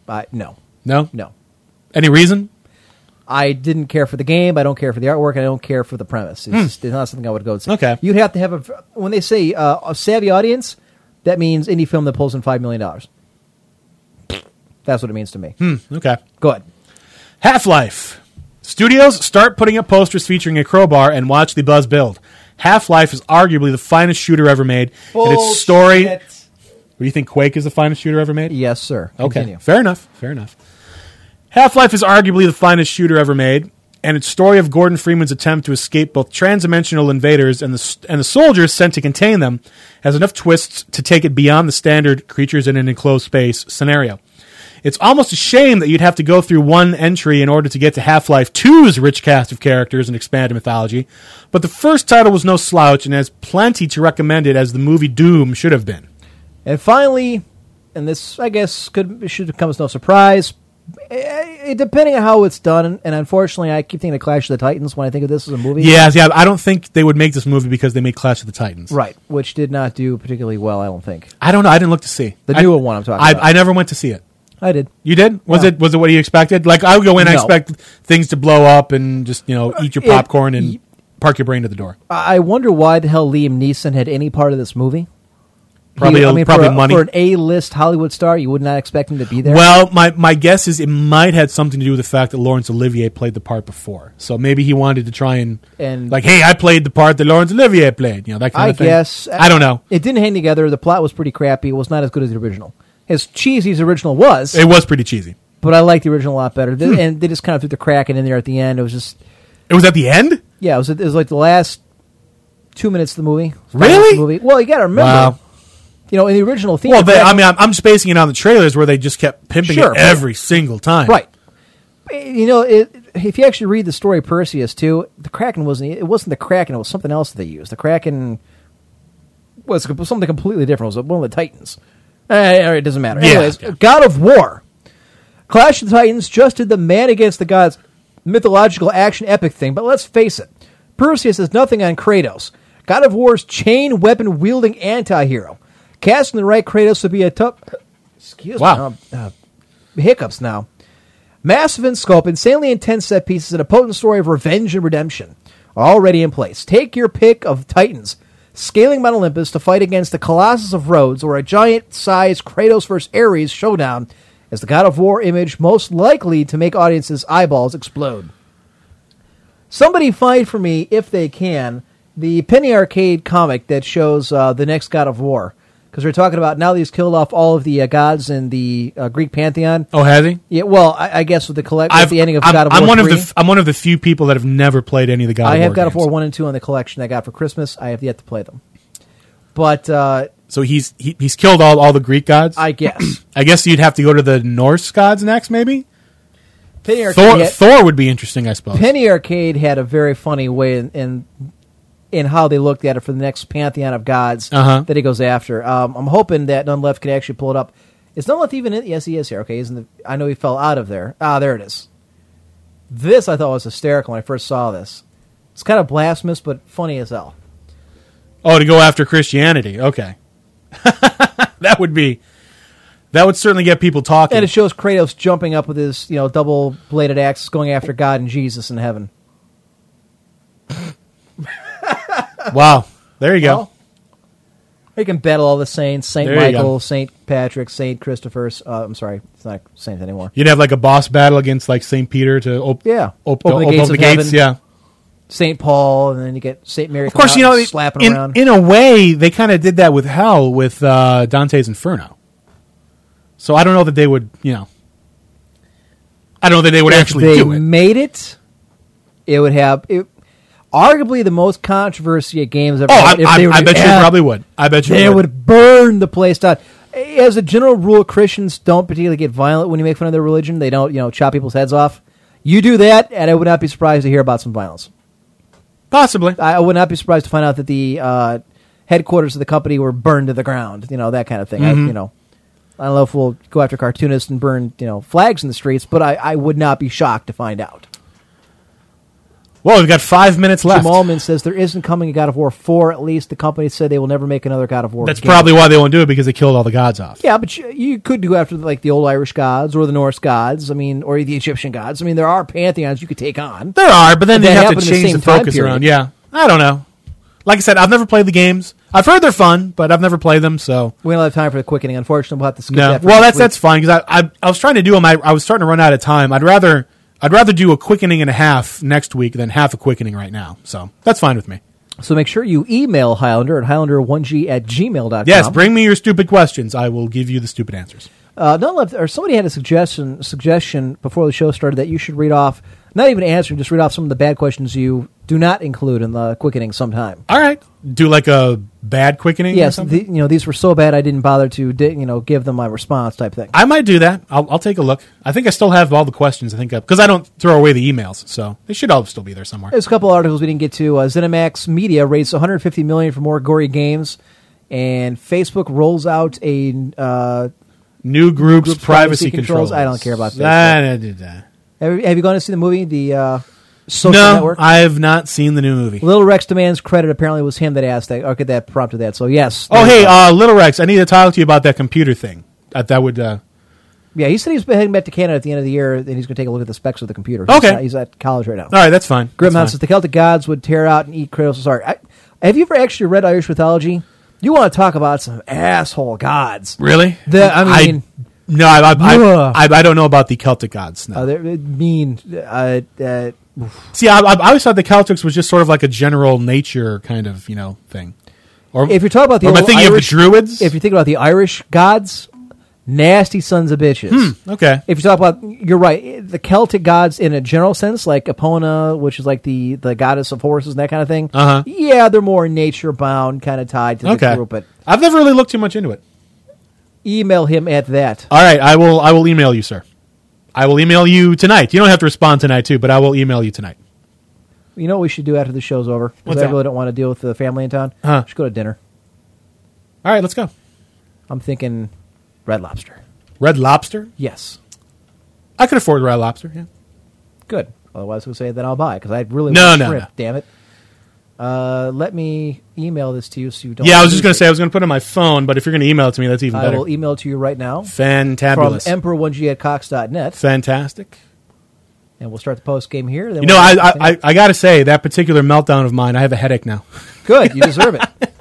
know. Uh, no, no, no. Any reason? I didn't care for the game. I don't care for the artwork. And I don't care for the premise. It's, mm. just, it's not something I would go and see. Okay, you'd have to have a when they say uh, a savvy audience, that means indie film that pulls in five million dollars. That's what it means to me. Hmm, okay, go ahead. Half-Life. Studios, start putting up posters featuring a crowbar and watch the buzz build. Half-Life is arguably the finest shooter ever made. Bullshit. And its story... Do you think Quake is the finest shooter ever made? Yes, sir. Continue. Okay. Fair enough. Fair enough. Half-Life is arguably the finest shooter ever made, and its story of Gordon Freeman's attempt to escape both transdimensional invaders and the, and the soldiers sent to contain them has enough twists to take it beyond the standard creatures in an enclosed space scenario. It's almost a shame that you'd have to go through one entry in order to get to Half-Life two's rich cast of characters and expanded mythology, but the first title was no slouch and has plenty to recommend it as the movie Doom should have been. And finally, and this, I guess, could should come as no surprise, it, depending on how it's done, and unfortunately I keep thinking of Clash of the Titans when I think of this as a movie. Yeah, yeah, I don't think they would make this movie because they made Clash of the Titans. Right, which did not do particularly well, I don't think. I don't know, I didn't look to see. The newer I, one I'm talking I, about. I never went to see it. I did. You did? Was yeah. it was it what you expected? Like, I would go in, no. I expect things to blow up and just, you know, eat your popcorn it, and park your brain to the door. I wonder why the hell Liam Neeson had any part of this movie. Probably, he, I mean, probably for a, money. For an A-list Hollywood star, you would not expect him to be there? Well, my, my guess is it might have something to do with the fact that Laurence Olivier played the part before. So maybe he wanted to try and, and like, hey, I played the part that Laurence Olivier played. You know, that kind I of thing. I guess. I don't know. It didn't hang together. The plot was pretty crappy. It was not as good as the original. As cheesy as the original was. It was pretty cheesy. But I liked the original a lot better. Hmm. And they just kind of threw the Kraken in there at the end. It was just... It was at the end? Yeah, it was, it was like the last two minutes of the movie. Really? The movie. Well, you got to remember... Wow. You know, in the original theme... Well, they, I mean, I'm, I'm spacing it on the trailers where they just kept pimping sure, it every yeah. single time. Right. You know, it, if you actually read the story of Perseus, too, the Kraken wasn't... It wasn't the Kraken. It was something else that they used. The Kraken was something completely different. It was one of the Titans. Uh, it doesn't matter. Yeah. Anyways, yeah. God of War. Clash of the Titans just did the man against the gods mythological action epic thing, but let's face it. Perseus is nothing on Kratos. God of War's chain weapon wielding anti-hero. Casting the right Kratos would be a tough... Excuse wow. me. Uh, uh, hiccups now. Massive in scope, insanely intense set pieces, and a potent story of revenge and redemption are already in place. Take your pick of Titans. Scaling Mount Olympus to fight against the Colossus of Rhodes, or a giant-sized Kratos versus Ares showdown, is the God of War image most likely to make audiences' eyeballs explode. Somebody find for me, if they can, the Penny Arcade comic that shows uh, the next God of War, because we're talking about now that he's killed off all of the uh, gods in the uh, Greek pantheon. Oh, has he? Yeah. Well, I, I guess with the collect, with the ending of I'm, God of I'm War. One three, of the f- I'm one of the few people that have never played any of the God I of War. I have God games. of War one and two on the collection I got for Christmas. I have yet to play them. But uh, so he's he, he's killed all, all the Greek gods. I guess. I guess you'd have to go to the Norse gods next, maybe. Penny Arcade. Thor, had, Thor would be interesting, I suppose. Penny Arcade had a very funny way in. in in how they looked at it for the next pantheon of gods uh-huh. that he goes after. Um, I'm hoping that Nunlef can actually pull it up. Is Nunlef even in? Yes, he is here. Okay, isn't the, I know he fell out of there. Ah, there it is. This I thought was hysterical when I first saw this. It's kind of blasphemous, but funny as hell. Oh, to go after Christianity. Okay. That would be... That would certainly get people talking. And it shows Kratos jumping up with his you know double-bladed axe going after God and Jesus in heaven. Wow. There you well, go. You can battle all the saints. Saint there Michael, Saint Patrick, Saint Christopher's. Uh, I'm sorry. It's not saint anymore. You'd have like a boss battle against like Saint Peter to op- yeah. op- open the op- gates. Open the gates. Yeah. Saint Paul, and then you get Saint Mary. Of course, you know, it, slapping in, around. In a way, they kind of did that with hell with uh, Dante's Inferno. So I don't know that they would, you know. I don't know that they would if actually they do it. If they made it, it would have... It, Arguably the most controversy a game's ever. Oh, I, if they I, I to, bet you uh, probably would. I bet you they would. would burn the place down. As a general rule, Christians don't particularly get violent when you make fun of their religion. They don't, you know, chop people's heads off. You do that, and I would not be surprised to hear about some violence. Possibly. I, I would not be surprised to find out that the uh, headquarters of the company were burned to the ground, you know, that kind of thing. Mm-hmm. I, you know, I don't know if we'll go after cartoonists and burn, you know, flags in the streets, but I, I would not be shocked to find out. Well, we've got five minutes left. Jim Allman says there isn't coming a God of War four, at least. The company said they will never make another God of War. That's game. Probably why they won't do it, because they killed all the gods off. Yeah, but you, you could go after, like, the old Irish gods or the Norse gods, I mean, or the Egyptian gods. I mean, there are pantheons you could take on. There are, but then they have to change the, the focus period. Around. Yeah, I don't know. Like I said, I've never played the games. I've heard they're fun, but I've never played them, so... We don't have time for the quickening, unfortunately. We'll have to skip no. that. Well, that's, that's fine, because I, I I was trying to do them. I, I was starting to run out of time. I'd rather... I'd rather do a quickening and a half next week than half a quickening right now. So that's fine with me. So make sure you email Highlander at Highlander one G at gmail dot com. Yes, bring me your stupid questions. I will give you the stupid answers. Uh, not left, or somebody had a suggestion suggestion before the show started that you should read off, not even answering, just read off some of the bad questions you do not include in the quickening sometime. All right. Do like a bad quickening yes, or something? Yes, you know, these were so bad I didn't bother to di- you know, give them my response type thing. I might do that. I'll, I'll take a look. I think I still have all the questions, I think, because I don't throw away the emails, so they should all still be there somewhere. There's a couple articles we didn't get to. Uh, ZeniMax Media raised one hundred fifty million dollars for more gory games, and Facebook rolls out a... Uh, New groups, groups privacy, privacy controls. controls. I don't care about that. Have you gone to see the movie, the uh, Social no, Network? No, I have not seen the new movie. Little Rex demands credit. Apparently, it was him that asked that, or that prompted that. So yes. Oh hey, uh, Little Rex, I need to talk to you about that computer thing. That, that would. Uh... Yeah, he said he's heading back to Canada at the end of the year, and he's going to take a look at the specs of the computer. He's okay, not, he's at college right now. All right, that's fine. Grimhouse says the Celtic gods would tear out and eat Kratos' art. I, have you ever actually read Irish mythology? You want to talk about some asshole gods? Really? The, I mean. I, No, I I, I I don't know about the Celtic gods. No. Uh, they're mean. Uh, uh, See, I, I always thought the Celtics was just sort of like a general nature kind of, you know, thing. Or if you're talking about the, or old thinking Irish, of the Druids, if you're thinking about the Irish gods, nasty sons of bitches. Hmm, okay. If you talk about, you're right, the Celtic gods in a general sense, like Epona, which is like the, the goddess of horses and that kind of thing. Uh-huh. Yeah, they're more nature bound, kind of tied to the okay. group. But I've never really looked too much into it. Email him at that. All right, I will I will email you, sir. I will email you tonight. You don't have to respond tonight, too, but I will email you tonight. You know what we should do after the show's over? Because I that? really don't want to deal with the family in town. Huh. Just go to dinner. All right, let's go. I'm thinking Red Lobster. Red Lobster? Yes. I could afford Red Lobster, yeah. Good. Otherwise, we'll say then I'll buy it, because I really no, want to no, shrimp, no. damn it. Uh, let me email this to you so you don't... Yeah, I was just going to say, I was going to put it on my phone, but if you're going to email it to me, that's even better. I will email it to you right now. Fantabulous. From Emperor one G at Cox dot net. Fantastic. And we'll start the post game here. Then you we'll know, I I, I got to say, that particular meltdown of mine, I have a headache now. Good, you deserve it.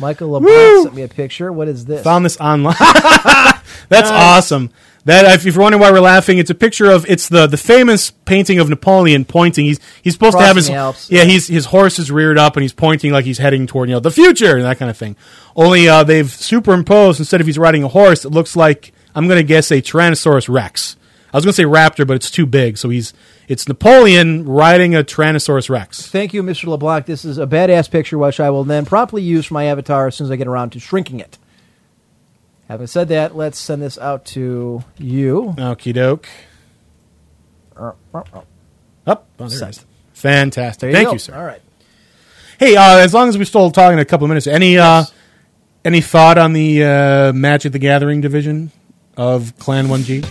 Michael LeBron sent me a picture. What is this? Found this online. That's nice. Awesome. That, if you're wondering why we're laughing, it's a picture of it's the, the famous painting of Napoleon pointing. He's he's supposed Crossing to have his Alps. yeah he's his horse is reared up and he's pointing like he's heading toward, you know, the future and that kind of thing. Only uh, they've superimposed, instead of he's riding a horse, it looks like, I'm going to guess, a Tyrannosaurus Rex. I was going to say raptor, but it's too big, so he's it's Napoleon riding a Tyrannosaurus Rex. Thank you, Mister LeBlanc. This is a badass picture, which I will then promptly use for my avatar as soon as I get around to shrinking it. Having said that, let's send this out to you. Okie doke. Up. Oh, there it is. Fantastic. There you Thank go. you, sir. All right. Hey, uh, as long as we're still talking a couple of minutes, any yes. uh, any thought on the uh, Magic the Gathering division of Clan one G?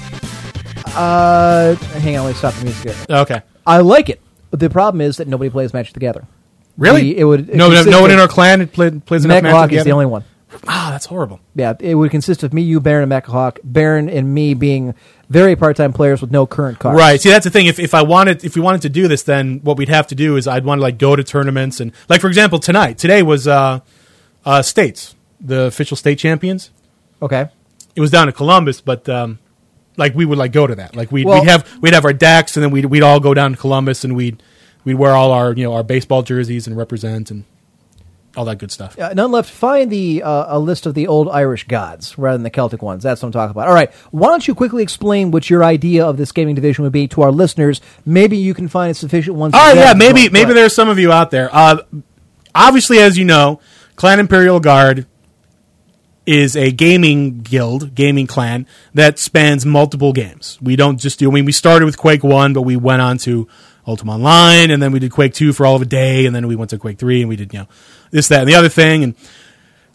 Uh, hang on, let me stop the music here. Okay. I like it. But the problem is that nobody plays Magic the Gathering. Really? The, it would, it no, no, no one in our clan played, plays enough Magic the Gathering? Mech Lock is the only one. Wow, that's horrible. Yeah, it would consist of me, you, Baron, and McHawk. Baron and me being very part-time players with no current cards. Right. See, that's the thing. If if I wanted, if we wanted to do this, then what we'd have to do is I'd want to like go to tournaments and, like, for example, tonight. Today was uh, uh, states, the official state champions. Okay. It was down in Columbus, but um, like we would like go to that. Like we'd, well, we'd have we'd have our decks, and then we'd we'd all go down to Columbus, and we'd we'd wear all our you know our baseball jerseys and represent and. All that good stuff. Uh, none left. Find the uh, a list of the old Irish gods rather than the Celtic ones. That's what I'm talking about. All right. Why don't you quickly explain what your idea of this gaming division would be to our listeners? Maybe you can find a sufficient one. All right. Yeah. Maybe maybe play. There's some of you out there. Uh, obviously, as you know, Clan Imperial Guard is a gaming guild, gaming clan, that spans multiple games. We don't just do, I mean, we started with Quake one, but we went on to Ultima Online, and then we did Quake two for all of a day, and then we went to Quake three, and we did, you know, this, that, and the other thing, and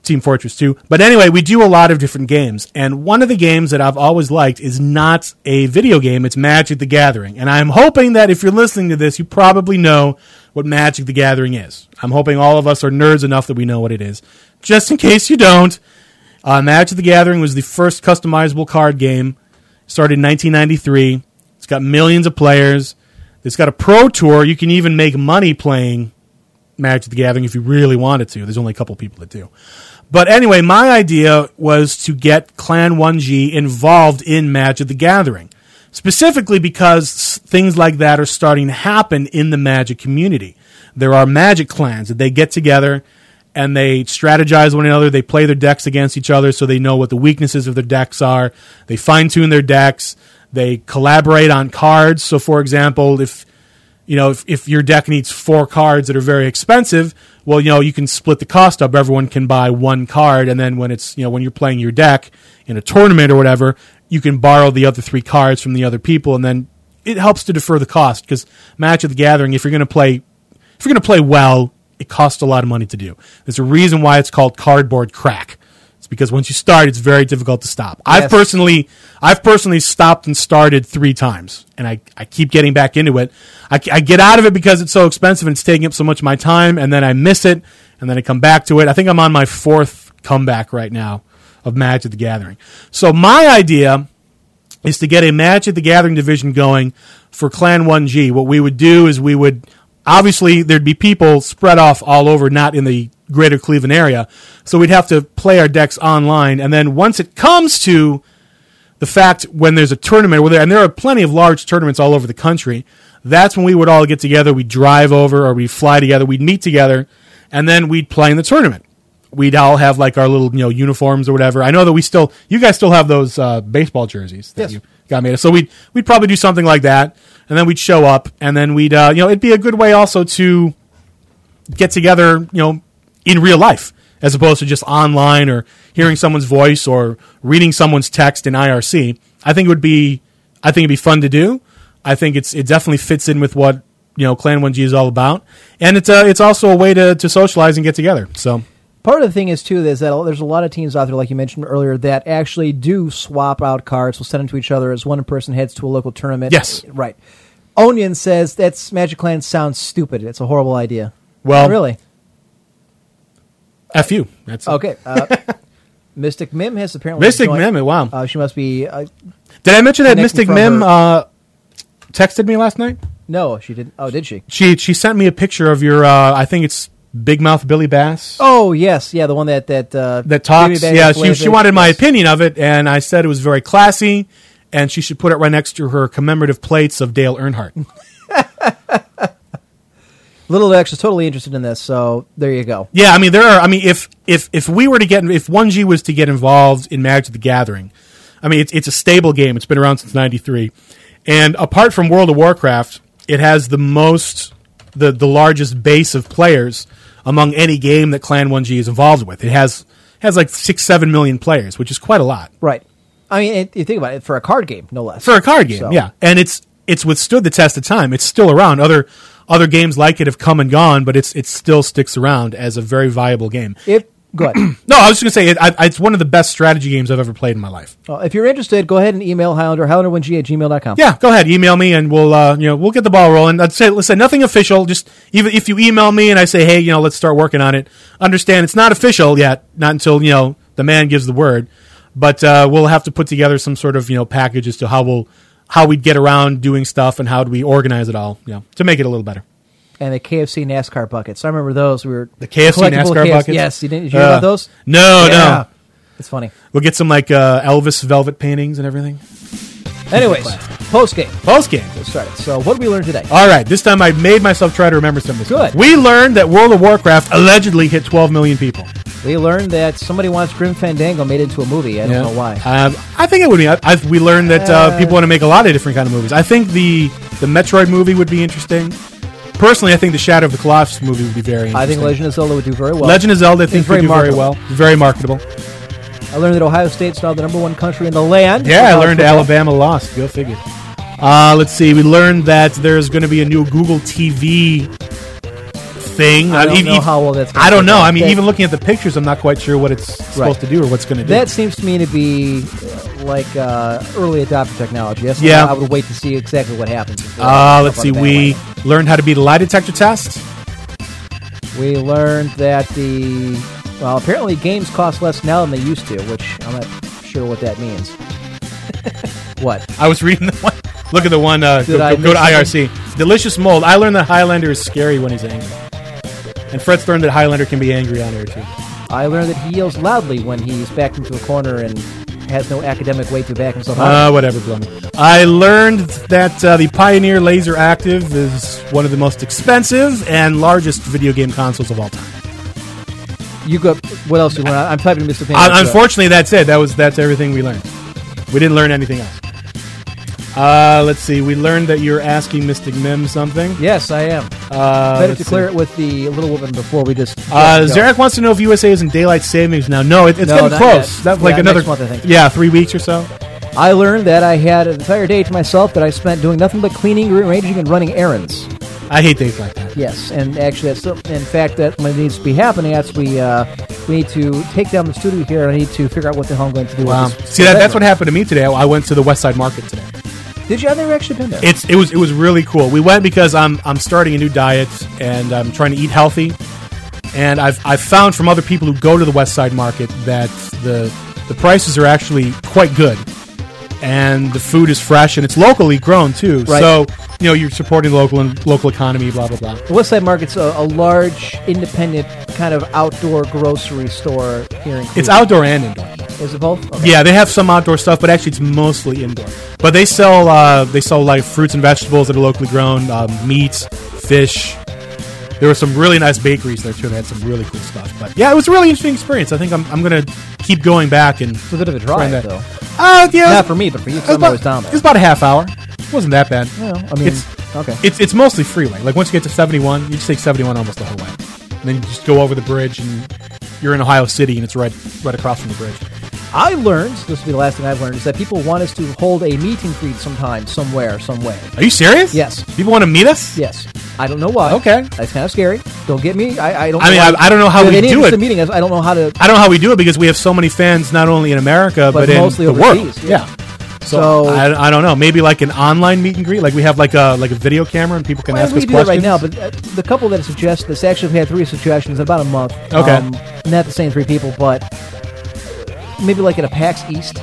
Team Fortress two. But anyway, we do a lot of different games, and one of the games that I've always liked is not a video game, it's Magic the Gathering. And I'm hoping that if you're listening to this, you probably know what Magic the Gathering is. I'm hoping all of us are nerds enough that we know what it is. Just in case you don't, uh, Magic the Gathering was the first customizable card game. It started in nineteen ninety-three. It's got millions of players. It's got a pro tour. You can even make money playing Magic the Gathering if you really wanted to. There's only a couple people that do. But anyway, my idea was to get Clan one G involved in Magic the Gathering, specifically because things like that are starting to happen in the Magic community. There are Magic clans that they get together and they strategize one another. They play their decks against each other so they know what the weaknesses of their decks are. They fine-tune their decks. They collaborate on cards. So, for example, if you know, if, if your deck needs four cards that are very expensive, well, you know, you can split the cost up. Everyone can buy one card, and then when it's, you know, when you're playing your deck in a tournament or whatever, you can borrow the other three cards from the other people, and then it helps to defer the cost, because Magic the Gathering, if you're going to play, if you're going to play well, it costs a lot of money to do. There's a reason why it's called cardboard crack. It's because once you start, it's very difficult to stop. Yes. I've personally, I've personally stopped and started three times, and I, I keep getting back into it. I, I get out of it because it's so expensive and it's taking up so much of my time, and then I miss it, and then I come back to it. I think I'm on my fourth comeback right now of Magic the Gathering. So my idea is to get a Magic the Gathering division going for Clan one G. What we would do is we would, obviously, there'd be people spread off all over, not in the greater Cleveland area, so we'd have to play our decks online, and then once it comes to the fact when there's a tournament, and there are plenty of large tournaments all over the country, that's when we would all get together, we'd drive over, or we'd fly together, we'd meet together, and then we'd play in the tournament. We'd all have like our little, you know, uniforms or whatever. I know that we still, you guys still have those uh, baseball jerseys that yes. you got made of, so we'd, we'd probably do something like that, and then we'd show up, and then we'd, uh, you know, it'd be a good way also to get together, you know, in real life, as opposed to just online or hearing someone's voice or reading someone's text in I R C. I think it would be, I think it'd be fun to do. I think it's, it definitely fits in with what, you know, Clan one G is all about. And it's a, it's also a way to, to socialize and get together. So part of the thing is too, is that there's a lot of teams out there, like you mentioned earlier, that actually do swap out cards. We'll send them to each other as one person heads to a local tournament. Yes. Right. Onion says that's Magic Clan sounds stupid. It's a horrible idea. Well, not really. F you. That's okay. It. uh, Mystic Mim has apparently Mystic joined. Mim. Wow. Uh, she must be. Uh, did I mention that Mystic Mim uh, texted me last night? No, she didn't. Oh, did she? She she sent me a picture of your. Uh, I think it's Big Mouth Billy Bass. Oh yes, yeah, the one that that uh, that talks. Yeah, she, she wanted my yes. opinion of it, and I said it was very classy, and she should put it right next to her commemorative plates of Dale Earnhardt. Little X is totally interested in this, so there you go. Yeah, I mean, there are. I mean, if if if we were to get if one G was to get involved in Magic the Gathering, I mean, it's it's a stable game. It's been around since ninety-three, and apart from World of Warcraft, it has the most the the largest base of players among any game that Clan one G is involved with. It has has like six seven million players, which is quite a lot. Right. I mean, it, you think about it, for a card game, no less. For a card game, so. yeah, and it's it's withstood the test of time. It's still around. Other Other games like it have come and gone, but it's it still sticks around as a very viable game. It, go ahead. No, I was just going to say, it, I, it's one of the best strategy games I've ever played in my life. Well, if you're interested, go ahead and email Highlander, Highlander one G at gmail dot com. Yeah, go ahead. Email me, and we'll uh, you know we'll get the ball rolling. I'd say, let's say nothing official. Just even if you email me and I say, hey, you know, let's start working on it, understand it's not official yet, not until, you know, the man gives the word. But uh, we'll have to put together some sort of, you know, package as to how we'll how we'd get around doing stuff and how do we organize it all, you know, to make it a little better. And the K F C NASCAR buckets. I remember those. We were the K F C NASCAR K F C buckets? Yes. You didn't, did you uh, hear about those? No, yeah. no. It's funny. We'll get some, like, uh, Elvis velvet paintings and everything. Anyways, post-game. Post-game. Let's start it. So what did we learn today? All right. This time I made myself try to remember something. Good. Stuff. We learned that World of Warcraft allegedly hit twelve million people. We learned that somebody wants Grim Fandango made into a movie. I don't yeah. know why. Um, I think it would be. I, I've, we learned that uh, uh, people want to make a lot of different kind of movies. I think the the Metroid movie would be interesting. Personally, I think the Shadow of the Colossus movie would be very interesting. I think Legend of Zelda would do very well. Legend of Zelda, I think, would do marketable. very well. Very marketable. I learned that Ohio State's now the number one country in the land. Yeah, I learned football. Alabama lost. Go figure. Uh, let's see. We learned that there's going to be a new Google T V thing. I don't I mean, know even, how well that's going to I don't know. Out. I mean, that, even looking at the pictures, I'm not quite sure what it's supposed right. to do or what's going to do. That seems to me to be uh, like uh, early adopter technology. That's yeah. I would wait to see exactly what happens. Uh, let's see. We line. learned how to beat a lie detector test. We learned that the... Well, apparently games cost less now than they used to, which I'm not sure what that means. What? I was reading the one. Look at the one. Uh, go go, go to I R C. Something? Delicious mold. I learned that Highlander is scary when he's angry. And Fred's learned that Highlander can be angry on air, too. I learned that he yells loudly when he's backed into a corner and has no academic way to back himself up. Uh, whatever, Blummy. I learned that uh, the Pioneer Laser Active is one of the most expensive and largest video game consoles of all time. You go. What else you learn? I'm typing Mister Payne. Uh, unfortunately, that's it. That was that's everything we learned. We didn't learn anything else. Uh, let's see. We learned that you're asking Mystic Mim something. Yes, I am. Uh, Better declare see. it with the little woman before we just. Uh, Zarek wants to know if U S A is in daylight savings now. No, it, it's no, getting close. That's like yeah, another month, I think. Yeah, three weeks or so. I learned that I had an entire day to myself that I spent doing nothing but cleaning, rearranging, and running errands. I hate days like that. Yes, and actually, that's in fact, that needs to be happening. That's we uh, we need to take down the studio here, and I need to figure out what the hell I'm going to do. Wow. With this See, that, that's what happened to me today. I went to the West Side Market today. Did you? I've never actually been there. It's it was it was really cool. We went because I'm I'm starting a new diet and I'm trying to eat healthy, and I've I've found from other people who go to the West Side Market that the the prices are actually quite good. And the food is fresh, and it's locally grown, too. Right. So, you know, you're supporting local and local economy, blah, blah, blah. The Westside Market's a, a large, independent, kind of outdoor grocery store here in Cleveland. It's outdoor and indoor. Is it both? Okay. Yeah, they have some outdoor stuff, but actually it's mostly indoor. But they sell, uh, they sell like, fruits and vegetables that are locally grown, um, meats, fish. There were some really nice bakeries there, too. They had some really cool stuff. But, yeah, it was a really interesting experience. I think I'm, I'm going to keep going back. And it's a bit of a drive, though. Uh, yeah, Not for me, but for you, because I was down there. It's about a half hour. It wasn't that bad. Well, I mean, it's, okay. It's it's mostly freeway. Like, once you get to seventy-one, you just take seventy-one almost the whole way. And then you just go over the bridge, and you're in Ohio City, and it's right right across from the bridge. I learned, this will be the last thing I've learned, is that people want us to hold a meet and greet sometime, somewhere, some way. Are you serious? Yes. People want to meet us? Yes. I don't know why. Okay. That's kind of scary. Don't get me. I, I don't. I mean, I, I don't know how we do it. Meeting us, I don't know how to. I don't know how we do it because we have so many fans, not only in America but, but in the overseas, world. Yeah. yeah. So, so I, I don't know. Maybe like an online meet and greet. Like we have like a like a video camera and people can well, ask we us do questions. Right now, but the couple that suggested this actually had three suggestions in about a month. Okay. Um, not the same three people, but maybe like at a PAX East,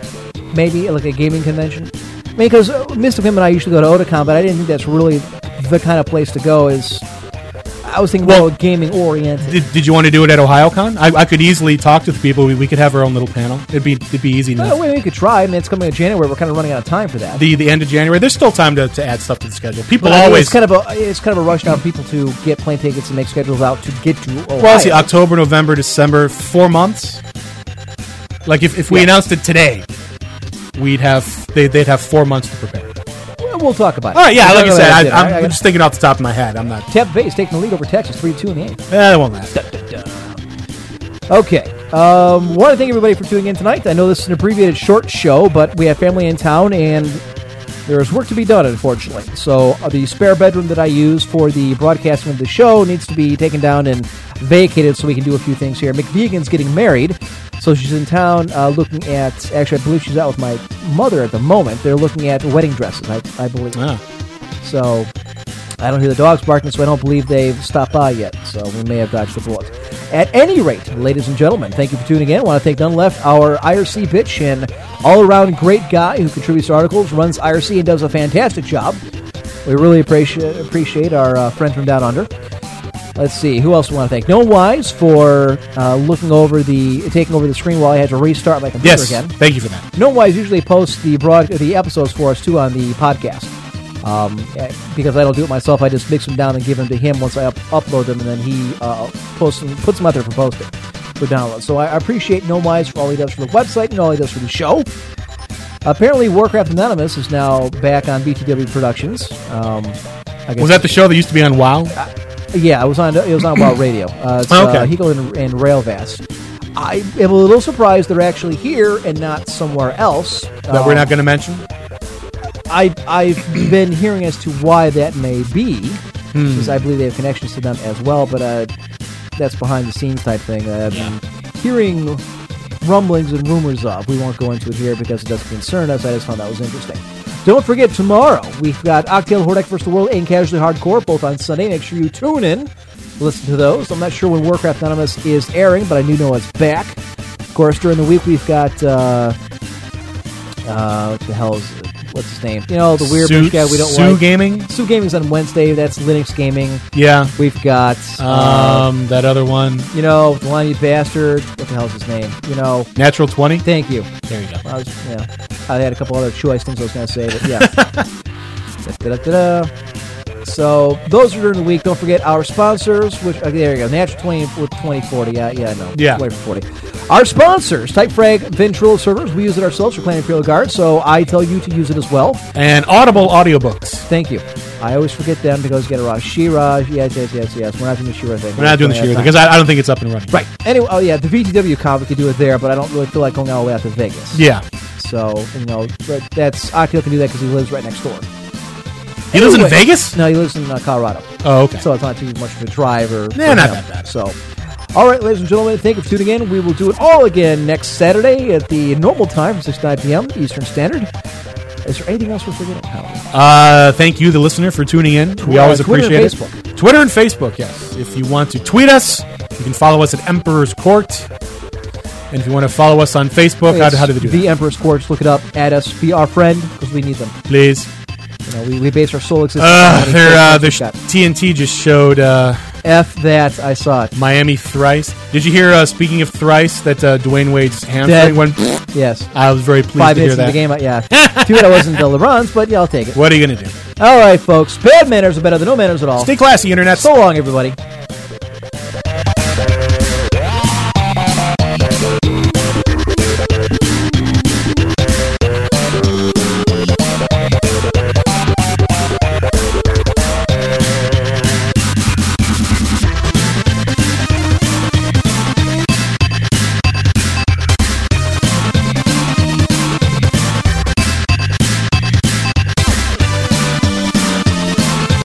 maybe like a gaming convention. I mean, because Mister Kim and I usually go to Otakon, but I didn't think that's really the kind of place to go. Is I was thinking well, more gaming-oriented. Did, did you want to do it at OhioCon? I, I could easily talk to the people. We, we could have our own little panel. It'd be it'd be easy enough. Well, we could try. I mean, it's coming in January. We're kind of running out of time for that. The the end of January. There's still time to, to add stuff to the schedule. People well, always... I mean, it's, kind of a, it's kind of a rush now for people to get plane tickets and make schedules out to get to Ohio. Well, see, October, November, December, four months. Like, if, if we yeah. announced it today, we'd have... They, they'd have four months to prepare. We'll talk about it. All right, yeah, we'll like you said, I, I'm, I, I, I'm just thinking off the top of my head. I'm not. Tampa Bay's taking the lead over Texas, three two in the eighth. That won't last. Da, da, da. Okay. Um, want to thank everybody for tuning in tonight. I know this is an abbreviated short show, but we have family in town, and there is work to be done, unfortunately. So uh, the spare bedroom that I use for the broadcasting of the show needs to be taken down and vacated so we can do a few things here. McVegan's getting married. So she's in town uh, looking at... Actually, I believe she's out with my mother at the moment. They're looking at wedding dresses, I, I believe. Ah. So I don't hear the dogs barking, so I don't believe they've stopped by yet. So we may have dodged the bullet. At any rate, ladies and gentlemen, thank you for tuning in. I want to thank none left, our I R C bitch and all-around great guy who contributes to articles, runs I R C, and does a fantastic job. We really appreciate appreciate our uh, friend from Down Under. Let's see, who else do we want to thank? Noah Wise for uh, looking over the taking over the screen while I had to restart my computer yes, again. Yes, thank you for that. Noah Wise usually posts the broad the episodes for us, too, on the podcast. Um, because I don't do it myself, I just mix them down and give them to him once I up- upload them, and then he uh, posts them, puts them out there for posting, for download. So I appreciate Noah Wise for all he does for the website and all he does for the show. Apparently, Warcraft Anonymous is now back on V T W Productions. Um, I guess Was that the show that used to be on WoW? I, Yeah, it was on it was on Wild Radio. Uh, it's, okay. uh, Hegel and, and Railvast. I am a little surprised they're actually here and not somewhere else. That um, we're not going to mention? I, I've been hearing as to why that may be, because hmm. I believe they have connections to them as well, but uh, that's behind-the-scenes type thing. I've yeah. been hearing rumblings and rumors of. We won't go into it here because it doesn't concern us. I just found that was interesting. Don't forget, tomorrow we've got Octale Hordak versus the World and Casually Hardcore, both on Sunday. Make sure you tune in. Listen to those. I'm not sure when Warcraft Anonymous is airing, but I do know it's back. Of course, during the week we've got uh, uh, what the hell is it? What's his name? You know, the weird Sue, guy we don't Sue like. Sue Gaming? Sue Gaming's on Wednesday. That's Linux Gaming. Yeah. We've got... Um, uh, that other one. You know, the Lonnie Bastard. What the hell's his name? You know... Natural twenty? Thank you. There you go. I, was, yeah. I had a couple other choice things I was going to say, but yeah. da, da, da, da. So, those are during the week. Don't forget our sponsors, which... Uh, there you go. Natural twenty with twenty forty. Yeah, yeah, no. Yeah. twenty forty. Our sponsors, Typefrag Ventrilo servers. We use it ourselves for playing Imperial Guard, so I tell you to use it as well. And Audible audiobooks. Thank you. I always forget them because you get around She-Ra. Yes, yes, yes, yes. We're not doing the She-Ra thing. We're, We're not doing the She-Ra thing because I, I don't think it's up and running. Right. Anyway, oh, yeah, the V T W con, we could do it there, but I don't really feel like going all the way out to Vegas. Yeah. So, you know, that's Akio can do that because he lives right next door. He anyway, lives in Vegas? No, he lives in uh, Colorado. Oh, okay. So it's not too much of a drive or... Nah, not him. that bad. So... All right, ladies and gentlemen, thank you for tuning in. We will do it all again next Saturday at the normal time, six to nine p.m. Eastern Standard. Is there anything else we're forgetting? Uh, thank you, the listener, for tuning in. We always uh, Twitter appreciate and Facebook. it. Twitter and Facebook, yes. If you want to tweet us, you can follow us at Emperor's Court. And if you want to follow us on Facebook, how, how do they do the that? The Emperor's Court. Just look it up, add us, be our friend, because we need them. Please. You know, we, we base our sole existence uh, on uh, the T N T just showed... Uh, F that, I saw it. Miami thrice. Did you hear, uh, speaking of thrice, that uh, Dwayne Wade's hamstring went... Yes. I was very pleased Five to hear that. Five minutes into the game, yeah. Too bad I wasn't the LeBrons, but yeah, I'll take it. What are you going to do? All right, folks. Bad manners are better than no manners at all. Stay classy, Internet. So long, everybody.